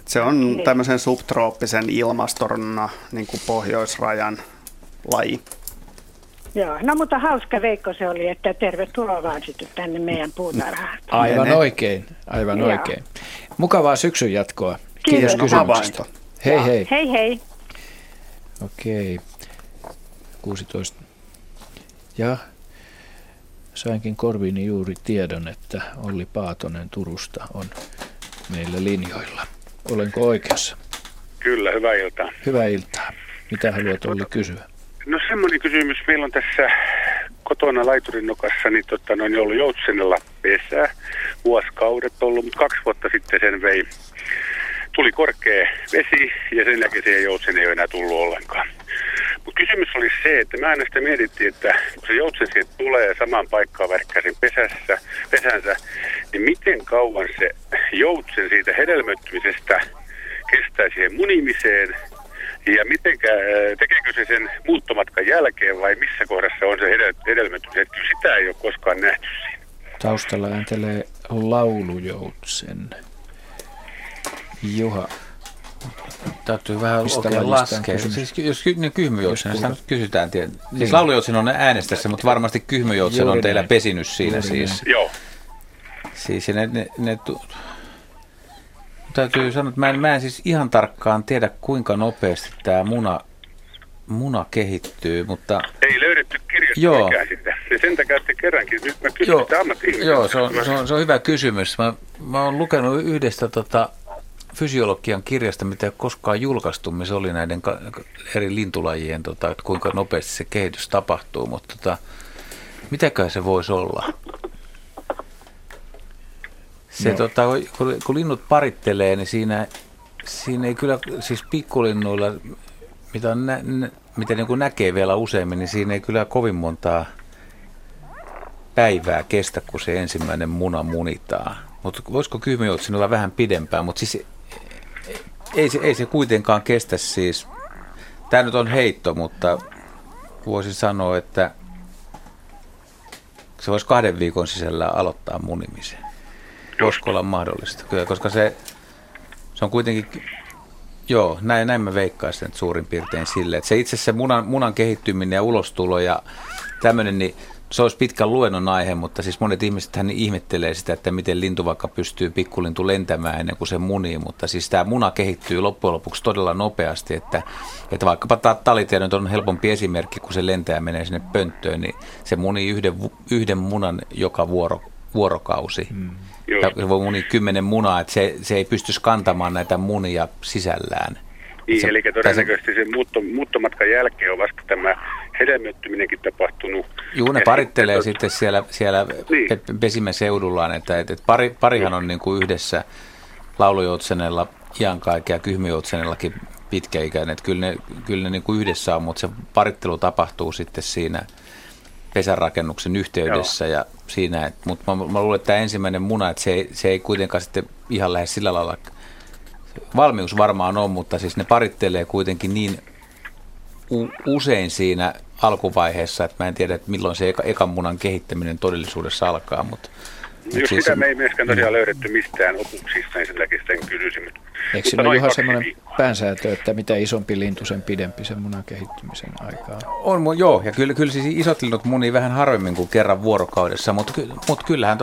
Se on tämmöisen subtrooppisen ilmastorna niin kuin pohjoisrajan laji. Joo, no mutta hauska Veikko se oli, että tervetuloa vaan sitten tänne meidän puutarhaan. Aivan oikein. Mukavaa syksyn jatkoa. Kiitos kysymyksestä. Hei hei. Hei hei. Okei. 16. Ja sainkin korviini juuri tiedon, että Olli Paatonen Turusta on meillä linjoilla. Olenko oikeassa? Kyllä, hyvää iltaa. Hyvää iltaa. Mitä haluat Olli kysyä? No semmoinen kysymys. Meillä on tässä kotona laiturinokassa niin on ollut joutsenella pesää. Vuosikaudet ollut, mutta 2 vuotta sitten sen vei. Tuli korkea vesi ja sen jälkeen siihen joutsen ei ole enää tullut ollenkaan. Mutta kysymys oli se, että mä aina sitä mietittiin, että kun se joutsen siihen tulee samaan paikkaan vaikka sen pesänsä, niin miten kauan se joutsen siitä hedelmöittymisestä kestää siihen munimiseen ja tekeekö se sen muuttomatkan jälkeen vai missä kohdassa on se hedelmöittyminen. Että kyllä sitä ei ole koskaan nähty siinä. Taustalla ääntelee laulujoutsen. Juha, täytyy vähän oikein laskea. Siis, jos ne kyhmyjoutsenista nyt kysytään. Siis laulujoutsen on äänestässä, mutta varmasti kyhmyjoutsen on teillä pesinyt siinä siis. Joo. Siis ne täytyy sanoa, että mä en siis ihan tarkkaan tiedä, kuinka nopeasti tämä muna kehittyy, mutta ei löydetty kirjastoikään sitä. Ja sen takia sitten kerrankin. Nyt mä kysyn sitä ammattiihmistä. Joo, se on hyvä kysymys. Mä oon lukenut yhdestä fysiologian kirjasta, mitä ei ole koskaan julkaistu, missä oli näiden eri lintulajien, että kuinka nopeasti se kehitys tapahtuu, mutta mitäköhän se voisi olla? Se, kun linnut parittelee, niin siinä ei kyllä, siis pikkulinnuilla, mitä niin kuin näkee vielä useimmin, niin siinä ei kyllä kovin montaa päivää kestä, kun se ensimmäinen muna munitaan. Mutta voisiko kyhmyjoutsen olla vähän pidempään, mutta siis ei se kuitenkaan kestä siis. Tämä nyt on heitto, mutta voisin sanoa, että se voisi 2 viikon sisällä aloittaa munimisen. Voisiko olla mahdollista? Kyllä, koska se on kuitenkin, näin mä veikkaisin suurin piirtein silleen. Se itse munan kehittyminen ja ulostulo ja tämmöinen, niin Se olisi pitkän luennon aihe, mutta siis monet ihmisethän ihmettelee sitä, että miten lintu vaikka pystyy pikkulintu lentämään ennen kuin se munii, mutta siis tämä muna kehittyy loppujen lopuksi todella nopeasti, että vaikkapa talitia nyt on helpompi esimerkki, kun se lentäjä menee sinne pönttöön, niin se munii yhden munan joka vuorokausi. Mm. Se voi munia 10 munaa, että se ei pystyisi kantamaan näitä munia sisällään. Se, eli todennäköisesti se muuttomatkan jälkeen on vasta tämä hedelmöittyminenkin tapahtunut. Juu, ne parittelee sitten siellä niin. Pesimäseudullaan, että parihan on niin kuin yhdessä laulujoutsenella, iankaikia ja kyhmijoutsenellakin pitkäikäinen. Että kyllä ne niin kuin yhdessä on, mutta se parittelu tapahtuu sitten siinä pesärakennuksen yhteydessä. Joo. Ja siinä. Mutta mä luulen, että tämä ensimmäinen muna, että se ei kuitenkaan sitten ihan lähde sillä lailla. Valmius varmaan on, mutta siis ne parittelee kuitenkin niin usein siinä alkuvaiheessa, että mä en tiedä, että milloin se ekan munan kehittäminen todellisuudessa alkaa. Mutta siis sitä me ei myöskään tosiaan löydetty mistään opuksista, niin silläkin sitä kysyisin. Eikö siinä ole ihan semmoinen päänsääntö, että mitä isompi lintu, sen pidempi sen munan kehittymisen aikaa? On, joo, ja kyllä siis isot linnut munii vähän harvemmin kuin kerran vuorokaudessa, mutta kyllähän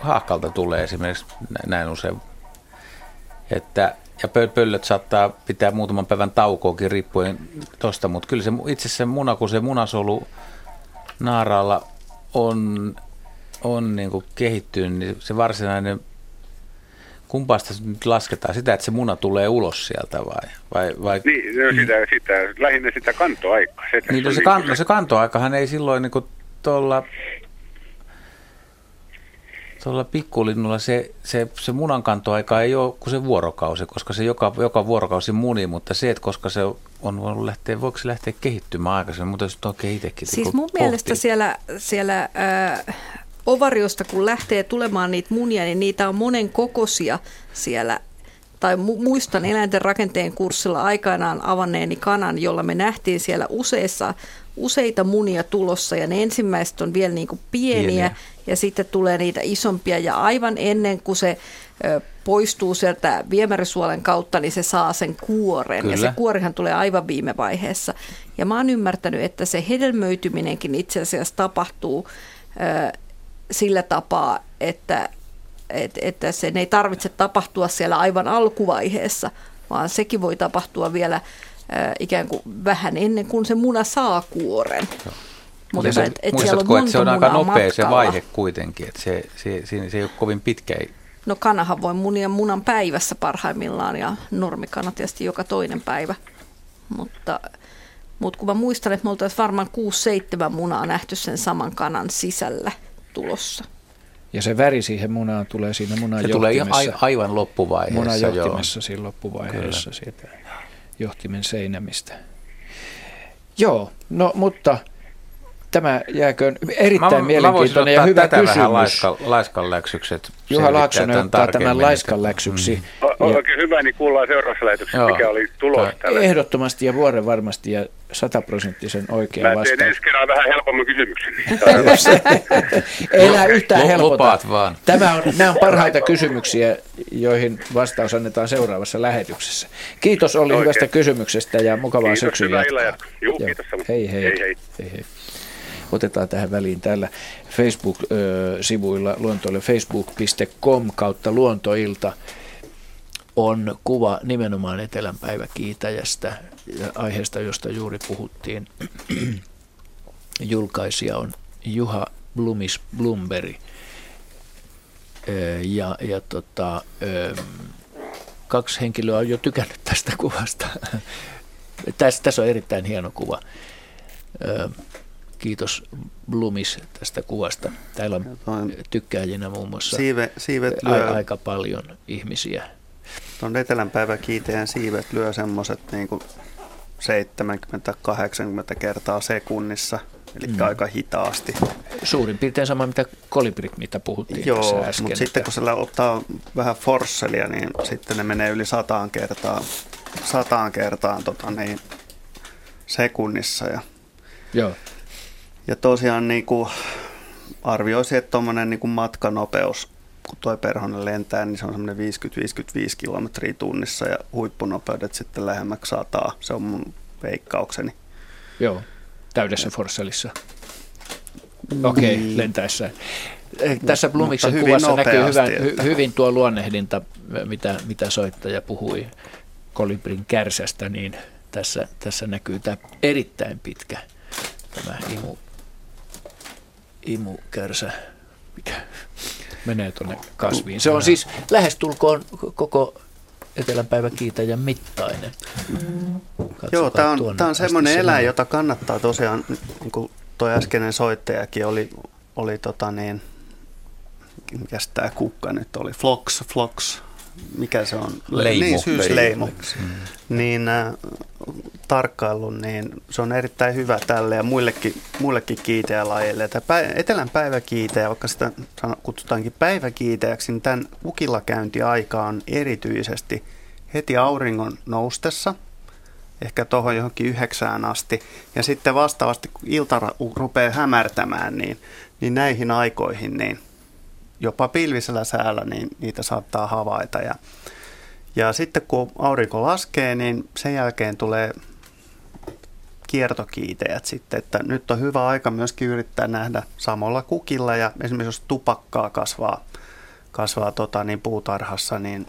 haahkalta tulee esimerkiksi näin usein. Ja pöllöt saattaa pitää muutaman päivän taukoakin riippuen tuosta, mutta kyllä se itse asiassa muna, kun se munasolu naaraalla on niin kuin kehittynyt, niin se varsinainen, kumpaa sitä nyt lasketaan, sitä, että se muna tulee ulos sieltä vai? Niin, se on sitä lähinnä sitä kantoaikaa. Niin, se kantoaikahan ei silloin niin kuin tuolla pikkulinnulla se munankantoaika ei ole kuin se vuorokausi, koska se joka vuorokausi munii, mutta se, että koska se on voinut lähteä, voiko se lähteä kehittymään aikaisemmin, mutta se nyt oikein itsekin siis mun pohtii. Mielestä siellä ovariosta, kun lähtee tulemaan niitä munia, niin niitä on monen kokoisia siellä, tai muistan eläinten rakenteen kurssilla aikanaan avanneeni kanan, jolla me nähtiin siellä useita munia tulossa, ja ne ensimmäiset on vielä niin kuin pieniä ja sitten tulee niitä isompia, ja aivan ennen kuin se poistuu sieltä viemärisuolen kautta, niin se saa sen kuoren. Kyllä. Ja se kuorihan tulee aivan viime vaiheessa. Ja mä oon ymmärtänyt, että se hedelmöityminenkin itse asiassa tapahtuu sillä tapaa, että sen ei tarvitse tapahtua siellä aivan alkuvaiheessa, vaan sekin voi tapahtua vielä ikään kuin vähän ennen kuin se muna saa kuoren. Joo. Mutta muistatko, että se on aika nopea matkalla. Se vaihe kuitenkin, että se ei ole kovin pitkä. No kanahan voi munia munan päivässä parhaimmillaan, ja normikana tietysti joka toinen päivä. Mutta kun mä muistan, että me oltaisiin varmaan 6-7 munaa nähty sen saman kanan sisällä tulossa. Ja se väri siihen munaan tulee siinä munan johtimessa. Se tulee aivan loppuvaiheessa. Munan johtimessa siinä loppuvaiheessa. Kyllä. Siitä johtimen seinämistä. Joo, no mutta tämä jääköön erittäin mielenkiintoinen ja hyvä kysymys. Mä voisin ottaa tätä vähän laiskanläksykset. Juha Laaksonen ottaa tämän laiskanläksyksi. Oikein hyvä, niin kuullaan seuraavassa lähetyksessä, mikä oli tulos tällä. Ehdottomasti ja vuoren varmasti ja 100% oikein vastaan. Mä teen ensi kerran vähän helpomman kysymyksen. Ei enää yhtään helpota. Nämä on parhaita kysymyksiä, joihin vastaus annetaan seuraavassa lähetyksessä. Kiitos Olli hyvästä kysymyksestä ja mukavaa syksyn jatkoa. Kiitos. Hei. Otetaan tähän väliin täällä Facebook-sivuilla luontoille facebook.com/luontoilta on kuva nimenomaan etelänpäivä kiitäjästä ja aiheesta, josta juuri puhuttiin. Julkaisija on Juha Blumberg ja 2 henkilöä on jo tykännyt tästä kuvasta. Tässä on erittäin hieno kuva. Kiitos Blumis tästä kuvasta. Täällä on tykkääjinä muun muassa siivet lyö aika paljon ihmisiä. Tuon etelänpäivä kiiteen siivet lyö semmoiset niin kuin 70-80 kertaa sekunnissa, eli aika hitaasti. Suurin piirtein sama, mitä kolibrit, mitä puhuttiin tässä äsken. Mutta sitten kun sillä ottaa vähän forsselia, niin sitten ne menee yli 100 kertaan sekunnissa. Joo. Ja tosiaan niin kuin arvioisin, että tuommoinen niin kuin matkanopeus, kun tuo perhonen lentää, niin se on semmoinen 50-55 kilometriä tunnissa ja huippunopeudet sitten lähemmäksi 100. Se on mun veikkaukseni. Joo, täydessä forsselissa. Okei, lentäessä. Tässä Blumiksen kuvassa näkyy hyvin tuo luonnehdinta, mitä soittaja puhui kolibrin kärsästä, niin tässä näkyy tämä erittäin pitkä tämä imukärsä, mikä menee tuonne kasviin. Se on siis lähestulkoon koko etelänpäivän kiitäjän mittainen. Katsokaa. Joo, tämä on semmoinen eläin, jota kannattaa tosiaan, niin kuin tuo äskeinen soittajakin oli mikäs tämä kukka nyt oli, flox, mikä se on? Leimo. Niin, syysleimo. Niin tarkkailu, niin se on erittäin hyvä tälle ja muillekin kiiteälajeille. Tämä etelän päiväkiiteä, vaikka sitä kutsutaankin päiväkiiteäksi, niin tämän ukillakäyntiaika on erityisesti heti auringon noustessa, ehkä tuohon johonkin 9 asti, ja sitten vastaavasti, kun ilta rupeaa hämärtämään, niin näihin aikoihin, niin jopa pilvisellä säällä, niin niitä saattaa havaita. Ja sitten kun aurinko laskee, niin sen jälkeen tulee kiertokiitejät sitten, että nyt on hyvä aika myöskin yrittää nähdä samalla kukilla, ja esimerkiksi jos tupakkaa kasvaa puutarhassa, niin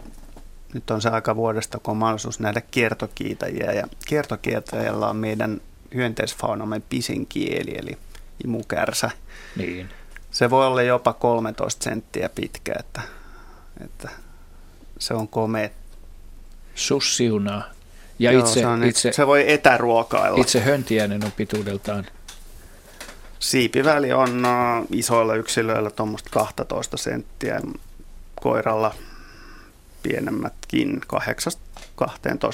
nyt on se aika vuodesta, kun on mahdollisuus nähdä kiertokiitäjiä, ja kiertokietäjällä on meidän hyönteisfaunamme pisin kieli, eli imukärsä. Niin. Se voi olla jopa 13 senttiä pitkä, että se on komea. Sussiunaa. Ja joo, se voi etäruokailla. Itse höntiäinen on pituudeltaan. Siipiväli on isoilla yksilöillä tuommoista 12 senttiä, koiralla pienemmätkin 8-12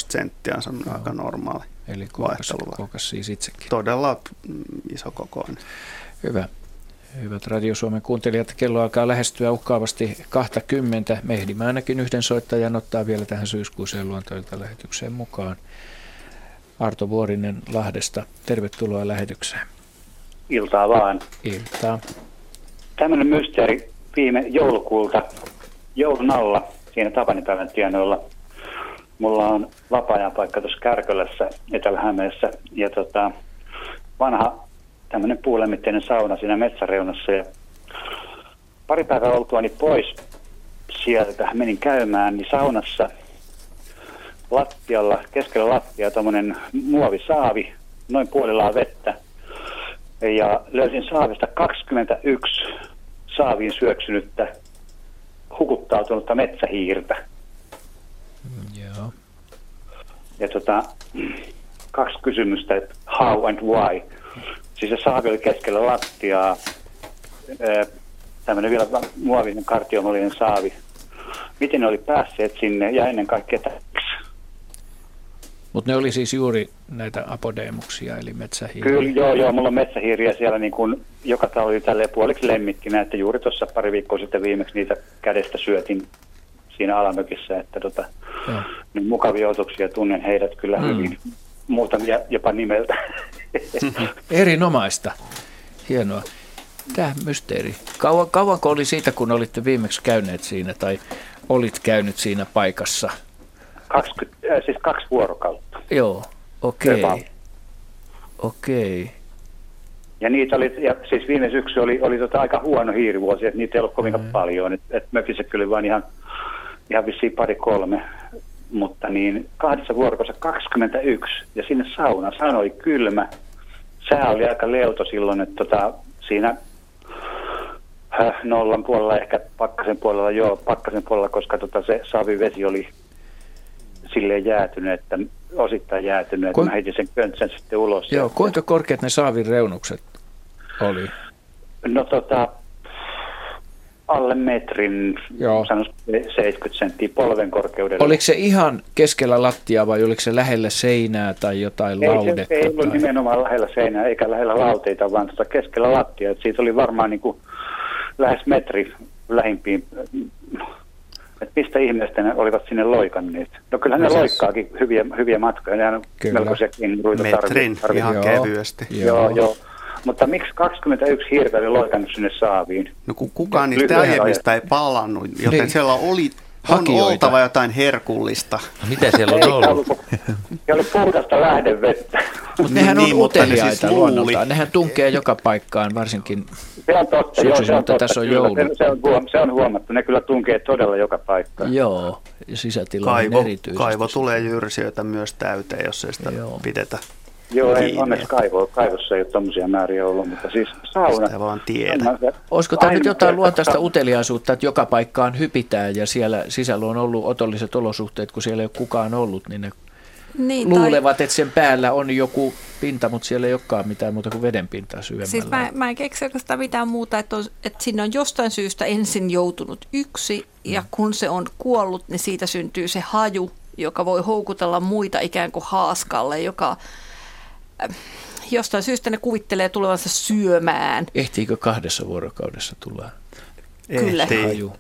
senttiä on semmoinen aika normaali. Eli kookas siis itsekin. Todella iso kokoinen. Hyvä. Hyvät Radio Suomen kuuntelijat, kello alkaa lähestyä uhkaavasti 20. Me ehdimme ainakin yhden soittajan ottaa vielä tähän syyskuiseen Luontoilta lähetykseen mukaan. Arto Vuorinen Lahdesta, tervetuloa lähetykseen. Iltaa vaan. Iltaa. Tämmöinen mysteeri viime joulukuulta joulun alla, siinä Tapanipäivän tienoilla. Mulla on vapaa-ajan paikka tuossa Kärkölässä, Etelä-Hämeessä, ja vanha tämmöinen puulämmitteinen sauna siinä metsäreunassa, ja pari päivää oltuani pois sieltä menin käymään, niin saunassa lattialla, keskellä lattiaa tommonen muovisaavi, noin puolillaan vettä, ja löysin saavista 21 saaviin syöksynyttä hukuttautunutta metsähiirtä. Yeah. Ja 2 kysymystä, että how and why. Siis se saavi oli keskellä lattiaa, tämmöinen vielä muovinen kartiomollinen saavi. Miten ne oli päässeet sinne ja ennen kaikkea täksi? Mutta ne oli siis juuri näitä apodeemuksia eli metsähiiriä. Kyllä, joo, mulla on metsähiiriä siellä niin kuin joka talvi tälleen puoliksi lemmikkinä, että juuri tuossa pari viikkoa sitten viimeksi niitä kädestä syötin siinä alamökissä, että niin mukavia otuksia, tunnen heidät kyllä hyvin. Muutamia jopa nimeltä. Erinomaista. Hienoa. Tämä mysteeri. Kauanko oli siitä, kun olitte viimeksi käyneet siinä, tai olit käynyt siinä paikassa? 2 vuorokautta. Joo, okei. Ja niitä oli, ja siis viime syksy oli aika huono hiirivuosi, että niitä ei ollut kovin paljon. Et mökissä kyllä vain ihan vissiin 2-3. Mutta 2 vuorokossa 21, ja sinne sauna oli kylmä. Sää oli aika leuto silloin, että siinä nollan puolella, ehkä pakkasen puolella, koska se savivesi oli silleen jäätynyt, että osittain jäätynyt, että mä heitin sen pöntsän sitten ulos. Joo, kuinka korkeat ne saavin reunukset oli? No alle metrin, sanoisin 70 senttiä polven korkeudella. Oliko se ihan keskellä lattiaa vai oliko se lähellä seinää tai jotain laudetta? Ei ollut nimenomaan lähellä seinää eikä lähellä lauteita, vaan keskellä lattiaa. Et siitä oli varmaan niin kuin lähes metri lähimpiin. Et mistä ihmeestä ne olivat sinne loikanneet? No kyllä ne loikkaakin hyviä matkoja. Nehän on melkoisia kinruita tarvitsevat. Ihan kevyesti. Joo. Mutta miksi 21 hiirtä oli loikannut sinne saaviin? No kun kukaan niistä aiemmista ei palannut, joten siellä oli oltava jotain herkullista. No, mitä siellä on ollut? ei ole puhdasta lähdevettä. Mutta nehän on uteliaita siis luonnoltaan. Nehän tunkee joka paikkaan, varsinkin syksyisin, mutta tässä on kyllä, joulu. Se on huomattu. Ne kyllä tunkee todella joka paikkaan. Joo, sisätiloihin erityisesti. Kaivo tulee jyrsijöitä myös täyteen, jos ei sitä pidetä. Joo, ei onneksi kaivossa ei ole tämmöisiä määriä ollut, mutta siis sauna. Sitä vaan tiedä. Olisiko tämä nyt jotain luontaista uteliaisuutta, että joka paikkaan hypitään ja siellä sisällä on ollut otolliset olosuhteet, kun siellä ei ole kukaan ollut, niin ne luulevat, että sen päällä on joku pinta, mutta siellä ei olekaan mitään muuta kuin vedenpintaa syvemmällä. Siis mä en keksi oikeastaan mitään muuta, että sinne on jostain syystä ensin joutunut yksi ja kun se on kuollut, niin siitä syntyy se haju, joka voi houkutella muita ikään kuin haaskalle, joka... Jostain syystä ne kuvittelee tulevansa syömään. Ehtiikö 2 vuorokaudessa tulla? Kyllä.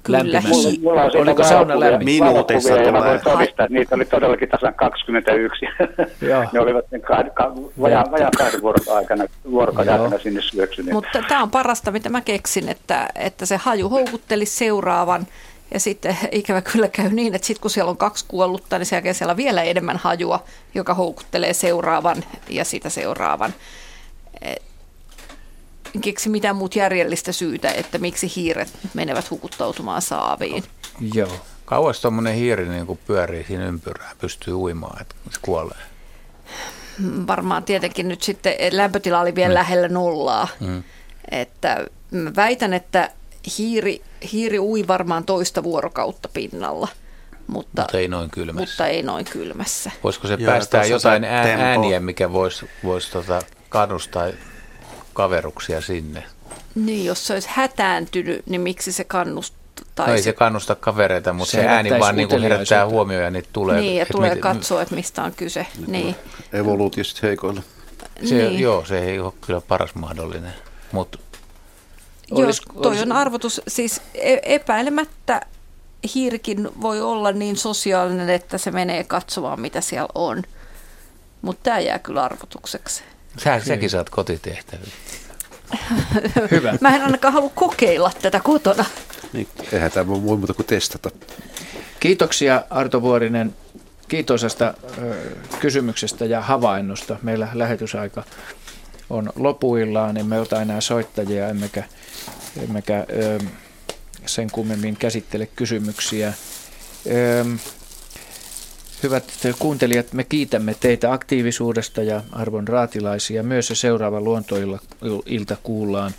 Lämpimässä. Oliko sauna lämmin? Minuutissa tulee. Niitä oli todellakin tasan 21. Ne olivat vajaan 2 vuorokauden aikana sinne syöksyneet. Mutta tämä on parasta, mitä mä keksin, että se haju houkutteli seuraavan. Ja sitten ikävä kyllä käy niin, että sitten kun siellä on 2 kuollutta, niin sen jälkeen siellä on vielä enemmän hajua, joka houkuttelee seuraavan ja sitä seuraavan. En keksi mitään muuta järjellistä syytä, että miksi hiiret menevät hukuttautumaan saaviin. Joo. Kauas tuommoinen hiiri niin kun pyörii siinä ympyrään, pystyy uimaan, että se kuolee. Varmaan tietenkin nyt sitten lämpötila oli vielä lähellä nollaa. Että mä väitän, että hiiri ui varmaan toista vuorokautta pinnalla, mutta ei noin kylmässä. Voisiko se päästää jotain ääniä, mikä voisi kannustaa kaveruksia sinne? Niin, jos se olisi hätääntynyt, niin miksi se kannustaisi? No ei se kannusta kavereita, mutta se ääni vaan niin herättää huomioon ja niitä tulee. Niin, ja tulee katsoa, että mistä on kyse. Niin. Evoluutiosta heikoilla. Niin. Joo, se ei ole kyllä paras mahdollinen, mutta... Joo, toi on arvotus. Siis epäilemättä hiirikin voi olla niin sosiaalinen, että se menee katsomaan, mitä siellä on. Mutta tämä jää kyllä arvotukseksi. Säkin saat kotitehtäviä. Hyvä. Mä en ainakaan halua kokeilla tätä kotona. Niin, eihän tämä voi muuta kuin testata. Kiitoksia Arto Vuorinen kiitoisesta kysymyksestä ja havainnosta. Meillä lähetysaika on lopuillaan, emme ota enää soittajia, emmekä sen kummemmin käsittele kysymyksiä. Hyvät kuuntelijat, me kiitämme teitä aktiivisuudesta ja arvon raatilaisia. Myös se seuraava luontoilta kuullaan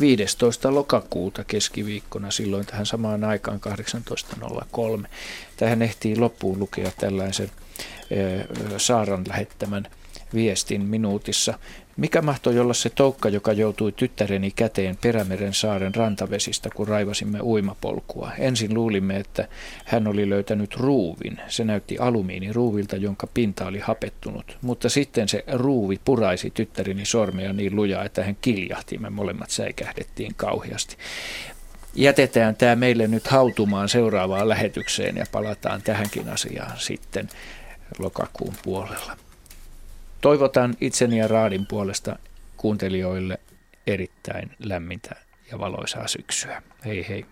15. lokakuuta keskiviikkona, silloin tähän samaan aikaan 18.03. Tähän ehtii loppuun lukea tällaisen Saaran lähettämän viestin minuutissa. Mikä mahtoi olla se toukka, joka joutui tyttäreni käteen Perämeren saaren rantavesistä, kun raivasimme uimapolkua? Ensin luulimme, että hän oli löytänyt ruuvin. Se näytti alumiiniruuvilta, jonka pinta oli hapettunut. Mutta sitten se ruuvi puraisi tyttäreni sormea niin lujaa, että hän kiljahti. Me molemmat säikähdettiin kauheasti. Jätetään tämä meille nyt hautumaan seuraavaan lähetykseen ja palataan tähänkin asiaan sitten lokakuun puolella. Toivotan itseni ja Raadin puolesta kuuntelijoille erittäin lämmintä ja valoisaa syksyä. Hei hei.